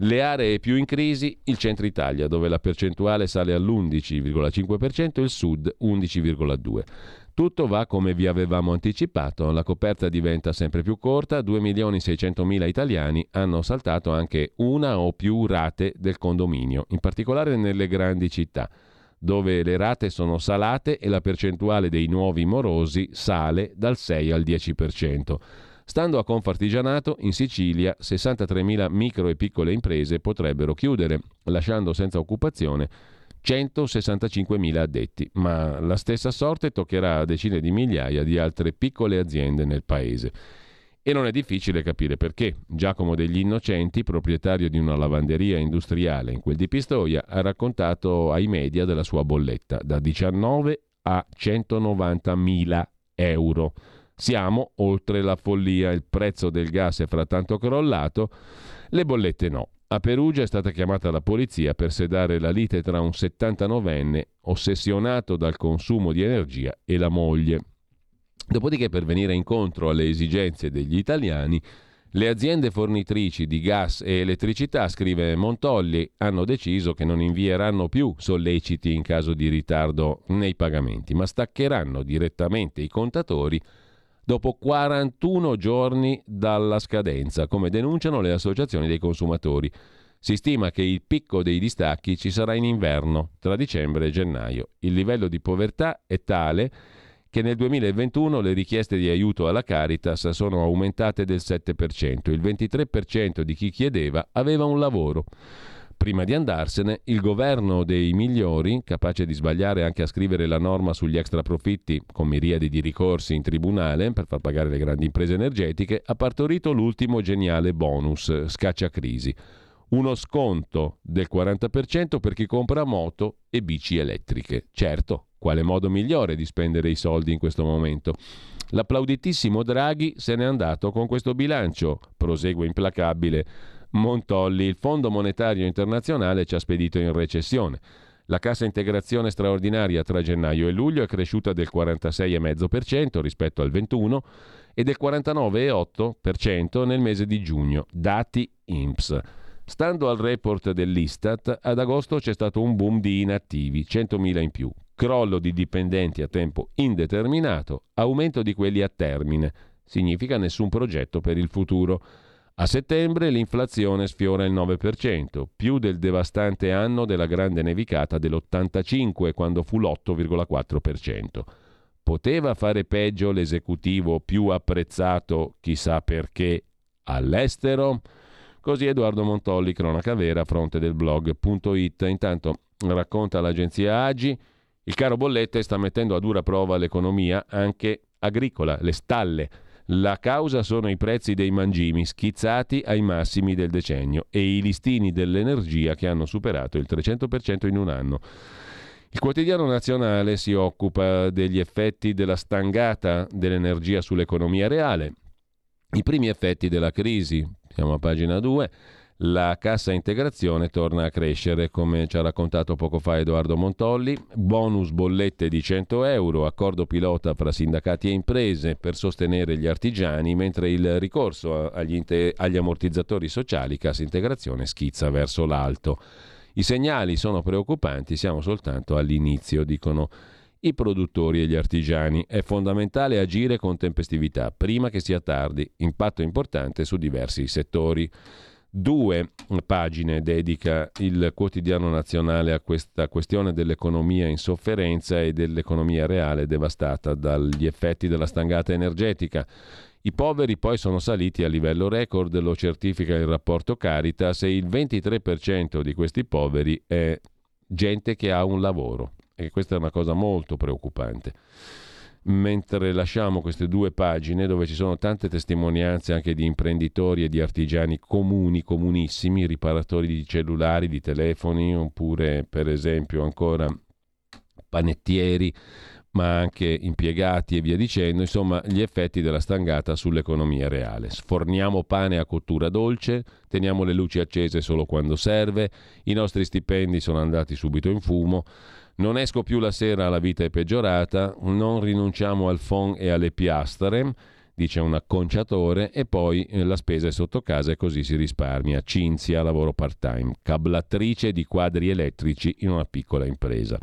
Le aree più in crisi, il centro Italia, dove la percentuale sale all'11,5%, il sud 11,2%. Tutto va come vi avevamo anticipato, la coperta diventa sempre più corta, 2.600.000 italiani hanno saltato anche una o più rate del condominio, in particolare nelle grandi città. dove le rate sono salate e la percentuale dei nuovi morosi sale dal 6 al 10%. Stando a Confartigianato, in Sicilia 63.000 micro e piccole imprese potrebbero chiudere, lasciando senza occupazione 165.000 addetti, ma la stessa sorte toccherà a decine di migliaia di altre piccole aziende nel paese. E non è difficile capire perché. Giacomo degli Innocenti, proprietario di una lavanderia industriale in quel di Pistoia, ha raccontato ai media della sua bolletta, da 19 a 190.000 euro. Siamo oltre la follia, il prezzo del gas è frattanto crollato, le bollette no. A Perugia è stata chiamata la polizia per sedare la lite tra un 79enne ossessionato dal consumo di energia e la moglie. Dopodiché, per venire incontro alle esigenze degli italiani, le aziende fornitrici di gas e elettricità, scrive Montolli, hanno deciso che non invieranno più solleciti in caso di ritardo nei pagamenti, ma staccheranno direttamente i contatori dopo 41 giorni dalla scadenza, come denunciano le associazioni dei consumatori. Si stima che il picco dei distacchi ci sarà in inverno, tra dicembre e gennaio. Il livello di povertà è tale che nel 2021 le richieste di aiuto alla Caritas sono aumentate del 7%. Il 23% di chi chiedeva aveva un lavoro. Prima di andarsene, il governo dei migliori, capace di sbagliare anche a scrivere la norma sugli extraprofitti con miriadi di ricorsi in tribunale per far pagare le grandi imprese energetiche, ha partorito l'ultimo geniale bonus scacciacrisi. Uno sconto del 40% per chi compra moto e bici elettriche. Certo, quale modo migliore di spendere i soldi in questo momento? L'applauditissimo Draghi se n'è andato con questo bilancio, prosegue implacabile Montolli. Il Fondo Monetario Internazionale ci ha spedito in recessione. La cassa integrazione straordinaria tra gennaio e luglio è cresciuta del 46,5% rispetto al 21 e del 49,8% nel mese di giugno, dati INPS. Stando al report dell'Istat, ad agosto c'è stato un boom di inattivi, 100.000 in più. Crollo di dipendenti a tempo indeterminato, aumento di quelli a termine. Significa nessun progetto per il futuro. A settembre l'inflazione sfiora il 9%, più del devastante anno della grande nevicata dell'85, quando fu l'8,4%. Poteva fare peggio l'esecutivo più apprezzato, chissà perché, all'estero? Così Edoardo Montolli, cronaca vera, fronte del blog.it. Intanto racconta l'agenzia AGI, il caro bollette sta mettendo a dura prova l'economia anche agricola, le stalle. La causa sono i prezzi dei mangimi schizzati ai massimi del decennio e i listini dell'energia che hanno superato il 300% in un anno. Il quotidiano nazionale si occupa degli effetti della stangata dell'energia sull'economia reale, i primi effetti della crisi. Siamo a pagina 2. La cassa integrazione torna a crescere, come ci ha raccontato poco fa Edoardo Montolli. Bonus bollette di 100 euro, accordo pilota fra sindacati e imprese per sostenere gli artigiani, mentre il ricorso agli ammortizzatori sociali, cassa integrazione, schizza verso l'alto. I segnali sono preoccupanti, siamo soltanto all'inizio, dicono i produttori e gli artigiani. È fondamentale agire con tempestività, prima che sia tardi. Impatto importante su diversi settori. 2 pagine dedica il quotidiano nazionale a questa questione dell'economia in sofferenza e dell'economia reale devastata dagli effetti della stangata energetica. I poveri poi sono saliti a livello record, lo certifica il rapporto Caritas, e il 23% di questi poveri è gente che ha un lavoro, e questa è una cosa molto preoccupante. Mentre lasciamo queste 2 pagine dove ci sono tante testimonianze anche di imprenditori e di artigiani comuni, comunissimi, riparatori di cellulari, di telefoni, oppure per esempio ancora panettieri, ma anche impiegati e via dicendo, insomma gli effetti della stangata sull'economia reale. Sforniamo pane a cottura dolce, teniamo le luci accese solo quando serve, i nostri stipendi sono andati subito in fumo, non esco più la sera, la vita è peggiorata, non rinunciamo al phon e alle piastre, dice un acconciatore, e poi la spesa è sotto casa e così si risparmia. Cinzia, lavoro part-time, cablatrice di quadri elettrici in una piccola impresa.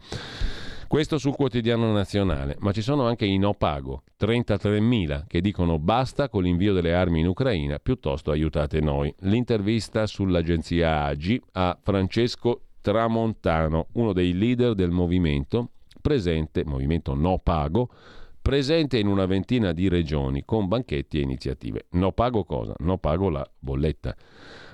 Questo sul quotidiano nazionale, ma ci sono anche i no pago, 33.000 che dicono basta con l'invio delle armi in Ucraina, piuttosto aiutate noi. L'intervista sull'agenzia AGI a Francesco Tramontano, uno dei leader del movimento, movimento No Pago, presente in una ventina di regioni con banchetti e iniziative. No Pago cosa? No Pago la bolletta.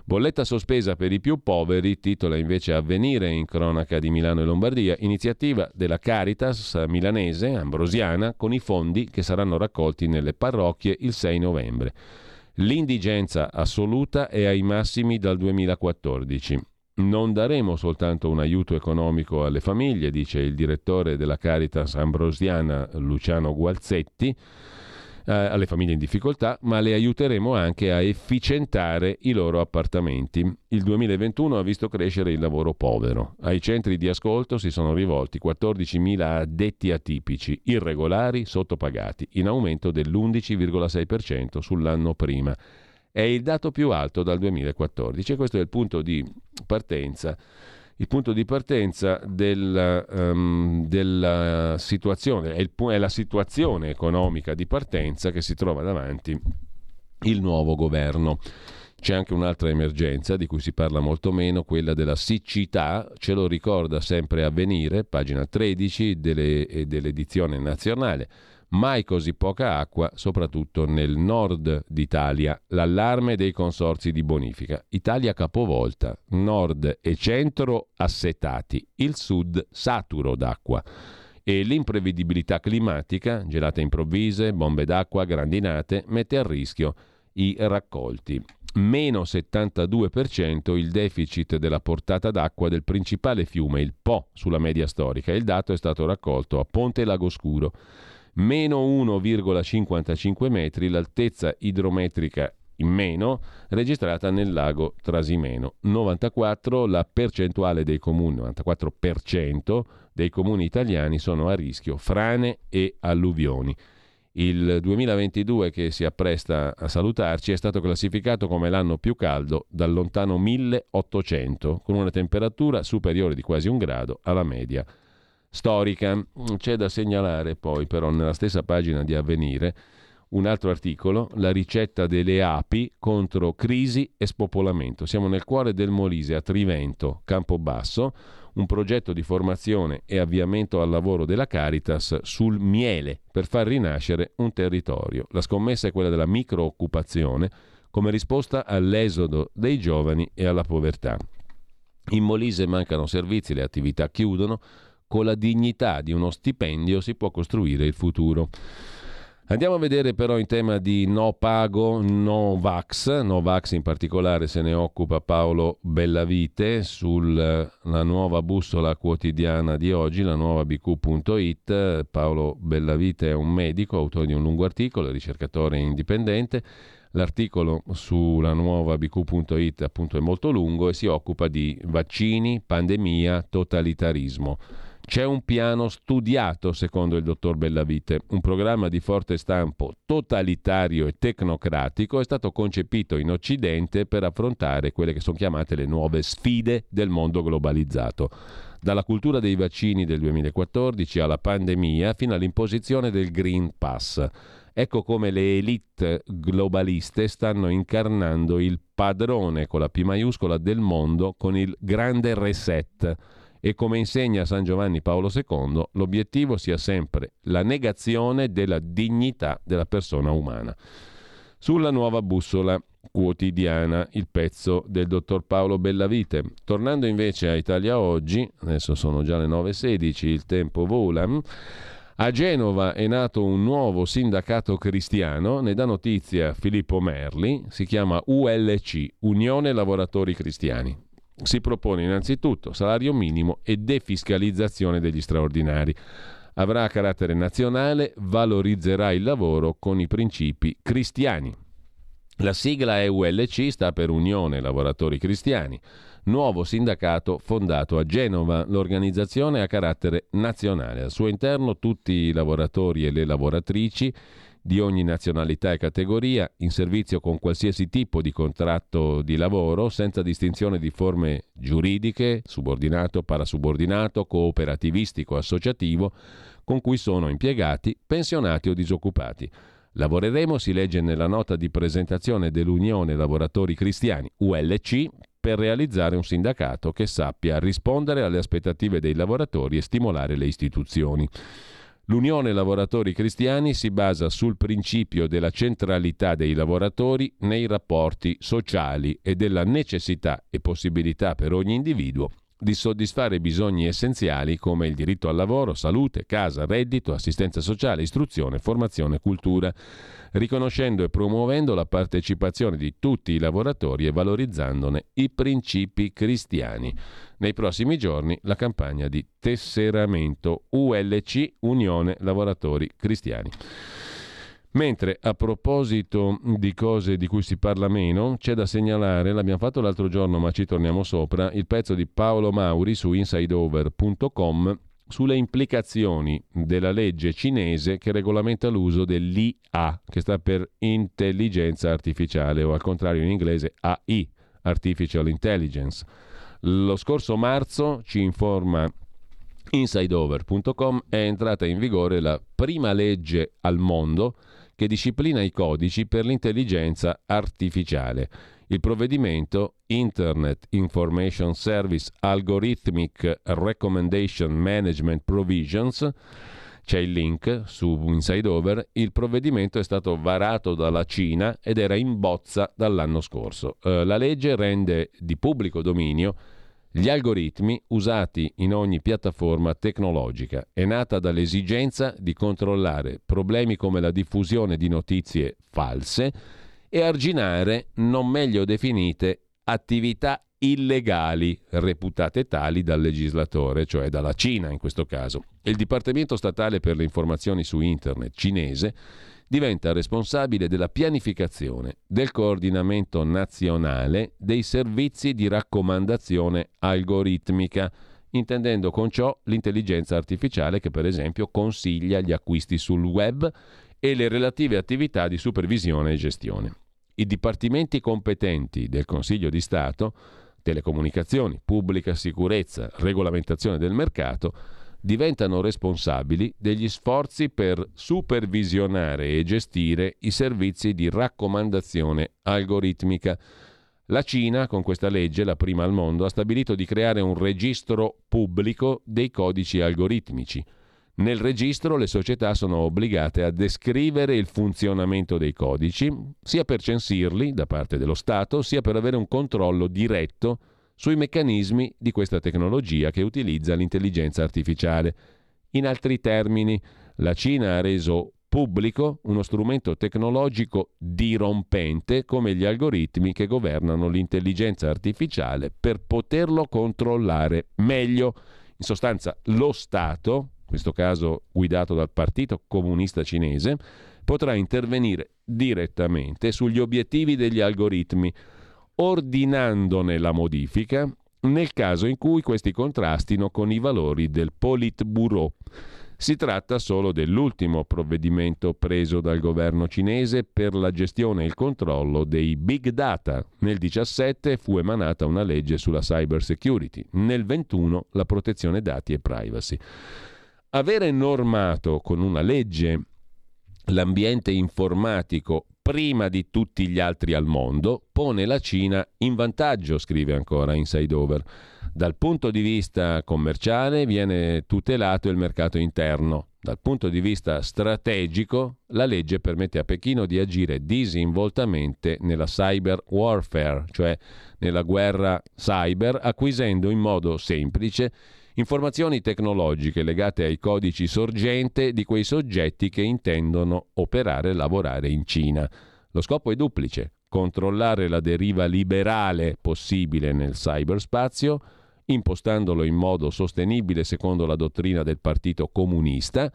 Bolletta sospesa per i più poveri, titola invece Avvenire in cronaca di Milano e Lombardia, iniziativa della Caritas milanese, ambrosiana, con i fondi che saranno raccolti nelle parrocchie il 6 novembre. L'indigenza assoluta è ai massimi dal 2014. Non daremo soltanto un aiuto economico alle famiglie, dice il direttore della Caritas ambrosiana Luciano Gualzetti, alle famiglie in difficoltà, ma le aiuteremo anche a efficientare i loro appartamenti. Il 2021 ha visto crescere il lavoro povero. Ai centri di ascolto si sono rivolti 14.000 addetti atipici, irregolari, sottopagati, in aumento dell'11,6% sull'anno prima. È il dato più alto dal 2014 e questo è il punto di partenza della situazione, è la situazione economica di partenza che si trova davanti il nuovo governo. C'è anche un'altra emergenza di cui si parla molto meno, quella della siccità, ce lo ricorda sempre Avvenire, pagina 13 dell'edizione nazionale. Mai così poca acqua, soprattutto nel nord d'Italia. L'allarme dei consorzi di bonifica. Italia capovolta, nord e centro assetati, il sud saturo d'acqua. E l'imprevedibilità climatica, gelate improvvise, bombe d'acqua, grandinate, mette a rischio i raccolti. Meno 72% il deficit della portata d'acqua del principale fiume, il Po, sulla media storica. Il dato è stato raccolto a Ponte Lagoscuro. Meno 1,55 metri l'altezza idrometrica in meno registrata nel lago Trasimeno. 94% dei comuni italiani sono a rischio frane e alluvioni. Il 2022 che si appresta a salutarci è stato classificato come l'anno più caldo dal lontano 1800, con una temperatura superiore di quasi un grado alla media storica. C'è da segnalare poi però nella stessa pagina di Avvenire un altro articolo, la ricetta delle api contro crisi e spopolamento. Siamo nel cuore del Molise, a Trivento, Campobasso, un progetto di formazione e avviamento al lavoro della Caritas sul miele per far rinascere un territorio. La scommessa è quella della microoccupazione come risposta all'esodo dei giovani e alla povertà. In Molise mancano servizi, le attività chiudono. Con la dignità di uno stipendio si può costruire il futuro. Andiamo a vedere però in tema di no pago, no vax in particolare se ne occupa Paolo Bellavite sulla nuova bussola quotidiana di oggi, la nuova bq.it. Paolo Bellavite è un medico, autore di un lungo articolo, ricercatore indipendente. L'articolo sulla nuova bq.it appunto è molto lungo e si occupa di vaccini, pandemia, totalitarismo. C'è un piano studiato, secondo il dottor Bellavite. Un programma di forte stampo totalitario e tecnocratico è stato concepito in Occidente per affrontare quelle che sono chiamate le nuove sfide del mondo globalizzato. Dalla cultura dei vaccini del 2014 alla pandemia fino all'imposizione del Green Pass. Ecco come le élite globaliste stanno incarnando il padrone con la P maiuscola del mondo con il grande reset. E come insegna San Giovanni Paolo II, l'obiettivo sia sempre la negazione della dignità della persona umana. Sulla nuova bussola quotidiana, il pezzo del dottor Paolo Bellavite. Tornando invece a Italia Oggi, adesso sono già le 9:16, il tempo vola. A Genova è nato un nuovo sindacato cristiano, ne dà notizia Filippo Merli, si chiama ULC, Unione Lavoratori Cristiani. Si propone innanzitutto salario minimo e defiscalizzazione degli straordinari. Avrà carattere nazionale, valorizzerà il lavoro con i principi cristiani. La sigla è ULC, sta per Unione Lavoratori Cristiani, nuovo sindacato fondato a Genova. L'organizzazione ha carattere nazionale. Al suo interno tutti i lavoratori e le lavoratrici di ogni nazionalità e categoria, in servizio con qualsiasi tipo di contratto di lavoro, senza distinzione di forme giuridiche, subordinato, parasubordinato, cooperativistico, associativo, con cui sono impiegati, pensionati o disoccupati. Lavoreremo, si legge nella nota di presentazione dell'Unione Lavoratori Cristiani, ULC, per realizzare un sindacato che sappia rispondere alle aspettative dei lavoratori e stimolare le istituzioni. L'Unione Lavoratori Cristiani si basa sul principio della centralità dei lavoratori nei rapporti sociali e della necessità e possibilità per ogni individuo di soddisfare bisogni essenziali come il diritto al lavoro, salute, casa, reddito, assistenza sociale, istruzione, formazione, cultura, riconoscendo e promuovendo la partecipazione di tutti i lavoratori e valorizzandone i principi cristiani. Nei prossimi giorni la campagna di tesseramento ULC, Unione Lavoratori Cristiani. Mentre a proposito di cose di cui si parla meno, c'è da segnalare, l'abbiamo fatto l'altro giorno ma ci torniamo sopra, il pezzo di Paolo Mauri su insideover.com sulle implicazioni della legge cinese che regolamenta l'uso dell'IA, che sta per intelligenza artificiale, o al contrario in inglese AI, Artificial Intelligence. Lo scorso marzo, ci informa insideover.com, è entrata in vigore la prima legge al mondo che disciplina i codici per l'intelligenza artificiale. Il provvedimento Internet Information Service Algorithmic Recommendation Management Provisions, c'è il link su Insideover, il provvedimento è stato varato dalla Cina ed era in bozza dall'anno scorso. La legge rende di pubblico dominio gli algoritmi usati in ogni piattaforma tecnologica. È nata dall'esigenza di controllare problemi come la diffusione di notizie false e arginare non meglio definite attività illegali reputate tali dal legislatore, cioè dalla Cina in questo caso. Il Dipartimento Statale per le Informazioni su Internet cinese diventa responsabile della pianificazione, del coordinamento nazionale dei servizi di raccomandazione algoritmica, intendendo con ciò l'intelligenza artificiale che, per esempio, consiglia gli acquisti sul web e le relative attività di supervisione e gestione. I dipartimenti competenti del Consiglio di Stato, telecomunicazioni, pubblica sicurezza, regolamentazione del mercato, diventano responsabili degli sforzi per supervisionare e gestire i servizi di raccomandazione algoritmica. La Cina, con questa legge, la prima al mondo, ha stabilito di creare un registro pubblico dei codici algoritmici. Nel registro le società sono obbligate a descrivere il funzionamento dei codici, sia per censirli da parte dello Stato, sia per avere un controllo diretto sui meccanismi di questa tecnologia che utilizza l'intelligenza artificiale. In altri termini, la Cina ha reso pubblico uno strumento tecnologico dirompente come gli algoritmi che governano l'intelligenza artificiale per poterlo controllare meglio. In sostanza, lo Stato, in questo caso guidato dal Partito Comunista Cinese, potrà intervenire direttamente sugli obiettivi degli algoritmi, ordinandone la modifica nel caso in cui questi contrastino con i valori del Politburo. Si tratta solo dell'ultimo provvedimento preso dal governo cinese per la gestione e il controllo dei big data. Nel 2017 fu emanata una legge sulla cyber security, nel 2021 la protezione dati e privacy. Avere normato con una legge l'ambiente informatico prima di tutti gli altri al mondo pone la Cina in vantaggio, scrive ancora Insideover. Dal punto di vista commerciale viene tutelato il mercato interno. Dal punto di vista strategico, la legge permette a Pechino di agire disinvoltamente nella cyber warfare, cioè nella guerra cyber, acquisendo in modo semplice informazioni tecnologiche legate ai codici sorgente di quei soggetti che intendono operare e lavorare in Cina. Lo scopo è duplice: controllare la deriva liberale possibile nel cyberspazio, impostandolo in modo sostenibile secondo la dottrina del Partito Comunista,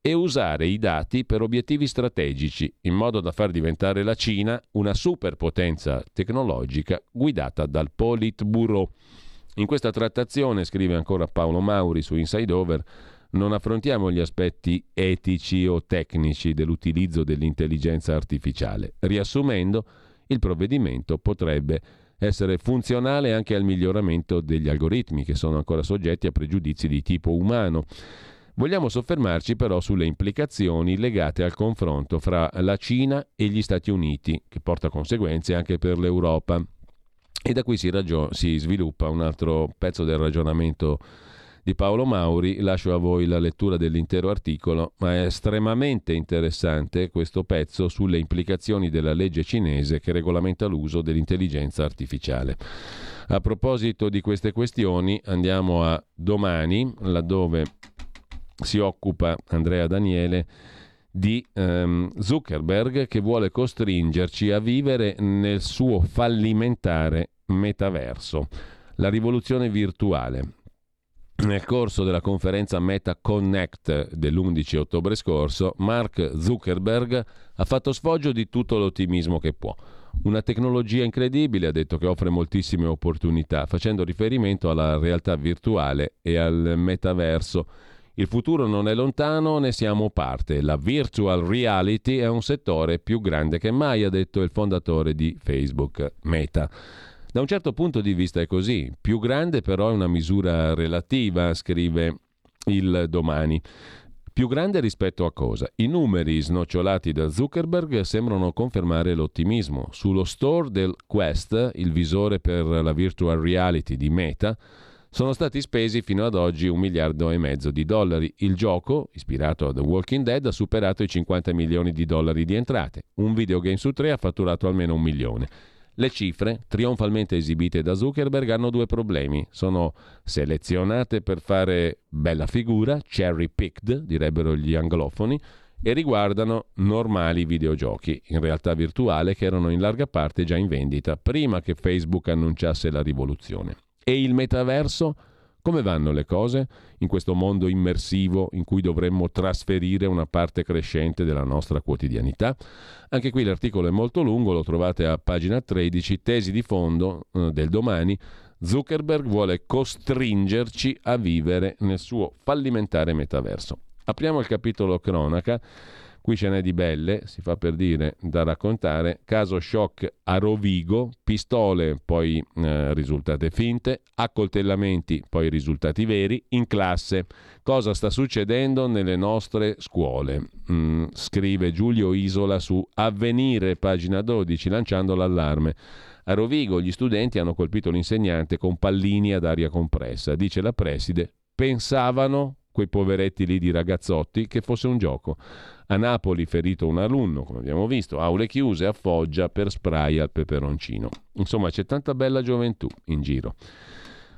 e usare i dati per obiettivi strategici, in modo da far diventare la Cina una superpotenza tecnologica guidata dal Politburo. In questa trattazione, scrive ancora Paolo Mauri su Insideover, non affrontiamo gli aspetti etici o tecnici dell'utilizzo dell'intelligenza artificiale. Riassumendo, il provvedimento potrebbe essere funzionale anche al miglioramento degli algoritmi, che sono ancora soggetti a pregiudizi di tipo umano. Vogliamo soffermarci però sulle implicazioni legate al confronto fra la Cina e gli Stati Uniti, che porta conseguenze anche per l'Europa. E da qui si sviluppa un altro pezzo del ragionamento di Paolo Mauri. Lascio a voi la lettura dell'intero articolo, ma è estremamente interessante questo pezzo sulle implicazioni della legge cinese che regolamenta l'uso dell'intelligenza artificiale. A proposito di queste questioni, andiamo a Domani, laddove si occupa Andrea Daniele di Zuckerberg, che vuole costringerci a vivere nel suo fallimentare metaverso, la rivoluzione virtuale. Nel corso della conferenza Meta Connect dell'11 ottobre scorso, Mark Zuckerberg ha fatto sfoggio di tutto l'ottimismo che può. Una tecnologia incredibile, ha detto, che offre moltissime opportunità, facendo riferimento alla realtà virtuale e al metaverso. Il futuro non è lontano, ne siamo parte. La virtual reality è un settore più grande che mai, ha detto il fondatore di Facebook, Meta. Da un certo punto di vista è così. Più grande però è una misura relativa, scrive il Domani. Più grande rispetto a cosa? I numeri snocciolati da Zuckerberg sembrano confermare l'ottimismo. Sullo store del Quest, il visore per la virtual reality di Meta, sono stati spesi fino ad oggi $1,5 miliardi. Il gioco, ispirato a The Walking Dead, ha superato i $50 milioni di entrate. Un videogame su 3 ha fatturato almeno 1 milione. Le cifre, trionfalmente esibite da Zuckerberg, hanno 2 problemi. Sono selezionate per fare bella figura, cherry-picked, direbbero gli anglofoni, e riguardano normali videogiochi in realtà virtuale che erano in larga parte già in vendita prima che Facebook annunciasse la rivoluzione. E il metaverso? Come vanno le cose in questo mondo immersivo in cui dovremmo trasferire una parte crescente della nostra quotidianità? Anche qui l'articolo è molto lungo, lo trovate a pagina 13, tesi di fondo del Domani. Zuckerberg vuole costringerci a vivere nel suo fallimentare metaverso. Apriamo il capitolo cronaca. Qui ce n'è di belle, si fa per dire, da raccontare. Caso shock a Rovigo, pistole poi risultate finte, accoltellamenti poi risultati veri, in classe. Cosa sta succedendo nelle nostre scuole? Scrive Giulio Isola su Avvenire, pagina 12, lanciando l'allarme. A Rovigo gli studenti hanno colpito l'insegnante con pallini ad aria compressa. Dice la preside, pensavano, quei poveretti lì di ragazzotti, che fosse un gioco. A Napoli ferito un alunno, come abbiamo visto, aule chiuse a Foggia per spray al peperoncino. Insomma, c'è tanta bella gioventù in giro.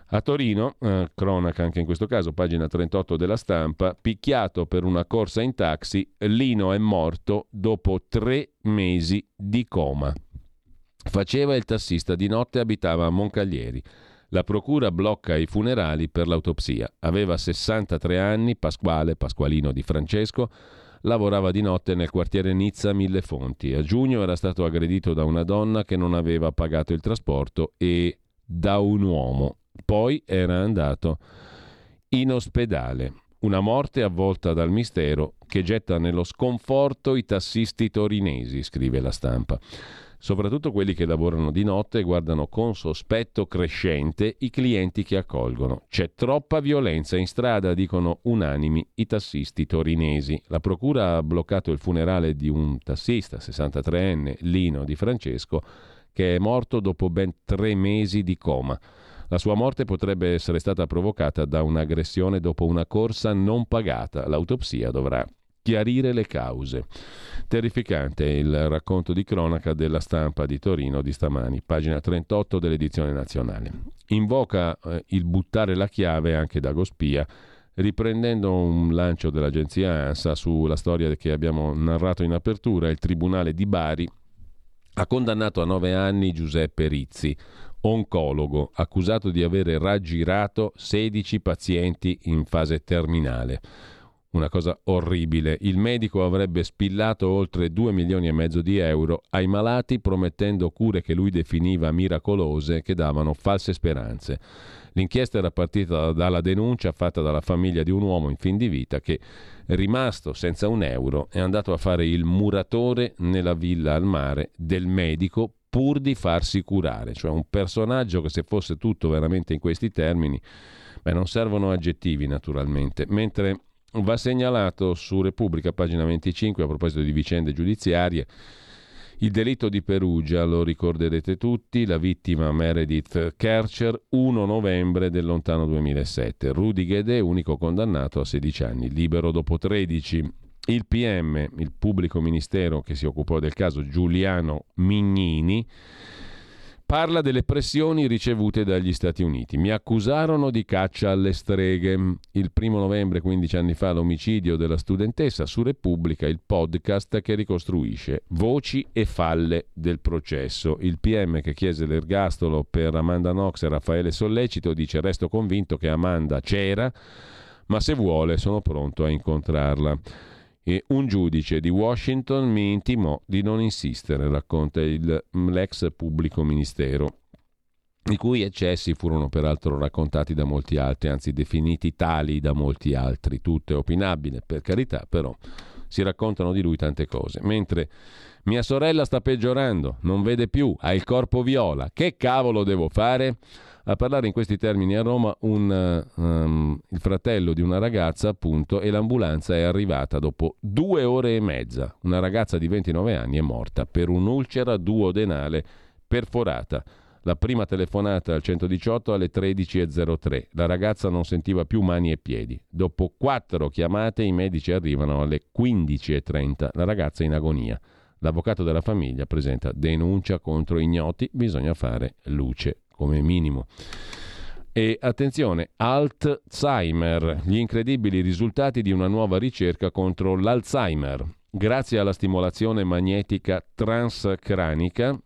A Torino, cronaca anche in questo caso, pagina 38 della Stampa, picchiato per una corsa in taxi, Lino è morto dopo 3 mesi di coma. Faceva il tassista di notte, abitava a Moncaglieri. La procura blocca i funerali per l'autopsia. Aveva 63 anni, Pasquale, Pasqualino Di Francesco, lavorava di notte nel quartiere Nizza Millefonti. A giugno era stato aggredito da una donna che non aveva pagato il trasporto e da un uomo. Poi era andato in ospedale. Una morte avvolta dal mistero che getta nello sconforto i tassisti torinesi, scrive la Stampa. Soprattutto quelli che lavorano di notte e guardano con sospetto crescente i clienti che accolgono. C'è troppa violenza in strada, dicono unanimi i tassisti torinesi. La procura ha bloccato il funerale di un tassista, 63enne, Lino Di Francesco, che è morto dopo ben 3 mesi di coma. La sua morte potrebbe essere stata provocata da un'aggressione dopo una corsa non pagata. L'autopsia dovrà chiarire le cause. Terrificante il racconto di cronaca della Stampa di Torino di stamani, pagina 38 dell'edizione nazionale. Invoca il buttare la chiave anche Dagospia, riprendendo un lancio dell'agenzia Ansa sulla storia che abbiamo narrato in apertura. Il tribunale di Bari ha condannato a 9 anni Giuseppe Rizzi, oncologo, accusato di avere raggirato 16 pazienti in fase terminale. Una cosa orribile. Il medico avrebbe spillato oltre 2,5 milioni di euro ai malati, promettendo cure che lui definiva miracolose, che davano false speranze. L'inchiesta era partita dalla denuncia fatta dalla famiglia di un uomo in fin di vita che, rimasto senza un euro, è andato a fare il muratore nella villa al mare del medico pur di farsi curare. Cioè un personaggio che, se fosse tutto veramente in questi termini, non servono aggettivi naturalmente. Mentre va segnalato su Repubblica, pagina 25, a proposito di vicende giudiziarie, Il delitto di Perugia, lo ricorderete tutti, la vittima Meredith Kercher, 1 novembre del lontano 2007. Rudy Guédé, unico condannato a 16 anni, libero dopo 13. Il PM, il pubblico ministero che si occupò del caso, Giuliano Mignini, parla delle pressioni ricevute dagli Stati Uniti. Mi accusarono di caccia alle streghe. Il 1 novembre, 15 anni fa, l'omicidio della studentessa. Su Repubblica il podcast che ricostruisce voci e falle del processo. Il PM che chiese l'ergastolo per Amanda Knox e Raffaele Sollecito dice: resto convinto che Amanda c'era, ma se vuole sono pronto a incontrarla. E un giudice di Washington mi intimò di non insistere, racconta l'ex pubblico ministero, i cui eccessi furono peraltro raccontati da molti altri, anzi definiti tali da molti altri. Tutto è opinabile, per carità, però si raccontano di lui tante cose. Mentre mia sorella sta peggiorando, non vede più, ha il corpo viola, che cavolo devo fare? A parlare in questi termini a Roma il fratello di una ragazza, appunto, e l'ambulanza è arrivata dopo 2 ore e mezza. Una ragazza di 29 anni è morta per un'ulcera duodenale perforata. La prima telefonata al 118 alle 13.03. La ragazza non sentiva più mani e piedi. Dopo 4 chiamate i medici arrivano alle 15.30. La ragazza è in agonia. L'avvocato della famiglia presenta denuncia contro ignoti. Bisogna fare luce, come minimo. E attenzione, Alzheimer, gli incredibili risultati di una nuova ricerca contro l'Alzheimer. Grazie alla stimolazione magnetica transcranica,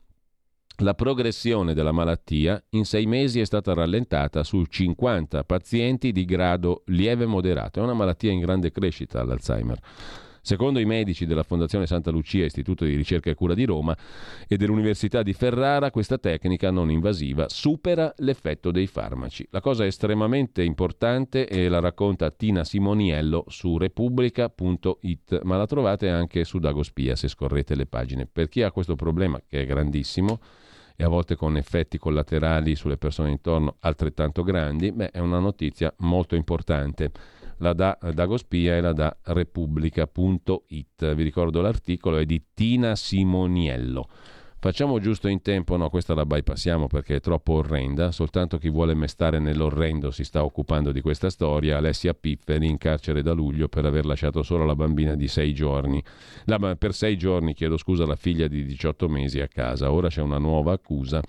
la progressione della malattia in 6 mesi è stata rallentata su 50 pazienti di grado lieve moderato. È una malattia in grande crescita, l'Alzheimer. Secondo i medici della Fondazione Santa Lucia, Istituto di Ricerca e Cura di Roma, e dell'Università di Ferrara, questa tecnica non invasiva supera l'effetto dei farmaci. La cosa è estremamente importante e la racconta Tina Simoniello su repubblica.it, ma la trovate anche su Dagospia se scorrete le pagine. Per chi ha questo problema, che è grandissimo, e a volte con effetti collaterali sulle persone intorno altrettanto grandi, è una notizia molto importante. La dà Dagospia e la dà Repubblica.it. Vi ricordo, l'articolo è di Tina Simoniello. Facciamo giusto in tempo, no, questa la bypassiamo perché è troppo orrenda. Soltanto chi vuole mestare nell'orrendo si sta occupando di questa storia. Alessia Pifferi in carcere da luglio per aver lasciato sola la bambina di 6 giorni. Per 6 giorni, chiedo scusa, la figlia di 18 mesi a casa. Ora c'è una nuova accusa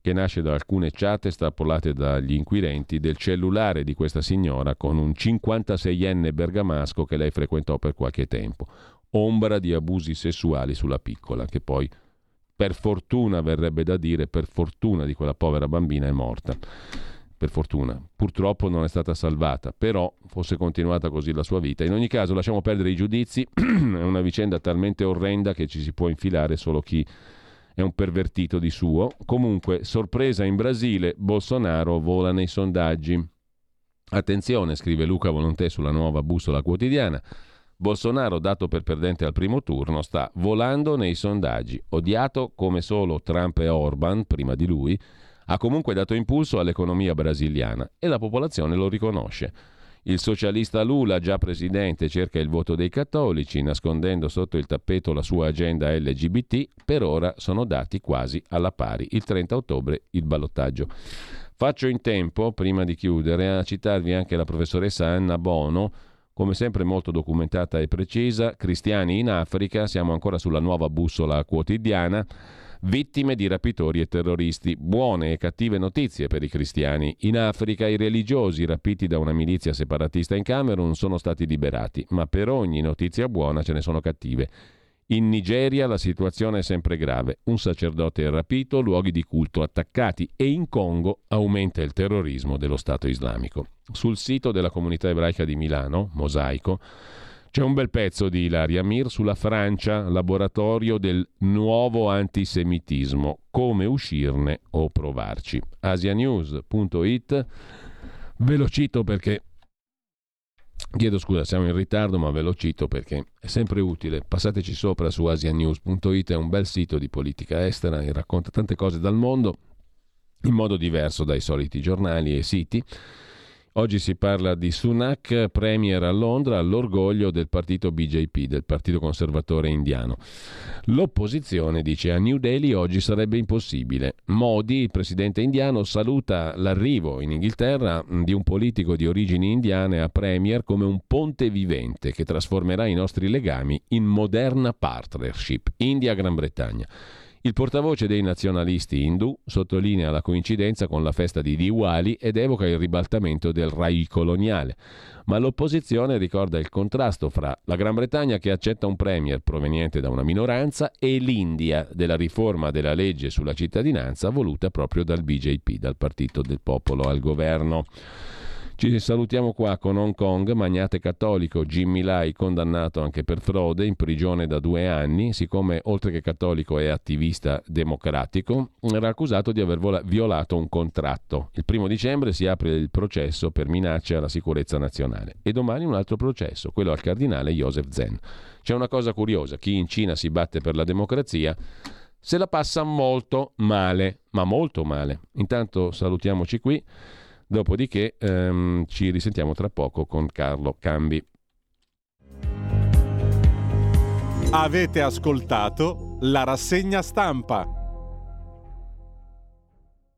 che nasce da alcune chat estrapolate dagli inquirenti del cellulare di questa signora con un 56enne bergamasco che lei frequentò per qualche tempo, ombra di abusi sessuali sulla piccola, che poi, per fortuna, verrebbe da dire, per fortuna di quella povera bambina, è morta. Per fortuna, purtroppo non è stata salvata, però fosse continuata così la sua vita. In ogni caso, lasciamo perdere i giudizi, è una vicenda talmente orrenda che ci si può infilare solo chi è un pervertito di suo. Comunque, sorpresa in Brasile, Bolsonaro vola nei sondaggi. Attenzione, scrive Luca Volontè sulla Nuova Bussola Quotidiana, Bolsonaro, dato per perdente al primo turno, sta volando nei sondaggi. Odiato come solo Trump e Orban prima di lui, ha comunque dato impulso all'economia brasiliana e la popolazione lo riconosce. Il socialista Lula, già presidente, cerca il voto dei cattolici, nascondendo sotto il tappeto la sua agenda LGBT. Per ora sono dati quasi alla pari. Il 30 ottobre il ballottaggio. Faccio in tempo, prima di chiudere, a citarvi anche la professoressa Anna Bono, come sempre molto documentata e precisa. Cristiani in Africa, siamo ancora sulla Nuova Bussola Quotidiana. Vittime di rapitori e terroristi. Buone e cattive notizie per i cristiani. In Africa i religiosi rapiti da una milizia separatista in Camerun sono stati liberati, ma per ogni notizia buona ce ne sono cattive. In Nigeria la situazione è sempre grave. Un sacerdote è rapito, luoghi di culto attaccati, e in Congo aumenta il terrorismo dello Stato islamico. Sul sito della comunità ebraica di Milano, Mosaico, c'è un bel pezzo di Ilaria Mir sulla Francia, laboratorio del nuovo antisemitismo, come uscirne o provarci. Asianews.it, ve lo cito perché, chiedo scusa, siamo in ritardo, ma ve lo cito perché è sempre utile. Passateci sopra su asianews.it, è un bel sito di politica estera e racconta tante cose dal mondo in modo diverso dai soliti giornali e siti. Oggi si parla di Sunak, premier a Londra, l'orgoglio del partito BJP, del partito conservatore indiano. L'opposizione dice a New Delhi oggi sarebbe impossibile. Modi, il presidente indiano, saluta l'arrivo in Inghilterra di un politico di origini indiane a premier come un ponte vivente che trasformerà i nostri legami in moderna partnership India-Gran Bretagna. Il portavoce dei nazionalisti indù sottolinea la coincidenza con la festa di Diwali ed evoca il ribaltamento del Rai coloniale, ma l'opposizione ricorda il contrasto fra la Gran Bretagna che accetta un premier proveniente da una minoranza e l'India della riforma della legge sulla cittadinanza voluta proprio dal BJP, dal Partito del Popolo al governo. Ci salutiamo qua con Hong Kong, magnate cattolico Jimmy Lai condannato anche per frode in prigione da 2 anni, siccome oltre che cattolico è attivista democratico, era accusato di aver violato un contratto. Il 1° dicembre si apre il processo per minacce alla sicurezza nazionale e domani un altro processo, quello al cardinale Joseph Zen. C'è una cosa curiosa, chi in Cina si batte per la democrazia se la passa molto male, ma molto male. Intanto salutiamoci qui. Dopodiché ci risentiamo tra poco con Carlo Cambi. Avete ascoltato la rassegna stampa.